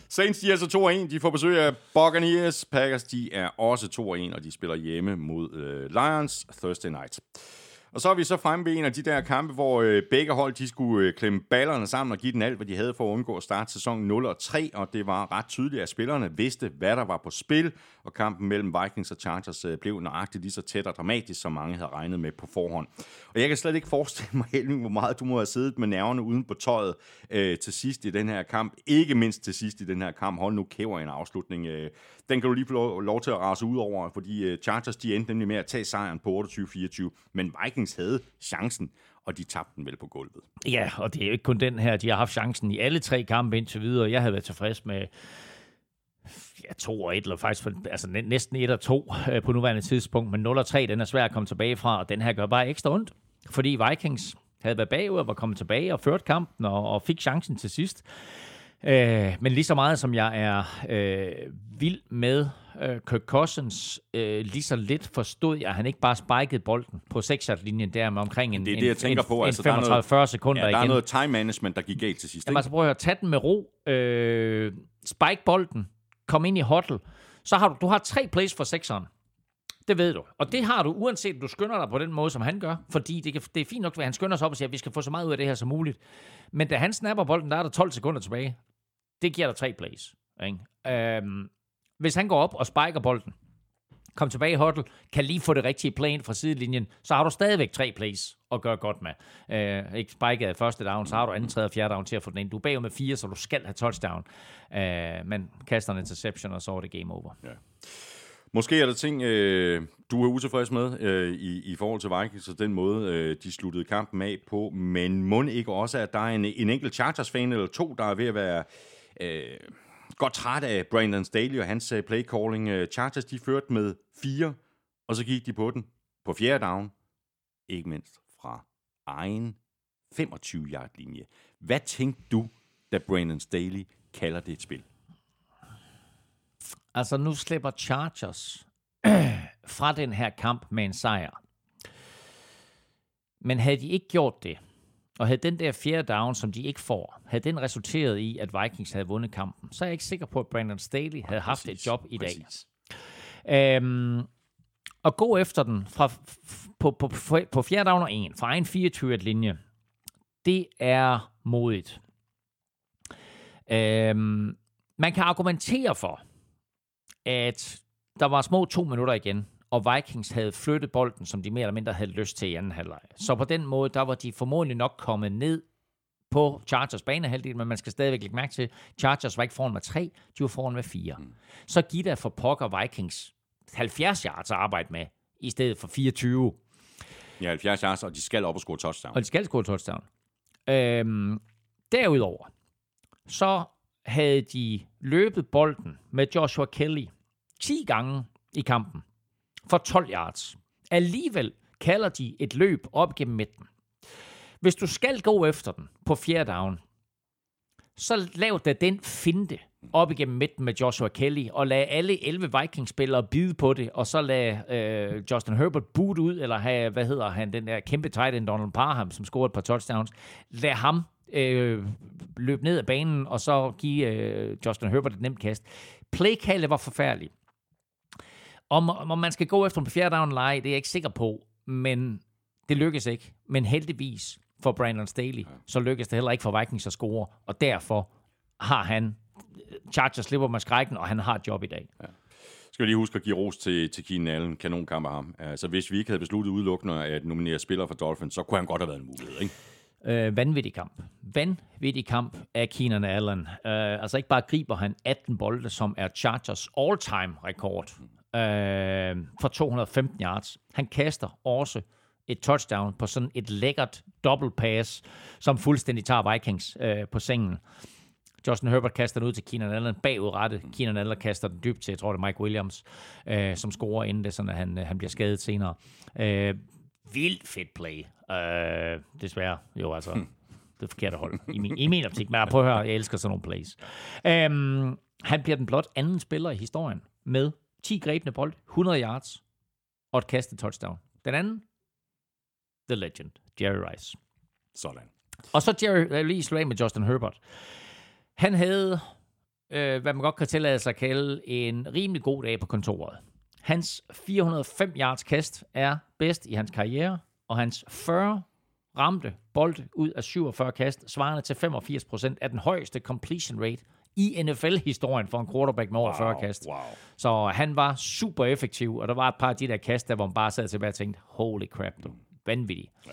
Saints, de er altså to og en. De får besøg af Buccaneers. Packers, de er også to og en, og de spiller hjemme mod øh, Lions Thursday night. Og så er vi så fremme ved en af de der kampe, hvor øh, begge hold, de skulle øh, klemme ballerne sammen og give den alt, hvad de havde for at undgå at starte sæsonen nul og tre, og det var ret tydeligt, at spillerne vidste, hvad der var på spil, og kampen mellem Vikings og Chargers øh, blev nøjagtigt lige så tæt og dramatisk, som mange havde regnet med på forhånd. Og jeg kan slet ikke forestille mig, Helming, hvor meget du må have siddet med nerverne uden på tøjet øh, til sidst i den her kamp, ikke mindst til sidst i den her kamp. Hold nu kæver en afslutning. Øh, den kan du lige få lov, lov til at rase ud over, fordi øh, Chargers, de endte nemlig med at tage sejren på otteogtyve fireogtyve, men Vikings havde chancen, og de tabte den vel på gulvet. Ja, og det er jo ikke kun den her. De har haft chancen i alle tre kampe indtil videre. Jeg havde været tilfreds med ja, to og et, eller faktisk altså næsten et og to øh, på nuværende tidspunkt, men nul og tre, den er svær at komme tilbage fra, og den her gør bare ekstra ondt, fordi Vikings havde været bagud og var kommet tilbage og ført kampen og, og fik chancen til sidst. Øh, men lige så meget som jeg er øh, vild med øh, Kirk Cousins, øh, lige så lidt forstod jeg, at han ikke bare spikede bolden på seks-yard-linjen der med omkring en, det det, en, en, på. Altså, en femogtredive fyrre sekunder igen. Ja, der er igen. Noget time management, der gik galt til sidst. Jamen, altså, prøv at høre, tag den med ro, øh, spike bolden, kom ind i huddle, så har du, du har tre plays for sekseren. Det ved du. Og det har du, uanset om du skynder dig på den måde, som han gør. Fordi det, kan, det er fint nok, at han skynder sig op og siger, at vi skal få så meget ud af det her som muligt. Men da han snapper bolden, der er der tolv sekunder tilbage. Det giver dig tre plays. Ikke? Øhm, hvis han går op og spiker bolden, kom tilbage i huddle, kan lige få det rigtige play ind fra sidelinjen, så har du stadigvæk tre plays at gøre godt med. Øh, ikke spiket af første down, så har du anden, tredje og fjerde down til at få den ind. Du er bagud med fire, så du skal have touchdown. Øh, men kaster en interception, og så er det game over. Ja. Måske er der ting, øh, du er utilfreds med øh, i, i forhold til Vikings og den måde, øh, de sluttede kampen af på, men mon ikke også, at der er en, en enkelt Chargers-fan eller to, der er ved at være øh, godt træt af Brandon Staley og hans play-calling. Chargers, de førte med fire, og så gik de på den på fjerde down, ikke mindst fra egen femogtyve-yard-linje. Hvad tænkte du, da Brandon Staley kalder det et spil? Altså, nu slipper Chargers fra den her kamp med en sejr. Men havde de ikke gjort det, og havde den der fjerde down, som de ikke får, havde den resulteret i, at Vikings havde vundet kampen, så er jeg ikke sikker på, at Brandon Staley havde præcis, haft et job i dag. Øhm, og gå efter den fra, på, på, på, på fjerde down og en, fra egen fireogtyve-linje, det er modigt. Øhm, man kan argumentere for, at der var små to minutter igen, og Vikings havde flyttet bolden, som de mere eller mindre havde lyst til i anden halvleg. Så på den måde, der var de formodentlig nok kommet ned på Chargers banehalvdel, men man skal stadigvæk lægge mærke til, Chargers var ikke foran med tre, de var foran med fire. Mm. Så giv der for pokker Vikings halvfjerds yards at arbejde med, i stedet for fireogtyve. Ja, halvfjerds yards, og de skal op og score touchdown. Og de skal score touchdown. Øhm, derudover, så havde de løbet bolden med Joshua Kelly ti gange i kampen for tolv yards. Alligevel kalder de et løb op gennem midten. Hvis du skal gå efter den på fjerde down, så lav da den finte op igennem midten med Joshua Kelly, og lad alle elleve Vikings-spillere bide på det, og så lad øh, Justin Herbert boot ud, eller have, hvad hedder han, den der kæmpe tight end Donald Parham, som scorede et par touchdowns. Lad ham øh, løbe ned ad banen, og så give øh, Justin Herbert et nemt kast. Playkaldet var forfærdeligt. Om, om man skal gå efter en på fjerde down line, det er jeg ikke sikker på, men det lykkes ikke. Men heldigvis for Brandon Staley, ja. Så lykkes det heller ikke for Vikings at score, og derfor har han, Chargers slipper med skrækken, og han har et job i dag. Ja. Skal vi lige huske at give ros til, til Keenan Allen, kanonkamp af ham. Altså, hvis vi ikke havde besluttet udelukkende at nominere spillere for Dolphins, så kunne han godt have været en mulighed, ikke? Øh, vanvittig kamp. Vanvittig kamp af Keenan Allen. Øh, altså ikke bare griber han atten bolde, som er Chargers all-time-rekord, Øh, for to hundrede og femten yards. Han kaster også et touchdown på sådan et lækkert double pass, som fuldstændig tager Vikings øh, på sengen. Justin Herbert kaster den ud til Keenan Allen bagudrettet. Keenan Allen kaster den dybt til, jeg tror det er Mike Williams, øh, som scorer inden det, sådan at han, han bliver skadet senere. Øh, vildt fedt play. Øh, desværre. Jo, altså, det forkerte hold i min, i min optik. Men prøv at høre, jeg elsker sådan nogle plays. Øh, han bliver den blot anden spiller i historien med ti grebne bold, hundrede yards og et kastet touchdown. Den anden, the legend, Jerry Rice. Sådan. Og så Jerry, lige slå af med Justin Herbert. Han havde, øh, hvad man godt kan tillade sig at kalde, en rimelig god dag på kontoret. Hans fire hundrede og fem yards kast er bedst i hans karriere, og hans fyrre ramte bold ud af syvogfyrre kast, svarende til femogfirs procent af den højeste completion rate i N F L-historien for en quarterback med over fyrre wow, kast. Wow. Så han var super effektiv, og der var et par af de der kast, der hvor man bare sad tilbage og tænkte, holy crap, du. Vanvittigt. Ja.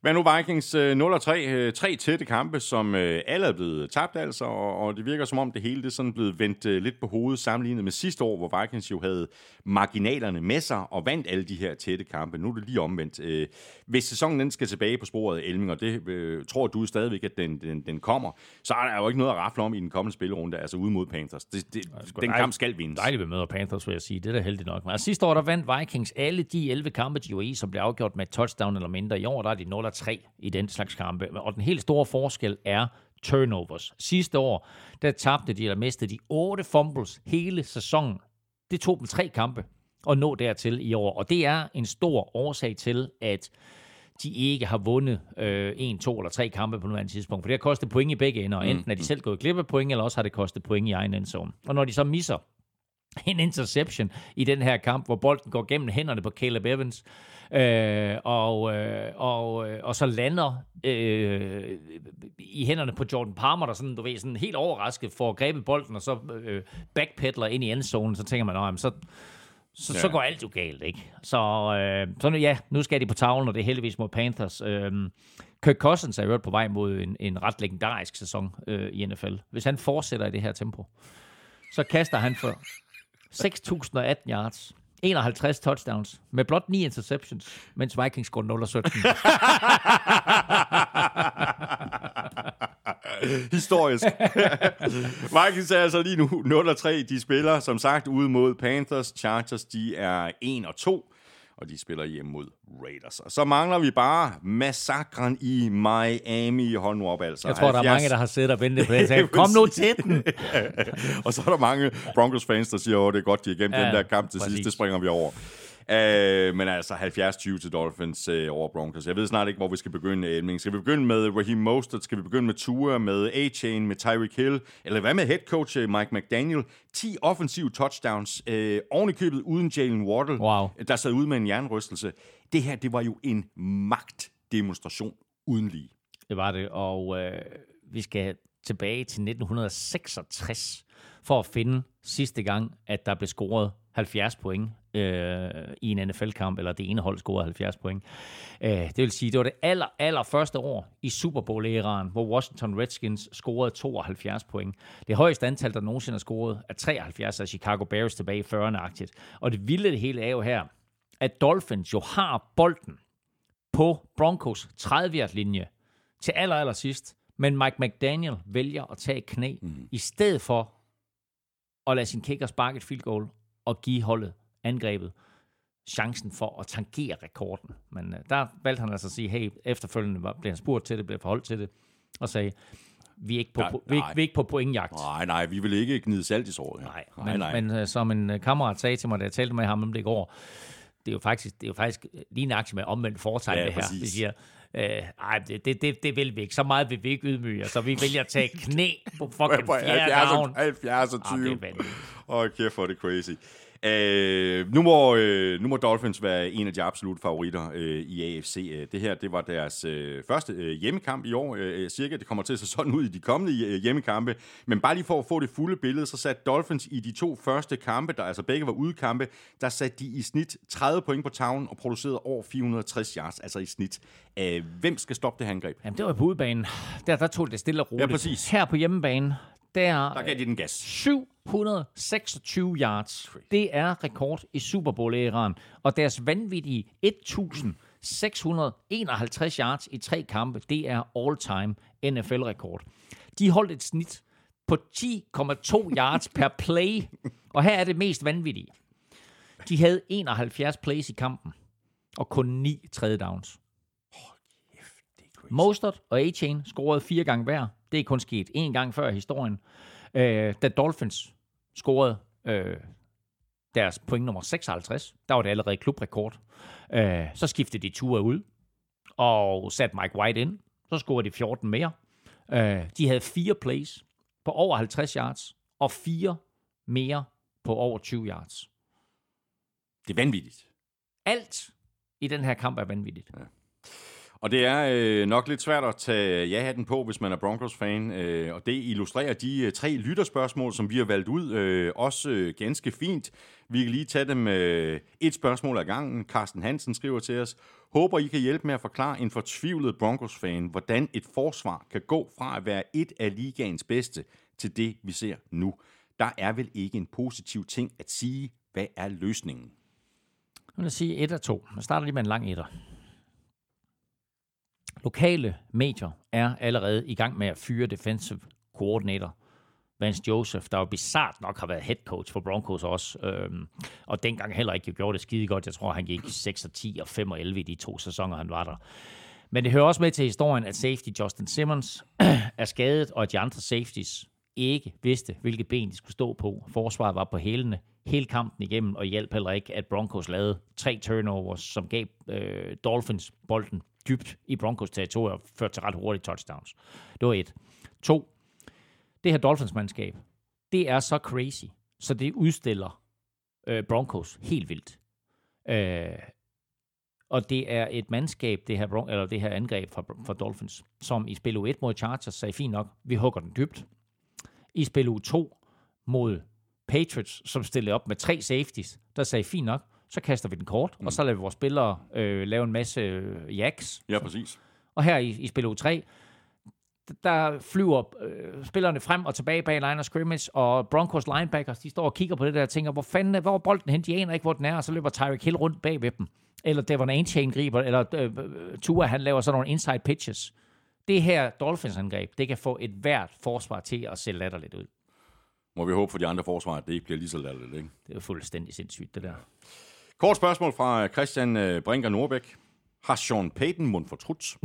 Hvad nu Vikings nul og tre, tre tætte kampe, som alle er blevet tabt altså, og det virker som om det hele det er sådan blevet vendt lidt på hovedet sammenlignet med sidste år, hvor Vikings jo havde marginalerne med sig og vandt alle de her tætte kampe. Nu er det lige omvendt. Hvis sæsonen den skal tilbage på sporet, Elming, og det øh, tror du stadigvæk, at den, den, den kommer, så er der jo ikke noget at rafle om i den kommende spillerunde, altså ude mod Panthers. Det, det, ja, den kamp skal vindes. Dejligt ved møder Panthers, vil jeg sige. Det er da heldigt nok. Men altså, sidste år der vandt Vikings alle de elleve kampe, de var i, som blev afgjort med touchdown eller mindre. I år der er de nul tre i den slags kampe, og den helt store forskel er turnovers. Sidste år, der tabte de, eller mistede de otte fumbles hele sæsonen. Det tog dem tre kampe at nå dertil i år, og det er en stor årsag til, at de ikke har vundet øh, en, to eller tre kampe på nuværende tidspunkt, for det har kostet point i begge ender, og enten er de selv gået glip af point, eller også har det kostet point i egen endzone. Og når de så misser en interception i den her kamp, hvor bolden går gennem hænderne på Caleb Evans, øh, og, øh, og, øh, og så lander øh, i hænderne på Jordan Palmer, der sådan, du ved, sådan helt overrasket får grebet bolden, og så øh, backpedaler ind i endzonen, så tænker man, jamen, så, så, ja. så går alt jo galt, ikke? Så, øh, så nu, ja, nu skal de på tavlen, og det er heldigvis mod Panthers. Øh, Kirk Cousins er jo på vej mod en, en ret legendarisk sæson øh, i N F L. Hvis han fortsætter i det her tempo, så kaster han for seks tusind og atten yards, enoghalvtreds touchdowns, med blot ni interceptions, mens Vikings scorede nul og sytten. Historisk. Vikings er altså lige nu nul og tre. De spiller, som sagt, ude mod Panthers. Chargers, de er en og to. og de spiller hjemme mod Raiders. Og så mangler vi bare massakren i Miami. Hold nu op, altså. Jeg tror, halvfjerds... der er mange, der har siddet og ventet på det. Sagde, kom nu til den! Ja. Og så er der mange Broncos-fans, der siger, åh, det er godt, de er igennem ja, den der kamp til sidst. Det springer vi over. Uh, men altså halvfjerds tyve til Dolphins uh, over Broncos. Jeg ved snart ikke, hvor vi skal begynde. Uh, skal vi begynde med Raheem Mostert? Skal vi begynde med Tua, med A-Chain, med Tyreek Hill? Eller hvad med head coach uh, Mike McDaniel? ti offensive touchdowns, uh, oven i købet uden Jalen Waddle, wow. der sad ude med en jernrystelse. Det her, det var jo en magtdemonstration uden lige. Det var det, og øh, vi skal tilbage til nitten seksogtres for at finde sidste gang, at der blev scoret halvfjerds point øh, i en N F L-kamp, eller det ene hold scorede halvfjerds point. Øh, det vil sige, det var det aller, aller første år i Super Bowl-æraen, hvor Washington Redskins scorede tooghalvfjerds point. Det højeste antal, der nogensinde har scoret, er treoghalvfjerds af Chicago Bears tilbage i fyrrerne-agtigt. Og det vilde det hele er jo her, at Dolphins jo har bolden på Broncos tredive-yard-linje til aller, aller sidst, men Mike McDaniel vælger at tage et knæ, mm. i stedet for at lade sin kicker sparke et field goal, og give holdet, angrebet, chancen for at tangere rekorden. Men uh, der valgte han altså at sige, hey, efterfølgende var, blev han spurgt til det, blev forholdt til det, og sagde, vi er ikke på, nej, po- vi er, vi er ikke på pointjagt. Nej, nej, vi vil ikke gnide salt i såret. Nej, nej, men, nej. men uh, som en uh, kammerat sagde til mig, da jeg talte med ham om det i går, det er jo faktisk, det er jo faktisk lige en aktie med omvendt foretegn, ja, det her. Præcis. Det siger, nej, det, det, det, det vil vi ikke. Så meget vil vi ikke ydmyge, så vi vælger at tage knæ på fucking fjerde down. halvfjerds tyve. Åh, kæft for det crazy. Uh, nu, må, uh, nu må Dolphins være en af de absolutte favoritter uh, i A F C. Uh, det her, det var deres uh, første uh, hjemmekamp i år, uh, cirka. Det kommer til at se sådan ud i de kommende uh, hjemmekampe. Men bare lige for at få det fulde billede, så satte Dolphins i de to første kampe, der altså begge var udekampe, der satte de i snit tredive point på tavlen og producerede over fire hundrede og tres yards, altså i snit. Uh, hvem skal stoppe det her angreb? Jamen, det var på udebanen. Der, der tog det stille og roligt. Ja, præcis. Her på hjemmebanen, der, der gav de den gas. syv hundrede seksogtyve yards. Det er rekord i Super Bowl-æraen. Og deres vanvittige et tusind seks hundrede enoghalvtreds yards i tre kampe, det er all-time N F L-rekord. De holdt et snit på ti komma to yards per play. Og her er det mest vanvittige. De havde enoghalvfjerds plays i kampen, og kun ni tredje downs. Mostert og A-Chain scorede fire gange hver. Det er kun sket en gang før i historien. Øh, da Dolphins scorede øh, deres point nummer seksoghalvtreds, der var det allerede klubrekord. Øh, så skiftede de Tua ud og satte Mike White ind. Så scorede de fjorten mere. Øh, de havde fire plays på over halvtreds yards og fire mere på over tyve yards. Det er vanvittigt. Alt i den her kamp er vanvittigt. Ja. Og det er øh, nok lidt svært at tage ja-hatten på, hvis man er Broncos-fan. Øh, og det illustrerer de øh, tre lytterspørgsmål, som vi har valgt ud. Øh, også øh, ganske fint. Vi kan lige tage dem øh, et spørgsmål ad gangen. Carsten Hansen skriver til os. Håber, I kan hjælpe med at forklare en fortvivlet Broncos-fan, hvordan et forsvar kan gå fra at være et af ligaens bedste til det, vi ser nu. Der er vel ikke en positiv ting at sige. Hvad er løsningen? Jeg vil sige et og to. Jeg starter lige med en lang etter. Lokale medier er allerede i gang med at fyre defensive coordinator Vance Joseph, der jo bizarrt nok har været head coach for Broncos også, øhm, og dengang heller ikke gjorde det skide godt. Jeg tror, han gik seks og ti og fem og elleve i de to sæsoner, han var der. Men det hører også med til historien, at safety Justin Simmons er skadet, og at de andre safeties ikke vidste, hvilket ben de skulle stå på. Forsvaret var på hælene hele kampen igennem, og hjalp heller ikke, at Broncos lavede tre turnovers, som gav øh, Dolphins bolden dybt i Broncos territorier og førte til ret hurtige touchdowns. Det var et. To. Det her Dolphins-mandskab, det er så crazy, så det udstiller øh, Broncos helt vildt. Øh, og det er et mandskab, det her, bron- eller det her angreb fra, fra Dolphins, som i spil U et mod Chargers sagde, fint nok, vi hugger den dybt. I spil U to mod Patriots, som stillede op med tre safeties, der sagde, fint nok, så kaster vi den kort, mm. og så lader vi vores spillere øh, lave en masse øh, jacks. Ja, præcis. Og her i, i spil U tre, der flyver øh, spillerne frem og tilbage bag line of scrimmage, og Broncos linebackers, de står og kigger på det der og tænker, hvor fanden, hvor er bolden hen? De aner ikke, hvor den er, og så løber Tyreek Hill rundt bag ved dem. Eller Devon A-Chain griber, eller øh, Tua, han laver sådan nogle inside pitches. Det her Dolphins-angreb, det kan få et hvert forsvar til at se latterligt ud. Må vi håbe for de andre forsvar, at det ikke bliver lige så latterligt, ikke? Det er jo fuldstændig sindssygt, det der. Kort spørgsmål fra Christian Brinker Nordbæk. Har Sean Payton mund fortrudt?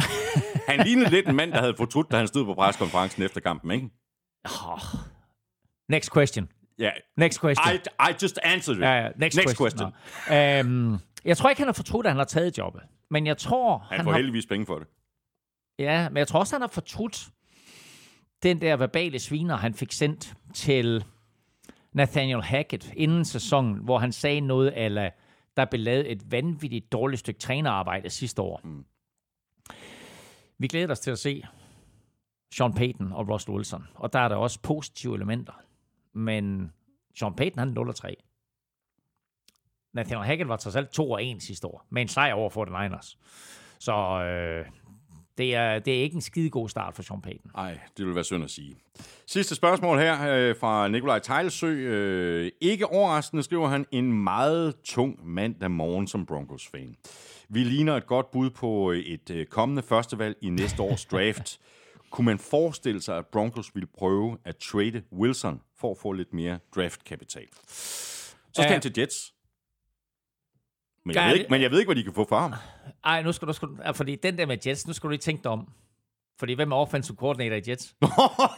Han lignede lidt en mand, der havde fortrudt, da han stod på pressekonferencen efter kampen, ikke? Oh. Next question. Yeah. Next question. I, I just answered it. Uh, next, next question. question. No. Um, jeg tror ikke, han har fortrudt, at han har taget jobbet. Men jeg tror... Han, han får har... heldigvis penge for det. Ja, men jeg tror også, han har fortrudt den der verbale sviner, han fik sendt til Nathaniel Hackett inden sæsonen, hvor han sagde noget ala, der blev lavet et vanvittigt dårligt stykke trænerarbejde sidste år. Mm. Vi glæder os til at se Sean Payton og Russell Wilson. Og der er der også positive elementer. Men Sean Payton, han er nul og tre. Nathaniel Hackett var trods alt to og en sidste år, med en sejr over forty-niners. Så øh, det, er, det er ikke en skidegod start for Sean Payton. Nej, det vil være synd at sige. Sidste spørgsmål her øh, fra Nikolaj Tejlsø. Øh, ikke overraskende skriver han, en meget tung mandag morgen som Broncos-fan. Vi ligner et godt bud på et kommende førstevalg i næste års draft. Kunne man forestille sig, at Broncos ville prøve at trade Wilson for at få lidt mere draftkapital? Så skal han til Jets. Men jeg, ja, ved ikke, men jeg ved ikke, hvad de kan få for ham. Ej, nu skal du... Skal, fordi den der med Jets, nu skal du lige tænke dig om. Fordi hvem er offensive coordinator i Jets? Nå,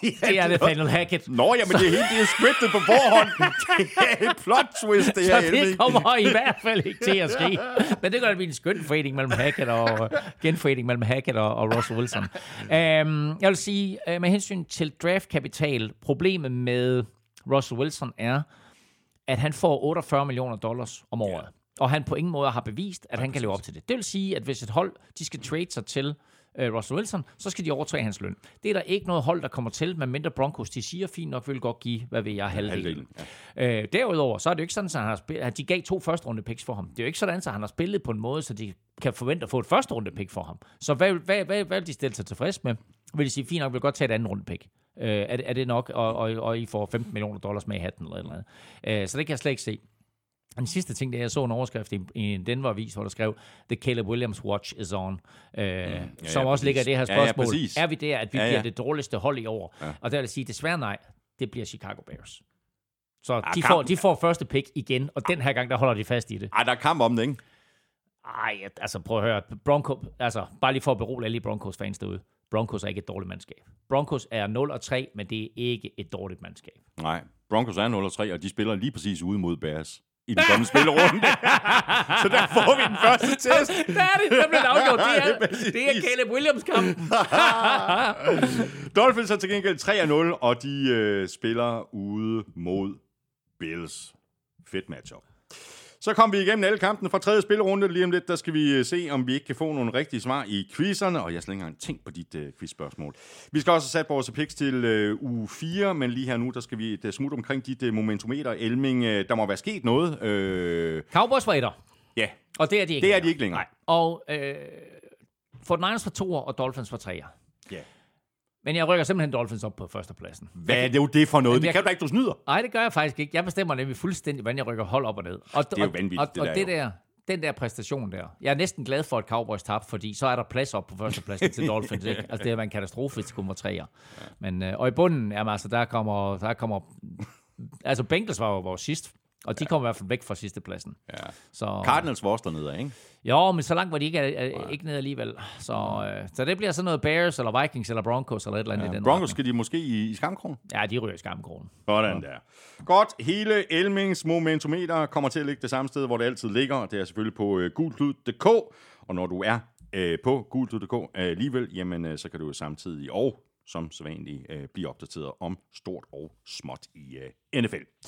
ja, det er Nathaniel Hackett. Nå, jamen så... det er helt det er scriptet på forhånd. Det er et plot twist, det her. Så det kommer i hvert fald ikke til at ske. Men det gør da blive en skøn forening mellem Hackett og genforening mellem Hackett og, og Russell Wilson. Um, jeg vil sige, med hensyn til draftkapital, problemet med Russell Wilson er, at han får otteogfyrre millioner dollars om året. Og han på ingen måde har bevist, at han kan leve op til det. Det vil sige, at hvis et hold, de skal trade sig til Russell Wilson, så skal de overtage hans løn. Det er der ikke noget hold, der kommer til, medmindre Broncos, de siger, fint nok vil godt give, hvad vil jeg, halvdelen. Ja. Øh, derudover, så er det jo ikke sådan, at, han har spil- at de gav to første runde picks for ham. Det er jo ikke sådan, at han har spillet på en måde, så de kan forvente at få et første runde pick for ham. Så hvad, hvad, hvad, hvad vil de stille sig tilfreds med? Vil de sige, fint nok vil godt tage et andet runde pick? Øh, er, er det nok? Og, og, og I får femten millioner dollars med i hatten eller noget. Øh, så det kan jeg slet ikke se. Den sidste ting, der jeg så en overskrift i en Denver-avis, hvor der skrev, The Caleb Williams Watch is on, øh, ja, ja, som ja, også ligger i det her spørgsmål. Ja, ja, er vi der, at vi ja, ja. bliver det dårligste hold i år? Ja. Og der vil jeg sige, desværre nej, det bliver Chicago Bears. Så ah, de, får, de får første pick igen, og den her gang, der holder de fast i det. Ej, der er kamp om det, ikke? Ej, altså prøv at høre, Broncos, altså bare lige for at berole alle Broncos-fans derude. Broncos er ikke et dårligt mandskab. Broncos er nul og tre, men det er ikke et dårligt mandskab. Nej, Broncos er nul og tre, og de spiller lige præcis ude mod Bears i den kommende spillerunde. Så der får vi den første test. Der er det, der blev afgjort. Det er, det det er Caleb Williams-kampen. Dolphins er til gengæld tre nul, og de øh, spiller ude mod Bills. Fedt matchup. Så kom vi igennem alle kampene fra tredje spillerunde. Lige om lidt, der skal vi se, om vi ikke kan få nogle rigtige svar i quizerne. Og jeg har slet ikke engang tænkt på dit øh, quizspørgsmål. Vi skal også have sat vores picks til øh, uge fire, men lige her nu, der skal vi et smut omkring dit øh, momentometer. Elming, øh, der må være sket noget. Øh... Cowboys var etter. Ja. Og det er de ikke, det er de ikke længere. Nej. Og øh, forty-niners var toer, og Dolphins var treer. Ja. Men jeg rykker simpelthen Dolphins op på førstepladsen. Hvad er det jo det for noget? Jamen, det kan jeg, du da ikke, du snyder. Nej, det gør jeg faktisk ikke. Jeg bestemmer nemlig fuldstændig, hvordan jeg rykker hold op og ned. Og, det er jo vanvittigt, og, og, det der. Og det der, den der præstation der. Jeg er næsten glad for, at Cowboys tabte, fordi så er der plads op på førstepladsen til Dolphins. Ikke? Altså, det har været en katastrofe, hvis det kun var treer. Men, øh, og i bunden, jamen, altså, der kommer... Der kommer altså, Bengals var jo vores sidst, og de ja. kommer i hvert fald væk fra sidstepladsen. Ja. Så, Cardinals var også dernede, ikke? Jo, men så langt var de ikke, er, er, ikke nede alligevel. Så, øh, så det bliver sådan noget Bears, eller Vikings, eller Broncos, eller et eller andet. Ja, i den Broncos retning. Skal de måske i, i skamkronen? Ja, de ryger i skamkronen. Sådan der. Godt, hele Elmings momentometer kommer til at ligge det samme sted, hvor det altid ligger. Det er selvfølgelig på øh, gultlyd punktum d k, og når du er øh, på gultlyd punktum d k øh, alligevel, jamen øh, så kan du jo samtidig og som sædvanligt øh, blive opdateret om stort og småt i øh, N F L.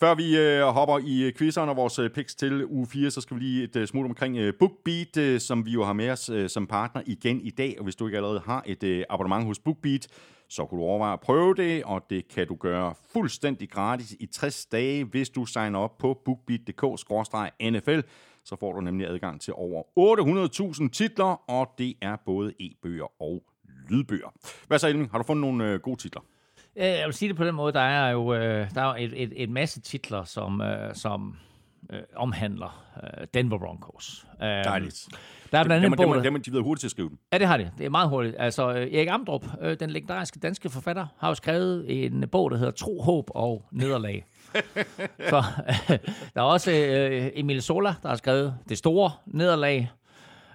Før vi øh, hopper i quizzerne og vores øh, picks til uge fire, så skal vi lige et øh, smut omkring øh, BookBeat, øh, som vi jo har med os øh, som partner igen i dag. Og hvis du ikke allerede har et øh, abonnement hos BookBeat, så kan du overveje at prøve det, og det kan du gøre fuldstændig gratis i tres dage, hvis du signer op på bookbeat punktum d k skråstreg N F L. Så får du nemlig adgang til over otte hundrede tusind titler, og det er både e-bøger og lydbøger. Hvad så, Elming? Har du fundet nogle øh, gode titler? Jeg vil sige det på den måde, der er jo der er et, et, et masse titler, som, som øh, omhandler øh, Denver Broncos. Um, Dejligt. Der er blandt andet bogen... Dem, dem, dem, de ved hurtigt til at skrive dem. Ja, det har det. Det er meget hurtigt. Altså, Erik Amdrup, øh, den legendariske danske forfatter, har jo skrevet en bog, der hedder Tro, Håb og Nederlag. For, der er også øh, Emil Sola, der har skrevet Det Store Nederlag.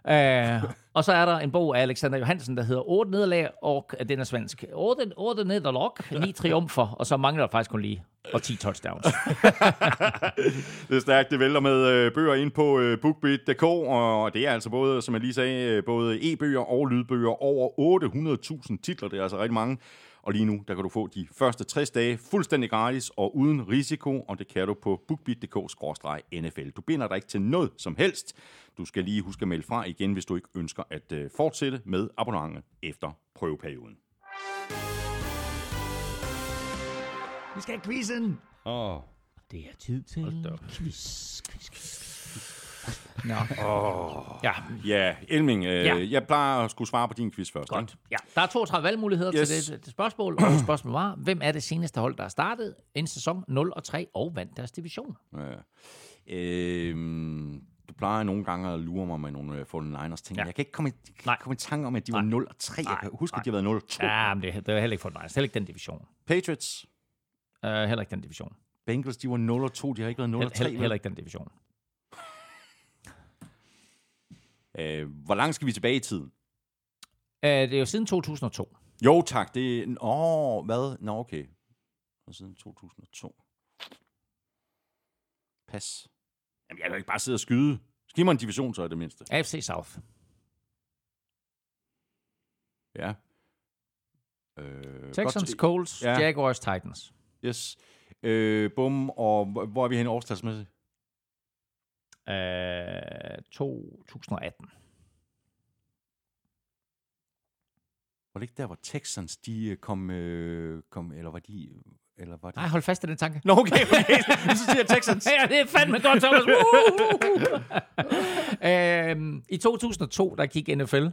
Øh, og så er der en bog af Alexander Johansen, der hedder Otte Nederlag, og den er svensk. Otte, otte nederlag, ni triumfer, og så mangler der faktisk kun lige og ti touchdowns. Det er stærkt. Det vælter med bøger ind på BookBeat punktum d k, og det er altså både, som jeg lige sagde, både e-bøger og lydbøger. Over otte hundrede tusind titler, det er altså rigtig mange. Og lige nu, der kan du få de første tres dage fuldstændig gratis og uden risiko, og det kan du på bookbeat punktum d k skråstreg n f l. Du binder dig ikke til noget som helst. Du skal lige huske at melde fra igen, hvis du ikke ønsker at fortsætte med abonnementet efter prøveperioden. Vi skal have quizzen! Åh, oh. Det er tid til quiz, quiz, quiz. Nå. Oh. Ja, ja Elming, øh, ja. jeg plejer at skulle svare på din quiz først. Godt. Ja. Der er toogtredive valgmuligheder yes. til det, det spørgsmål, og spørgsmålet var, hvem er det seneste hold, der har startet en sæson nul og tre og vandt deres division? Ja. Øh, du plejer nogle gange at lure mig med nogle forty-niners ting. Ja. Jeg kan ikke komme i, kan komme i tanke om, at de var nul og tre. Nej. Jeg kan huske, Nej. at de har været nul og to. Ja, men det, det var heller ikke forty-niners. Heller ikke den division. Patriots? Uh, heller ikke den division. Bengals, de var nul og to. De har ikke været nul og tre. Heller, heller, heller ikke den division. Øh, hvor langt skal vi tilbage i tiden? Øh, det er jo siden to tusind og to. Jo tak, det er... Åh, hvad? Nå, okay. Siden to tusind og to. Pas. Jamen, jeg kan ikke bare sidde og skyde. Giv mig en division, så er det mindste. A F C South. Ja. Øh, Texans, Colts, ja. Jaguars, Titans. Yes. Øh, bum, og hvor er vi henne årstalsmæssigt? Uh, to tusind og atten. Var det ikke der, hvor Texans, de kom, øh, kom eller var de... Eller var det... Nej, hold fast i den tanke. Nå, okay, okay. Så siger Texans. Ja, det er fandme godt, Thomas. uh, I to tusind og to, der gik N F L uh,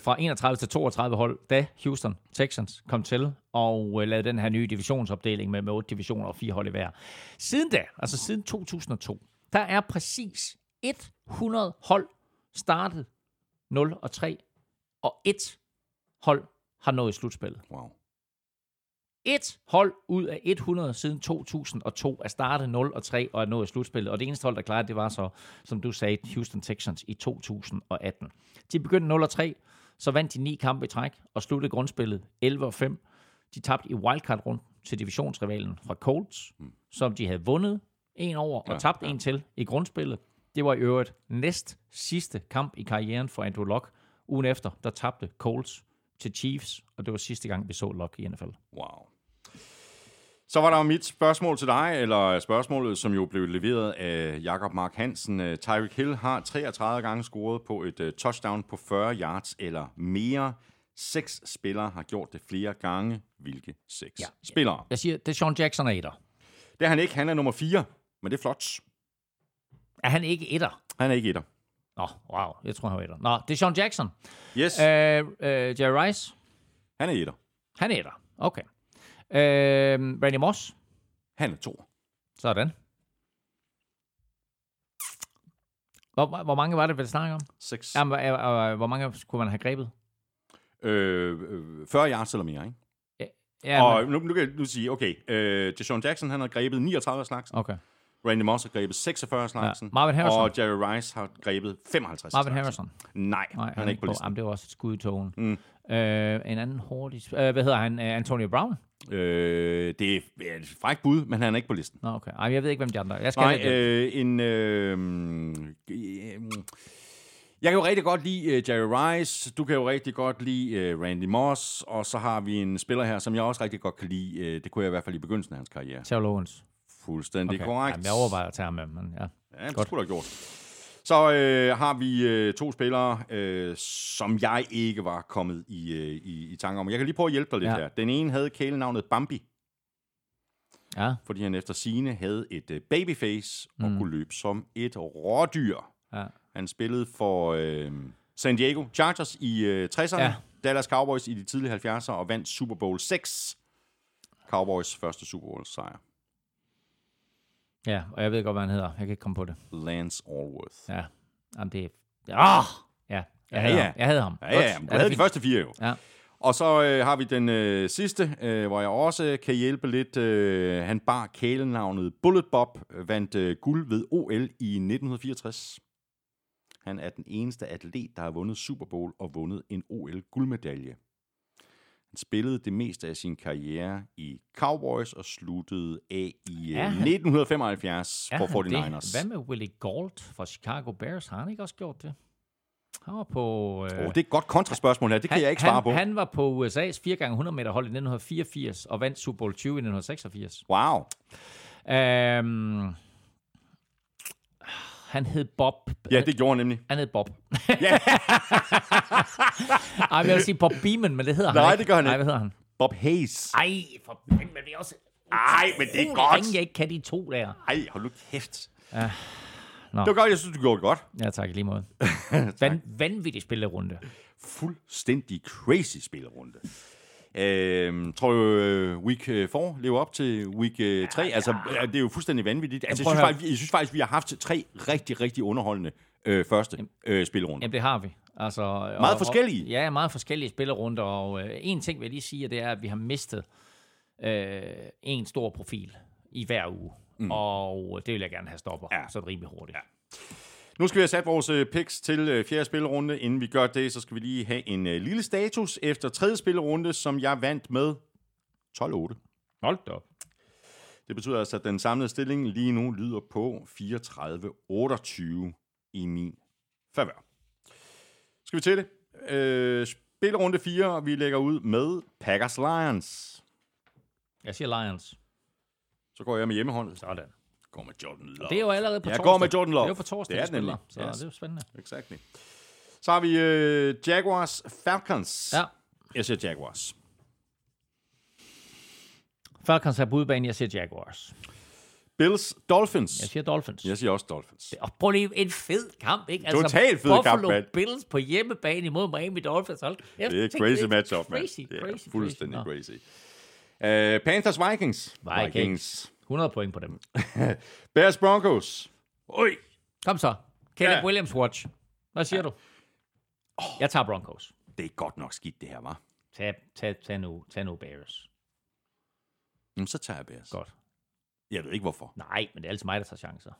fra enogtredive til toogtredive hold, da Houston Texans kom til og uh, lavede den her nye divisionsopdeling med, med otte divisioner og fire hold i hver. Siden da, altså siden to tusind og to, der er præcis hundrede hold startet nul og tre, og et hold har nået slutspillet. Wow. Et hold ud af hundrede siden to tusind og to er startet nul og tre og er nået slutspillet, og det eneste hold, der klarede det, var så, som du sagde, Houston Texans i to tusind og atten. De begyndte nul og tre, så vandt de ni kampe i træk og sluttede grundspillet elleve og fem. De tabte i wildcard-runden til divisionsrivalen fra Colts, hmm. som de havde vundet en over, og ja, tabt ja. en til i grundspillet. Det var i øvrigt næst sidste kamp i karrieren for Andrew Luck. Ugen efter, der tabte Colts til Chiefs, og det var sidste gang, vi så Luck i N F L. Wow. Så var der mit spørgsmål til dig, eller spørgsmålet, som jo blev leveret af Jakob Mark Hansen. Tyreek Hill har treogtredive gange scoret på et touchdown på fyrre yards eller mere. Seks spillere har gjort det flere gange. Hvilke seks ja, ja. spillere? Jeg siger, det er Sean Jackson er etter. Det er han ikke. Han er nummer fire. Men det er flot. Er han ikke etter? Han er ikke etter. Nå, wow. Jeg tror, han var etter. Nå, det er Sean Jackson. Yes. Uh, uh, Jerry Rice? Han er etter. Han er etter. Okay. Uh, Randy Moss? Han er to. Sådan. Hvor, hvor mange var det, vi snakkede om? Seks. Jamen, hvor mange kunne man have grebet? Uh, fyrre yards eller mere, ikke? Ja, og men... nu, nu kan jeg nu sige, okay. Uh, Deshaun Jackson, han har grebet niogtredive slags. Okay. Randy Moss har grebet seksogfyrre slagsen, ja. Marvin Harrison. Og Jerry Rice har grebet femoghalvtreds Marvin slagsen. Harrison? Nej, Nej han, han er ikke på listen. Jamen, det var også et skud i tågen. Mm. Øh, en anden hurtig... Sp- øh, hvad hedder han? Øh, Antonio Brown? Øh, det er et frækt bud, men han er ikke på listen. Nå, okay. Ej, jeg ved ikke, hvem de andre er. Jeg skal Nej, øh, en... Øh, øh, jeg kan jo rigtig godt lide uh, Jerry Rice, du kan jo rigtig godt lide uh, Randy Moss, og så har vi en spiller her, som jeg også rigtig godt kan lide. Uh, det kunne jeg i hvert fald i begyndelsen af hans karriere. Terrell Owens. Fuldstændig okay. korrekt. Jamen, jeg overvejer at tage ham med, men ja. Ja, det skulle du have gjort. Så øh, har vi øh, to spillere, øh, som jeg ikke var kommet i, øh, i, i tanke om. Jeg kan lige prøve at hjælpe dig lidt ja. her. Den ene havde kælenavnet Bambi, ja. fordi han efter sigende havde et øh, babyface mm. og kunne løbe som et rådyr. Ja. Han spillede for øh, San Diego Chargers i øh, tresserne, ja. Dallas Cowboys i de tidlige halvfjerdser og vandt Super Bowl seks. Cowboys første Super Bowl sejr. Ja, og jeg ved godt, hvad han hedder. Jeg kan ikke komme på det. Lance Allworth. Ja, jamen det er... Oh! Ja, jeg havde ja, ja. ham. Jeg havde ham. Ja, ja, ja. Du havde de første fire jo. Ja. Og så øh, har vi den øh, sidste, øh, hvor jeg også kan hjælpe lidt. Øh, han bar kælenavnet Bullet Bob, vandt øh, guld ved O L i nitten fireogtres. Han er den eneste atlet, der har vundet Super Bowl og vundet en O L-guldmedalje. Han spillede det meste af sin karriere i Cowboys og sluttede af i han, nitten femoghalvfjerds for forty-niners. Hvad med Willie Gault fra Chicago Bears? Har han ikke også gjort det? Han var på... Øh, oh, det er et godt kontraspørgsmål her, det han, kan jeg ikke svare han, på. Han var på U S A's fire gange hundrede meter hold i nitten fireogfirs og vandt Super Bowl tyve i nitten seksogfirs. Wow. Øhm... Han hed Bob. Ja, det gjorde han nemlig. Han hed Bob. Ja. Ej, jeg vil sige Bob Beeman, men det hedder Nej, han ikke. Nej, det gør han ikke. Nej, hvad hedder han? Bob Hayes. Ej, for men det er også... Ej, men det er godt. Ingen, jeg ikke kan de to der. Ej, hold nu kæft. Ja. Nå. Det var godt, jeg synes, du gjorde det godt. Ja, tak i lige måde. Van, vanvittig spillerunde. Fuldstændig crazy spillerunde. Øhm, tror du uh, week fire lever op til week tre? Ja, ja. Altså, det er jo fuldstændig vanvittigt. Altså, jeg, synes faktisk, jeg synes faktisk, vi har haft tre rigtig, rigtig underholdende øh, første jamen, øh, spillerunder. Jamen, det har vi. Altså, meget og, forskellige? Og, ja, meget forskellige spillerunder. Og øh, en ting, vil jeg lige sige, det er, at vi har mistet øh, en stor profil i hver uge. Mm. Og det vil jeg gerne have stopper, ja. Så det er rimelig hurtigt. Ja. Nu skal vi have sat vores picks til fjerde spillerunde. Inden vi gør det, så skal vi lige have en lille status efter tredje spillerunde, som jeg vandt med tolv otte. Hold da op. Det betyder altså, at den samlede stilling lige nu lyder på fireogtredive otteogtyve i min favør. Skal vi til det? Øh, spillerunde fire, vi lægger ud med Packers Lions. Jeg siger Lions. Så går jeg med hjemmehåndet. Sådan. Går med Jordan Love. Det er jo allerede på torsdag. Jeg går med Jordan Love. Det er jo på torsdag, det er spiller, så yes. Det er jo spændende. Exactly. Så har vi øh, Jaguars Falcons. Ja. Jeg siger Jaguars. Falcons er på udebane, jeg siger Jaguars. Bills Dolphins. Jeg siger Dolphins. Jeg siger også Dolphins. Og prøv lige en fed kamp, ikke? Altså, total fed Buffalo kamp, Buffalo Bills på hjemmebane imod Miami Dolphins. Hold. Jeg det er crazy matchup, man. Crazy, yeah, crazy, fuldstændig crazy. crazy. Uh, Panthers Vikings. Vikings. Vikings. hundrede point på dem. Bears Broncos. Oj. Kom så. Caleb ja. Williams watch. Hvad siger ja. du? Oh, jeg tager Broncos. Det er godt nok skidt, det her, hva'? Tag, tag, tag, nu, tag nu Bears. Jamen, så tager jeg Bears. Godt. Jeg ved ikke, hvorfor. Nej, men det er altid mig, der tager chancer.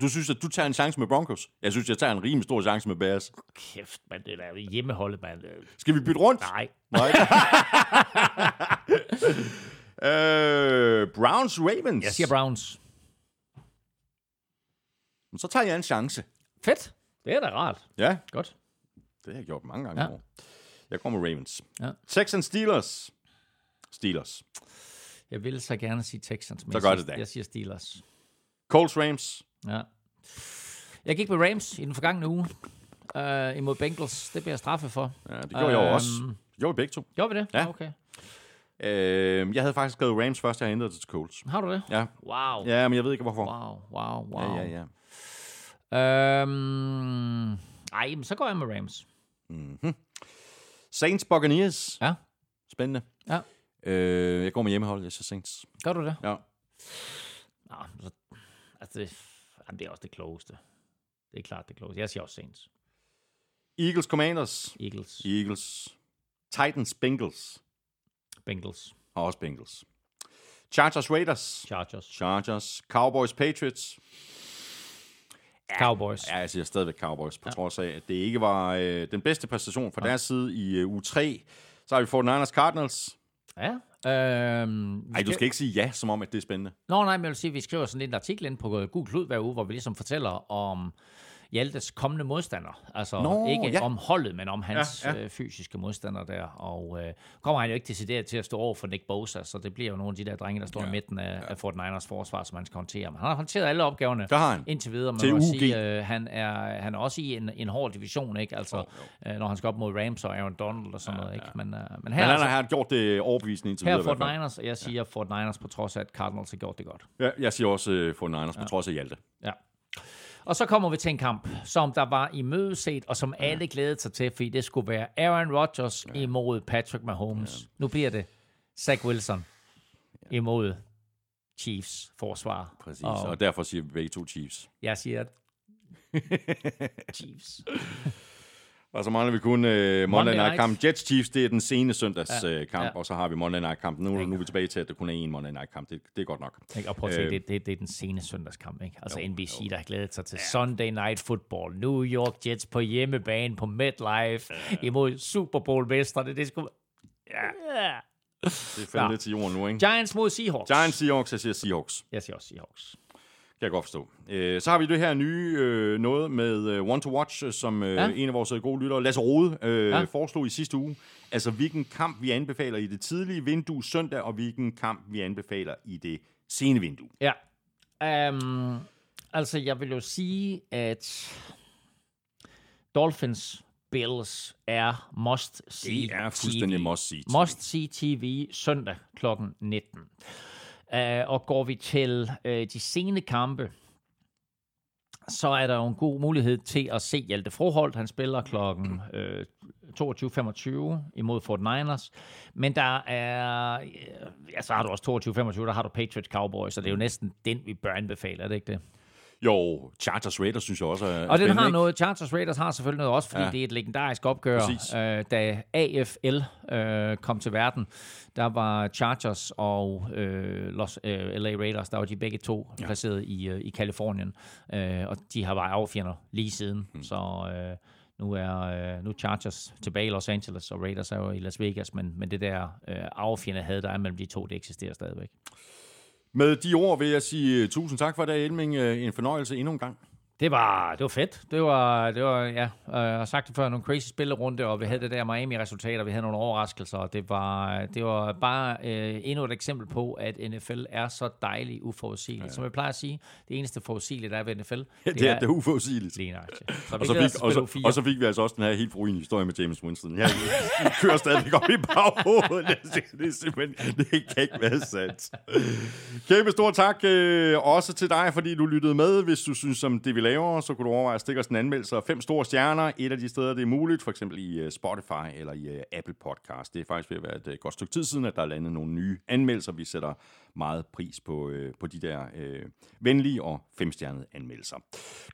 Du synes, at du tager en chance med Broncos? Jeg synes, jeg tager en rimelig stor chance med Bears. Kæft, mand. Det er jo hjemmeholdet, mand. Skal vi bytte rundt? Nej. Nej. Uh, Browns Ravens. Jeg siger Browns. Men så tager jeg en chance. Fedt. Det er da rart. Ja. Godt. Det har jeg gjort mange gange. Ja. Jeg går med Ravens. Ja. Texans Steelers. Steelers. Jeg vil så gerne sige Texans. Men så gør det da. Jeg siger Steelers. Colts Rams. Ja. Jeg gik med Rams i den forgangne uge. Uh, imod Bengals. Det bliver jeg straffet for. Ja, det gjorde uh, jeg jo også. Det gjorde vi begge to. Gjorde vi det? Ja. Okay. Øh, jeg havde faktisk skrevet Rams først, jeg ændrede det til Colts. Har du det? Ja. Wow. Ja, men jeg ved ikke, hvorfor. Wow, wow, wow. Ja, ja, ja. Øhm, ej, men så går jeg med Rams. Mm-hmm. Saints Buccaneers. Ja. Spændende. Ja. Øh, jeg går med hjemmehold, jeg siger Saints. Gør du det? Ja. Nå, så, altså, det, jamen, det er også det klogeste. Det er klart det klogeste. Jeg siger også Saints. Eagles Commanders. Eagles. Eagles. Titans Bengals. Bengals. Og også Bengals. Chargers Raiders. Chargers. Chargers. Cowboys Patriots. Ja, Cowboys. Ja, jeg siger stadigvæk Cowboys, på ja. trods af, at det ikke var øh, den bedste præstation fra ja. deres side i øh, uge tre. Så har vi forty-niners Cardinals. Ja. Øhm, Ej, du skal ikke sige ja, som om, at det er spændende. Nå, nej, men jeg vil sige, at vi skriver sådan en artikel ind på Google Klud hver uge, hvor vi ligesom fortæller om Hjaltes kommende modstander. Altså Nå, ikke ja. om holdet, men om hans ja, ja. Øh, fysiske modstander der. Og øh, kommer han jo ikke decideret til at stå over for Nick Bosa, så det bliver jo nogle af de der drenge, der står ja, i midten af, ja. af forty-niners forsvar, som han skal håndtere. Men han har håndteret alle opgaverne han. indtil videre. Man må sige, øh, han, er, han er også i en, en hård division, ikke? Altså, oh, oh. Øh, når han skal op mod Rams og Aaron Donald og sådan ja, noget. Ikke? Men, øh, men her men altså, han har gjort det overbevisende indtil videre. Her er forty-niners, og jeg siger ja. forty-niners på trods af, at Cardinals har gjort det godt. Ja, jeg siger også uh, forty-niners ja. på trods af Hjalte. Ja. Og så kommer vi til en kamp, som der var imødeset, og som ja. alle glædede sig til, fordi det skulle være Aaron Rodgers ja. imod Patrick Mahomes. Ja. Nu bliver det Zach Wilson ja. imod Chiefs forsvar. Præcis, og, og derfor siger vi begge to Chiefs. Jeg siger Chiefs. Og så mangler vi kun uh, Monday, Monday Night-kamp. Jets Chiefs, det er den sene søndags ja, uh, kamp, ja. Og så har vi Monday Night-kamp. Nu, nu er vi tilbage til, at det kun er én Monday Night-kamp. Det, det er godt nok. Ikke? Og prøv at se, uh, det, det, det er den sene søndagskamp. Ikke? Altså jo, N B C, jo. Der har glædet sig til ja. Sunday Night Football. New York Jets på hjemmebane på MetLife ja. imod Super Bowl-mesterne. Det er sgu... Ja... ja. Det falder ja. lidt til jorden nu, ikke? Giants mod Seahawks. Giants, Seahawks, jeg siger Seahawks. Jeg siger også Seahawks. Kan jeg godt forstå. Øh, så har vi det her nye øh, noget med øh, One to Watch, som øh, ja. en af vores gode lyttere, Lasse Rode, øh, ja. foreslog i sidste uge. Altså, hvilken kamp vi anbefaler i det tidlige vindue søndag, og hvilken kamp vi anbefaler i det sene vindue. Ja. Um, altså, jeg vil jo sige, at Dolphins... Bills er must-see. Det er fuldstændig must-see. Must-see T V søndag klokken nitten. Uh, og går vi til uh, de sene kampe, så er der jo en god mulighed til at se Hjalte Froholdt. Han spiller klokken uh, toogtyve femogtyve imod forty-niners. Men der er... Uh, ja, så har du også toogtyve femogtyve, der har du Patriots Cowboys, så det er jo næsten den, vi bør anbefale, er det ikke det? Jo, Chargers Raiders synes jeg også er og den har ikke? noget. Chargers Raiders har selvfølgelig noget også, fordi ja. det er et legendarisk opgør. Øh, da A F L øh, kom til verden, der var Chargers og øh, Los, øh, L A Raiders, der var de begge to ja. placeret i, øh, i Kalifornien. Øh, og de har været affjender lige siden. Hmm. Så øh, nu er øh, nu Chargers tilbage i Los Angeles, og Raiders er jo i Las Vegas. Men, men det der øh, affjender havde der er mellem de to, det eksisterer stadigvæk. Med de ord vil jeg sige tusind tak for i dag, Elming. En fornøjelse endnu en gang. Det var, det var fedt. Det var, det var ja, jeg har sagt det før, nogle crazy spillerunde, og vi havde det der Miami-resultater, vi havde nogle overraskelser, og det var, det var bare øh, endnu et eksempel på, at N F L er så dejligt uforudsigeligt. Ja. Som jeg plejer at sige, det eneste forudsigeligt, der er ved N F L, det, ja, det er, er, er uforudsigeligt. Lige nøjagtigt. Så og, så fik, og, så, og så fik vi altså også den her helt forrygende historie med James Winston. Jeg kører stadig op i baghovedet. Det, det, det kan ikke være sandt. Kæmpe stor tak øh, også til dig, fordi du lyttede med. Hvis du synes, som det vil så kunne du overveje at stikke os en anmeldelse af fem store stjerner. Et af de steder, det er muligt, for eksempel i Spotify eller i Apple Podcast. Det er faktisk ved at være et godt stykke tid siden, at der er landet nogle nye anmeldelser. Vi sætter meget pris på, på de der øh, venlige og femstjernede anmeldelser.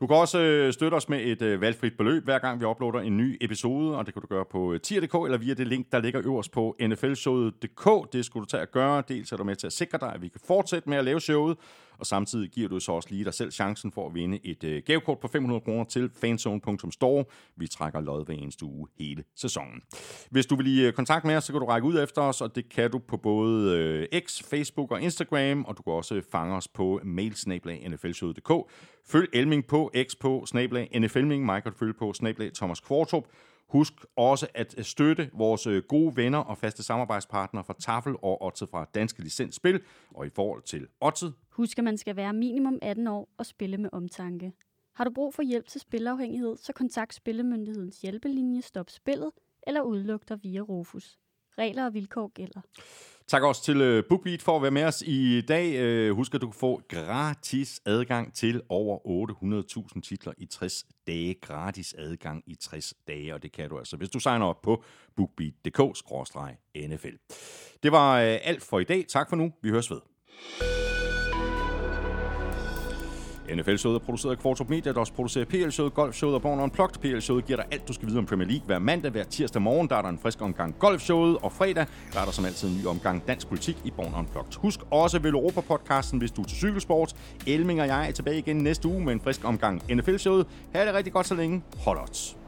Du kan også øh, støtte os med et øh, valgfrit beløb, hver gang vi uploader en ny episode, og det kan du gøre på tier punktum d k eller via det link, der ligger øverst på n f l showet punktum d k. Det skulle du tage at gøre. Dels er du med til at sikre dig, at vi kan fortsætte med at lave showet, og samtidig giver du så også lige dig selv chancen for at vinde et øh, gavekort på fem hundrede kroner til fanzone punktum store. Vi trækker lod hver eneste uge hele sæsonen. Hvis du vil i øh, kontakt med os, så kan du række ud efter os, og det kan du på både øh, X, Facebook og Instagram, og du kan også fange os på mail snabel-a n f l showet punktum d k. Følg Elming på X på snabel-a n f l ming, mig kan du følge på snabel-a thomas kvartrup. Husk også at støtte vores gode venner og faste samarbejdspartnere fra Taffel og Odset fra Danske Licensspil. Og i forhold til Odset, husk at man skal være minimum atten år og spille med omtanke. Har du brug for hjælp til spilafhængighed, så kontakt Spillemyndighedens hjælpelinje Stop Spillet eller udluk dig via Rofus. Regler og vilkår gælder. Tak også til BookBeat for at være med os i dag. Husk, at du kan få gratis adgang til over otte hundrede tusind titler i tres dage. Gratis adgang i tres dage, og det kan du altså, hvis du signer op på bookbeat punktum d k skråstreg n f l. Det var alt for i dag. Tak for nu. Vi høres ved. N F L-showet er produceret af Kvartrup Media, der også producerer P L-showet, Golf-showet og Born Unplugged. P L-showet giver dig alt, du skal vide om Premier League hver mandag, hver tirsdag morgen. Der er der en frisk omgang Golf-showet, og fredag der er der som altid en ny omgang dansk politik i Born Unplugged. Husk også Vel Europa-podcasten, hvis du er til cykelsport. Elming og jeg er tilbage igen næste uge med en frisk omgang N F L-showet. Ha' det rigtig godt så længe. Hot odds.